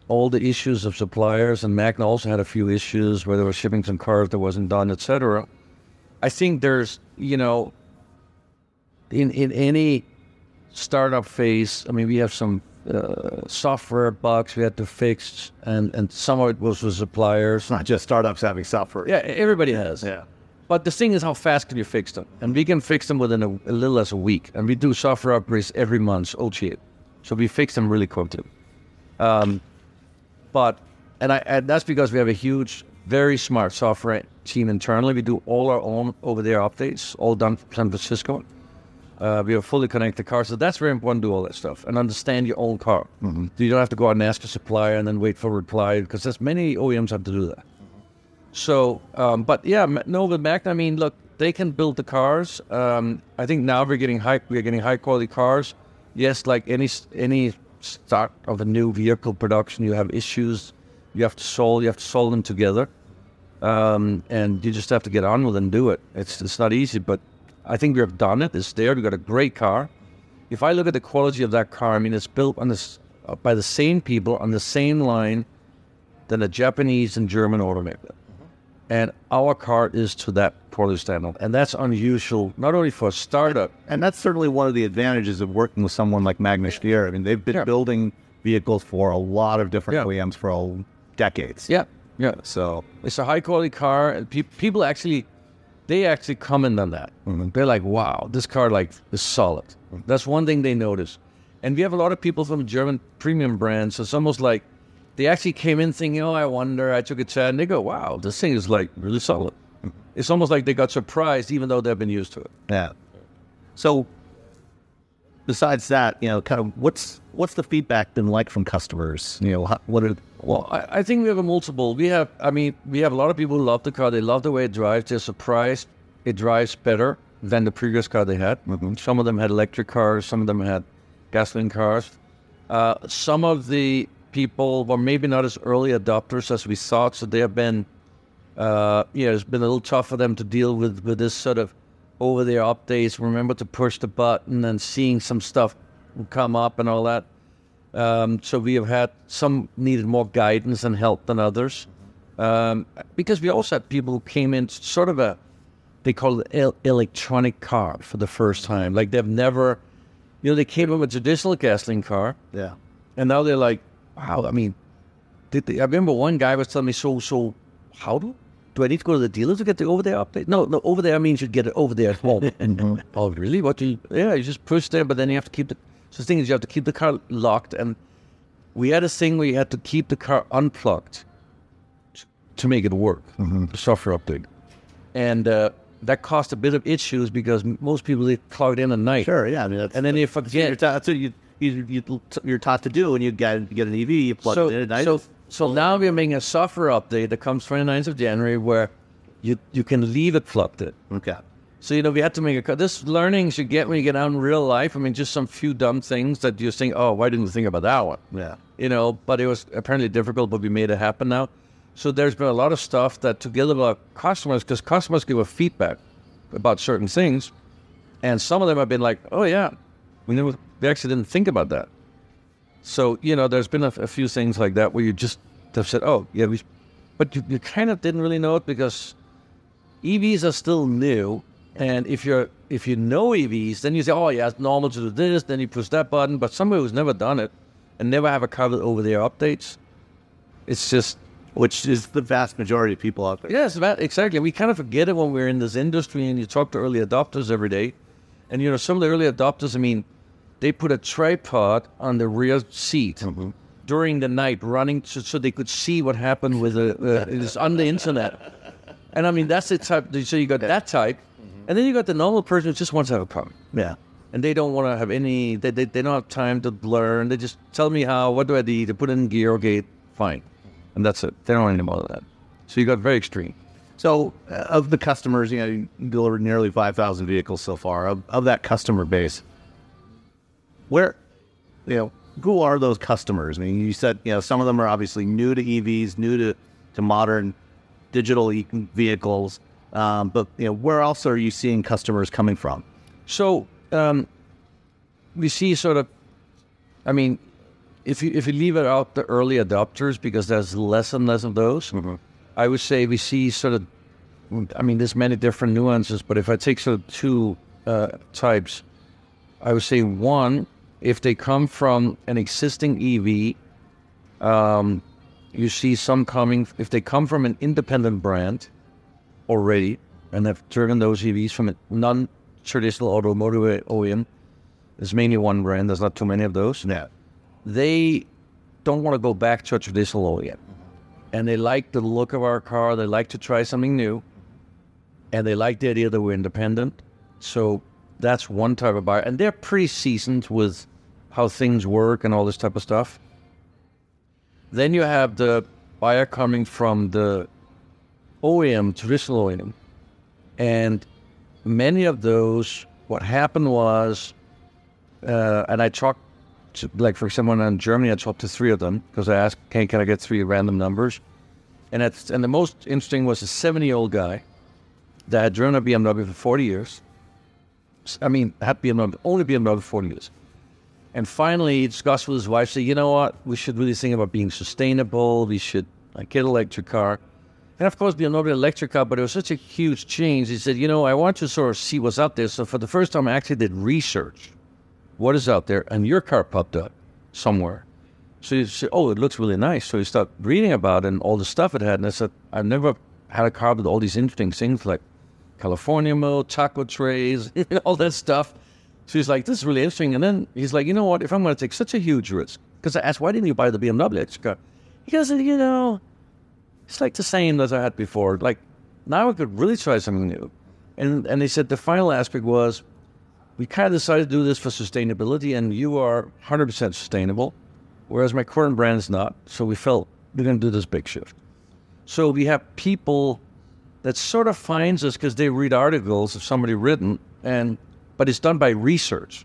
all the issues of suppliers, and Magna also had a few issues where they were shipping some cars that wasn't done, etc. I think there's, in any startup phase, I mean, we have some software bugs we had to fix, and some of it was with suppliers. It's not just startups having software. Yeah, everybody has. Yeah. But the thing is, how fast can you fix them? And we can fix them within a little less a week. And we do software upgrades every month, so we fix them really quickly. But that's because we have a huge, very smart software team internally. We do all our own over-the-air updates, all done from San Francisco. We have fully connected cars, so that's very important to do all that stuff and understand your own car. Mm-hmm. So you don't have to go out and ask a supplier and then wait for a reply, because there's many OEMs have to do that. So, with Magna, I mean, look, they can build the cars. I think now we're getting high quality cars. Yes, like any start of a new vehicle production, you have issues you have to solve them together, and you just have to get on with it and do it. It's not easy, but I think we have done it. It's there. We got a great car. If I look at the quality of that car, I mean, it's built by the same people on the same line than a Japanese and German automaker. And our car is to that quality standard. And that's unusual, not only for a startup. And that's certainly one of the advantages of working with someone like Magna Steyr. I mean, they've been building vehicles for a lot of different OEMs for decades. Yeah. Yeah. So it's a high quality car, and people actually, they actually comment on that. Mm-hmm. They're like, wow, this car like is solid. Mm-hmm. That's one thing they notice. And we have a lot of people from German premium brands. So it's almost like they actually came in thinking, oh, I wonder, I took a chat, and they go, wow, this thing is like really solid. Mm-hmm. It's almost like they got surprised, even though they've been used to it. Yeah. So besides that, you know, kind of what's the feedback been like from customers? You know, I think we have a multiple. We have a lot of people who love the car. They love the way it drives. They're surprised it drives better than the previous car they had. Mm-hmm. Some of them had electric cars. Some of them had gasoline cars. Some of the people were maybe not as early adopters as we thought, so they have been, it's been a little tough for them to deal with this sort of over-the-air updates, remember to push the button and seeing some stuff come up and all that. So we have had some needed more guidance and help than others. Because we also had people who came in sort of they call it electronic car for the first time. Like they've never, they came in with a traditional gasoline car. Yeah. And now they're like, wow, I remember one guy was telling me, so how do I need to go to the dealer to get the over-the-air update? No, over-the-air means you get it over there at home. Mm-hmm. Oh, really? What do you... Yeah, you just push there, but then you have to keep the... So the thing is, you have to keep the car locked, and we had a thing where you had to keep the car unplugged to make it work, mm-hmm. the software update. And that caused a bit of issues because most people, they clogged in at night. Sure, yeah. And then you forget... That's what you're taught to do when you get an EV, you plug it in at night. So now we're making a software update that comes 29th of January where you can leave it plugged in. Okay. So, we had to make this learnings you get when you get out in real life. Just some few dumb things that you think, oh, why didn't we think about that one? Yeah. But it was apparently difficult, but we made it happen now. So there's been a lot of stuff that together with our customers, because customers give us feedback about certain things. And some of them have been like, oh, yeah, we actually didn't think about that. So, there's been a few things like that where you just have said, oh, yeah, but you kind of didn't really know it because EVs are still new. And if you know EVs, then you say, oh, yeah, it's normal to do this. Then you push that button. But somebody who's never done it and never have a car with over-the-air updates, it's just... Which is the vast majority of people out there. Yes, exactly. We kind of forget it when we're in this industry and you talk to early adopters every day. And, some of the early adopters, they put a tripod on the rear seat mm-hmm. during the night running so they could see what happened with it is on the internet. And that's the type, so you got that type, mm-hmm. and then you got the normal person who just wants to have a problem. Yeah. And they don't want to have any, they don't have time to learn. They just tell me how, what do I need to put in gear, okay, fine. And that's it. They don't want any more of that. So you got very extreme. So of the customers, you delivered nearly 5,000 vehicles so far. Of that customer base, where, who are those customers? You said, some of them are obviously new to EVs, new to modern digital vehicles. But where else are you seeing customers coming from? So we see sort of, if you leave it out the early adopters, because there's less and less of those, mm-hmm. I would say we see sort of, there's many different nuances, but if I take sort of two types, I would say one, if they come from an existing EV, you see some coming, if they come from an independent brand already and have driven those EVs from a non-traditional automotive OEM, there's mainly one brand, there's not too many of those. Yeah. They don't want to go back to a traditional OEM. And they like the look of our car, they like to try something new, and they like the idea that we're independent. So that's one type of buyer. And they're pretty seasoned with how things work and all this type of stuff. Then you have the buyer coming from the OEM, traditional OEM. And many of those, what happened was, and I talked to, like for someone in Germany, I talked to three of them because I asked, can I get three random numbers? And the most interesting was a 70-year-old guy that had driven a BMW for 40 years. Had BMW, only BMW for 40 years. And finally, he discussed with his wife, said, you know what, we should really think about being sustainable, we should get an electric car. And of course, BMW electric car, but it was such a huge change. He said, I want to sort of see what's out there. So for the first time, I actually did research, what is out there, and your car popped up somewhere. So you say, oh, it looks really nice. So you start reading about it and all the stuff it had. And I said, I've never had a car with all these interesting things like California mode, taco trays, all that stuff. So he's like, this is really interesting. And then he's like, you know what? If I'm going to take such a huge risk, because I asked, why didn't you buy the BMW car? He goes, you know, it's like the same as I had before. Like, now I could really try something new. And he said the final aspect was, we kind of decided to do this for sustainability, and you are 100% sustainable, whereas my current brand is not. So we felt we're going to do this big shift. So we have people that sort of finds us because they read articles of somebody written, but it's done by research.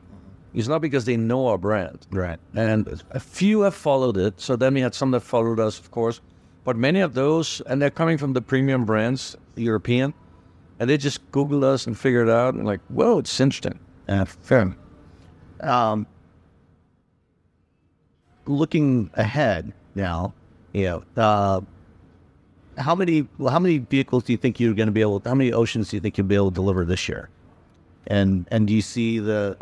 It's not because they know our brand. Right. And a few have followed it. So then we had some that followed us, of course. But many of those, and they're coming from the premium brands, European, and they just Googled us and figured it out. And like, whoa, it's interesting. Fair. Looking ahead now, how many vehicles do you think you're going to be able? How many Oceans do you think you'll be able to deliver this year? And do you see the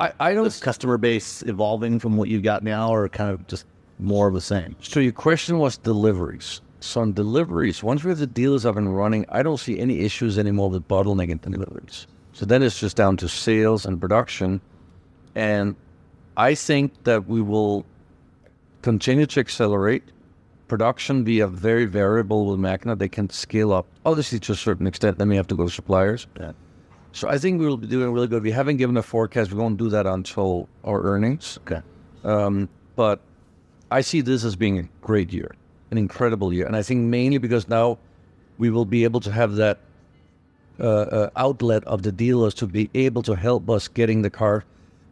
customer base evolving from what you've got now, or kind of just more of the same? So your question was deliveries. So on deliveries, once we have the dealers up and running, I don't see any issues anymore with bottlenecking deliveries. So then it's just down to sales and production. And I think that we will continue to accelerate production. We are very variable with Magna. They can scale up, obviously, to a certain extent. Then we have to go to suppliers. Yeah. So I think we will be doing really good. We haven't given a forecast. We won't do that until our earnings. Okay. But I see this as being a great year, an incredible year. And I think mainly because now we will be able to have that outlet of the dealers to be able to help us getting the car.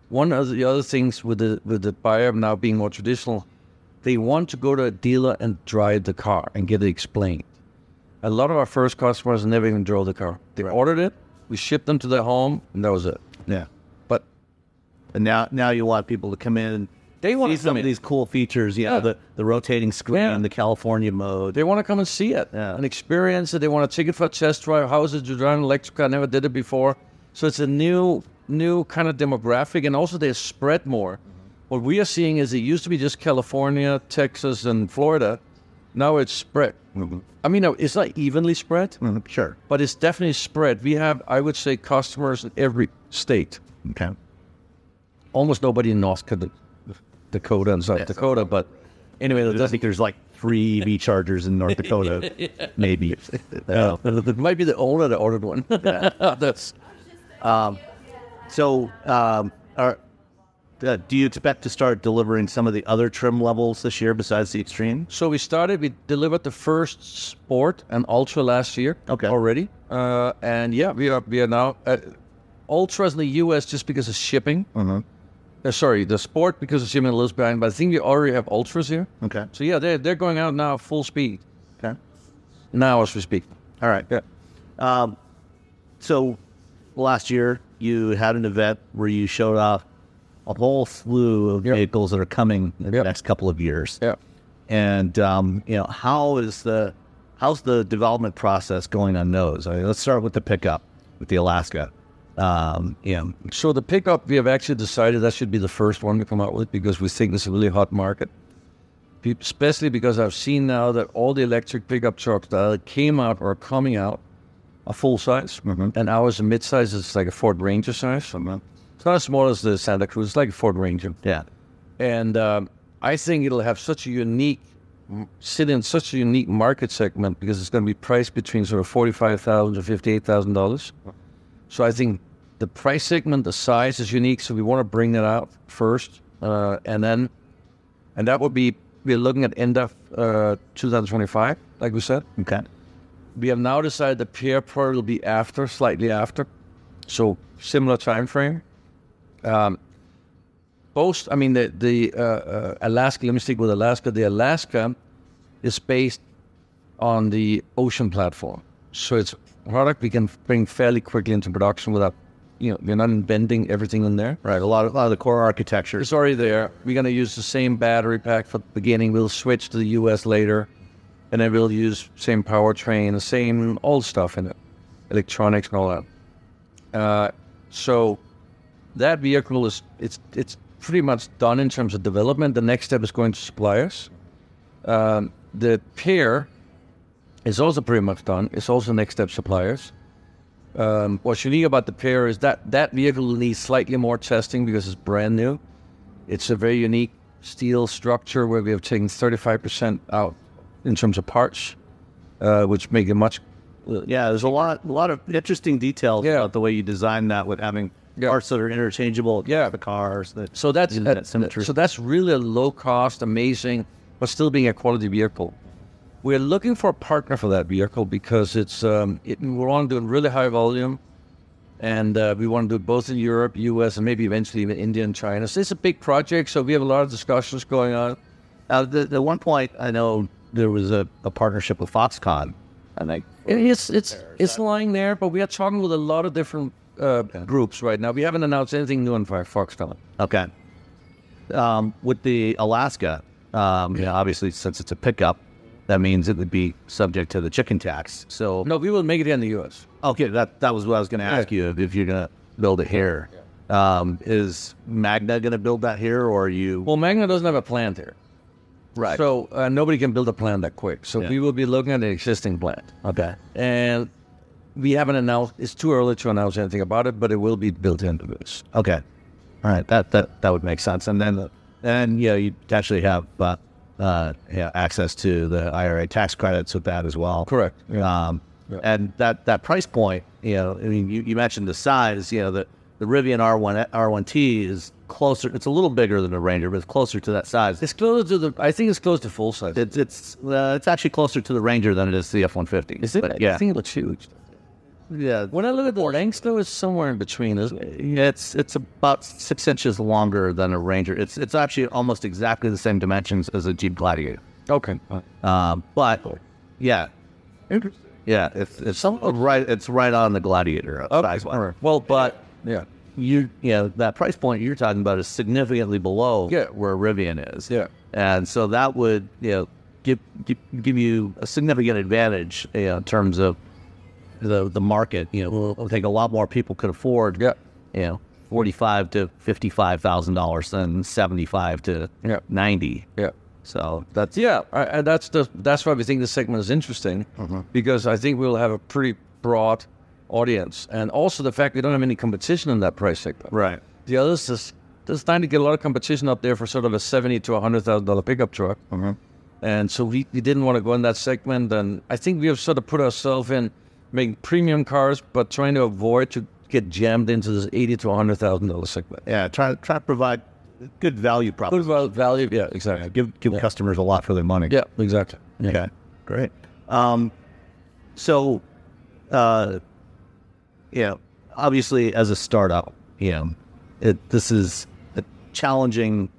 One of the other things with the buyer now being more traditional, they want to go to a dealer and drive the car and get it explained. A lot of our first customers never even drove the car. They ordered it, we shipped them to their home, and that was it. Yeah. But now you want people to come in. They want to see some of these cool features, the rotating screen, the California mode. They want to come and see it and experience it. They want to take it for a test drive. How is it to drive an electric car? I never did it before. So it's a new kind of demographic, and also they spread more. Mm-hmm. What we are seeing is it used to be just California, Texas, and Florida. Now it's spread. Mm-hmm. I mean, it's not evenly spread. Mm-hmm. Sure. But it's definitely spread. We have, I would say, customers in every state. Okay. Almost nobody in North Dakota and South Dakota, but anyway, I think there's like 3 EV chargers in North Dakota, maybe. It might be the owner that ordered one. That's. Do you expect to start delivering some of the other trim levels this year besides the Extreme? So we delivered the first Sport and Ultra last year already, we are now Ultras in the U.S. just because of shipping. Mm-hmm. Sorry, the Sport because it's a little behind, but I think we already have Ultras here. Okay. So they're going out now full speed. Okay. Now as we speak. All right. Yeah. So last year you had an event where you showed off a whole slew of vehicles that are coming in the next couple of years. Yeah. And how's the development process going on those? I mean, let's start with the pickup, with the Alaska. So the pickup, we have actually decided that should be the first one we come out with because we think this is a really hot market, especially because I've seen now that all the electric pickup trucks that came out or are coming out are full size, and ours are mid-size. It's like a Ford Ranger size. Mm-hmm. It's not as small as the Santa Cruz. It's like a Ford Ranger. Yeah, and I think it'll have sit in such a unique market segment because it's going to be priced between sort of $45,000 to $58,000. So I think the price segment, the size is unique. So we want to bring that out first. And that would be, we're looking at end of 2025, like we said. Okay. We have now decided the Pierre product will be slightly after. So similar time frame. The Alaska is based on the Ocean platform. So it's product we can bring fairly quickly into production without, we're not inventing everything in there. Right, a lot of the core architecture is already there. We're going to use the same battery pack for the beginning. We'll switch to the U.S. later, and then we'll use same powertrain, the same old stuff in it, electronics and all that. So that vehicle is it's pretty much done in terms of development. The next step is going to suppliers. The PEAR is also pretty much done. It's also next step suppliers. What's unique about the PEAR is that that vehicle will need slightly more testing because it's brand new. It's a very unique steel structure where we have taken 35% out in terms of parts, which make it much... Yeah, there's a lot of interesting details about the way you design that with having parts that are interchangeable the cars. So that's really a low-cost, amazing, but still being a quality vehicle. We're looking for a partner for that vehicle because it's we want to do really high volume, and we want to do it both in Europe, U.S., and maybe eventually even India and China. So it's a big project, so we have a lot of discussions going on. The one point I know there was a partnership with Foxconn, and it's lying there, but we are talking with a lot of different groups right now. We haven't announced anything new on Foxconn. Okay. With the Alaska, obviously since it's a pickup, that means it would be subject to the chicken tax. So no, we will make it in the U.S. Okay, that was what I was going to ask you. If you're going to build it here, is Magna going to build that here, or are you? Well, Magna doesn't have a plant here, right? So nobody can build a plant that quick. So we will be looking at an existing plant. Okay, and we haven't announced. It's too early to announce anything about it, but it will be built into this. Okay, all right. That would make sense. And then you actually have. Access to the IRA tax credits with that as well. Correct. Yeah. And that price point, you mentioned the size, the Rivian R1T is closer. It's a little bigger than the Ranger, but it's closer to that size. It's closer to I think it's close to full size. It's actually closer to the Ranger than it is to the F-150. Is it? But, I think it looks huge. Yeah. When I look at the length, though, it's somewhere in between, isn't it? It's about 6 inches longer than a Ranger. It's actually almost exactly the same dimensions as a Jeep Gladiator. Okay. Interesting. Yeah, it's right on the Gladiator size-wise. Right. Well, but that price point you're talking about is significantly below where Rivian is. Yeah. And so that would give you a significant advantage in terms of the market, I think a lot more people could afford, $45,000 to $55,000 than $75,000 to $90,000. Yeah. So that's and that's why we think this segment is interesting, because I think we'll have a pretty broad audience, and also the fact we don't have any competition in that price sector. Right. The others there's starting to get a lot of competition up there for sort of a $70,000 to $100,000 pickup truck, and so we didn't want to go in that segment, and I think we have sort of put ourselves in. Making premium cars, but trying to avoid to get jammed into this $80,000 to $100,000 segment. Yeah, try to provide good value proposition. Good value, exactly. Give customers a lot for their money. Yeah, exactly. Yeah. Okay, great. Obviously as a startup, this is a challenging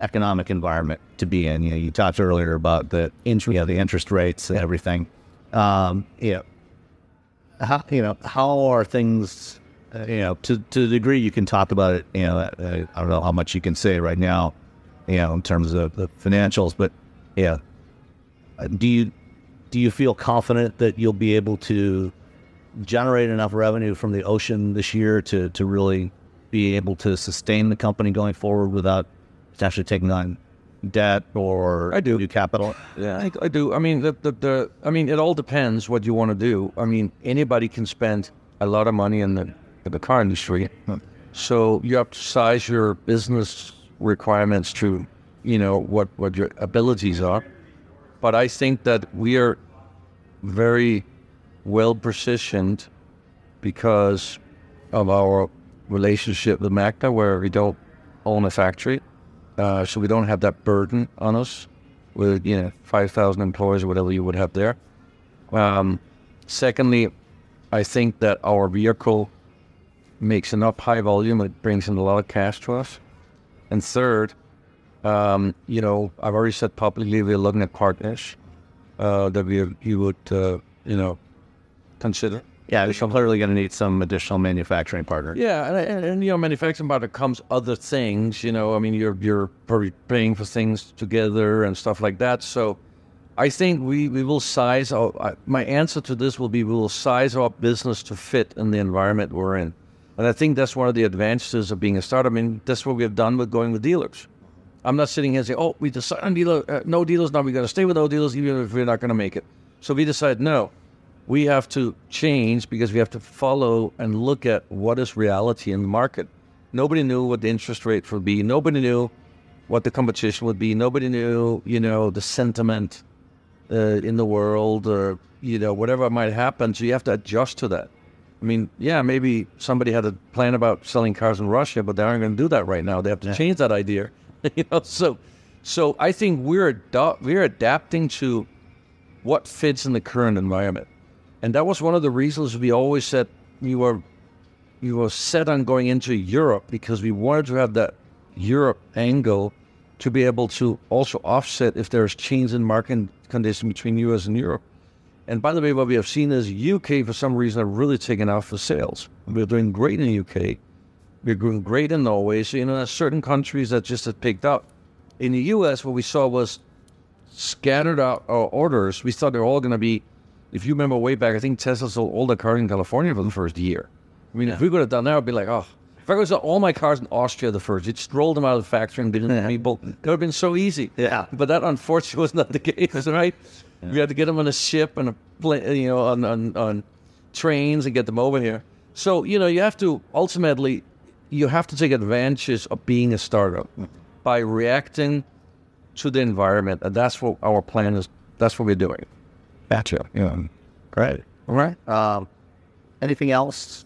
economic environment to be in. You talked earlier about the interest rates and everything. How are things, to the degree you can talk about it, I don't know how much you can say right now, in terms of the financials, but do you feel confident that you'll be able to generate enough revenue from the ocean this year to really be able to sustain the company going forward without potentially taking on debt or new capital? Yeah, I do. I mean, it all depends what you want to do. I mean, anybody can spend a lot of money in the car industry, so you have to size your business requirements to, what your abilities are. But I think that we are very well positioned because of our relationship with Magna, where we don't own a factory. So we don't have that burden on us with, 5,000 employees or whatever you would have there. Secondly, I think that our vehicle makes enough high volume. It brings in a lot of cash to us. And third, I've already said publicly we're looking at partners that you would, consider. Yeah, you're clearly going to need some additional manufacturing partner. Yeah, and manufacturing partner comes other things. You're probably paying for things together and stuff like that. So, I think we will size our. My answer to this will be we will size our business to fit in the environment we're in. And I think that's one of the advantages of being a startup. I mean, that's what we've done with going with dealers. I'm not sitting here saying, oh, we decided on no dealers, now we're going to stay with no dealers, even if we're not going to make it. So we decide, no, we have to change because we have to follow and look at what is reality in the market. Nobody knew what the interest rate would be. Nobody knew what the competition would be. Nobody knew, you know, the sentiment in the world or, you know, whatever might happen. So you have to adjust to that. I mean, yeah, maybe somebody had a plan about selling cars in Russia, but they aren't going to do that right now. They have to change that idea. You know, so I think we're adapting to what fits in the current environment, and that was one of the reasons we always said we were set on going into Europe because we wanted to have that Europe angle to be able to also offset if there's change in market condition between U.S. and Europe. And by the way, what we have seen is UK for some reason have really taken off for sales. We're doing great in the UK. We're doing great in Norway. So, you know, there's certain countries that just have picked up. In the US, what we saw was scattered out our orders. We thought they were all going to be, if you remember way back, I think Tesla sold all the cars in California for the first year. I mean, if we could have done that, I'd be like, oh. If I could have sold all my cars in Austria the first, it just rolled them out of the factory and didn't have people. That would have been so easy. Yeah. But that, unfortunately, was not the case, right? Yeah. We had to get them on a ship and a plane, you know, on trains and get them over here. So, you know, you have to ultimately, you have to take advantage of being a startup by reacting to the environment. And that's what our plan is. That's what we're doing. Gotcha. Yeah. Great. All right. Anything else?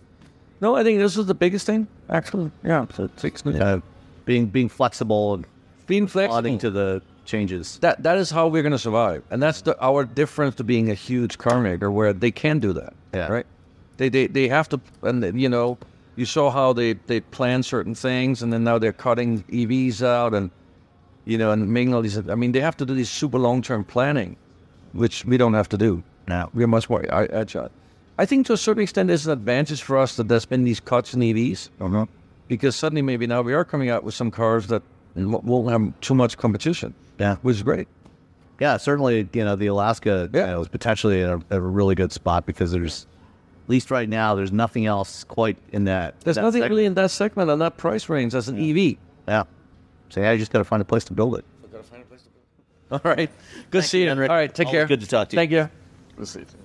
No, I think this is the biggest thing, actually. Yeah. So it's being flexible and responding to the changes. That is how we're going to survive. And that's our difference to being a huge car maker where they can do that. Yeah. Right? They have to, and you know, you saw how they plan certain things, and then now they're cutting EVs out and, you know, and making all these. I mean, they have to do this super long-term planning, which we don't have to do. No. We're much more agile. I think to a certain extent there's an advantage for us that there's been these cuts in EVs. Uh-huh. Because suddenly maybe now we are coming out with some cars that won't have too much competition. Yeah. Which is great. Yeah, certainly, you know, the Alaska is potentially in a really good spot because there's, at least right now, there's nothing else quite in that. There's nothing really in that segment on that price range as an EV. Yeah. So yeah, you just got to find a place to build it. All right. Good to see you, Henrik. All right, take care. Good to talk to you. Thank you.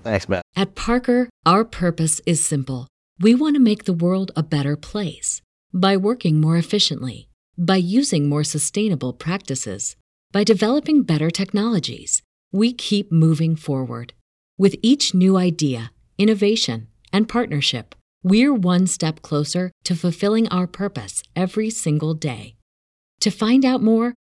Thanks, Matt. At Parker, our purpose is simple. We want to make the world a better place by working more efficiently, by using more sustainable practices, by developing better technologies. We keep moving forward. With each new idea, innovation, and partnership, we're one step closer to fulfilling our purpose every single day. To find out more,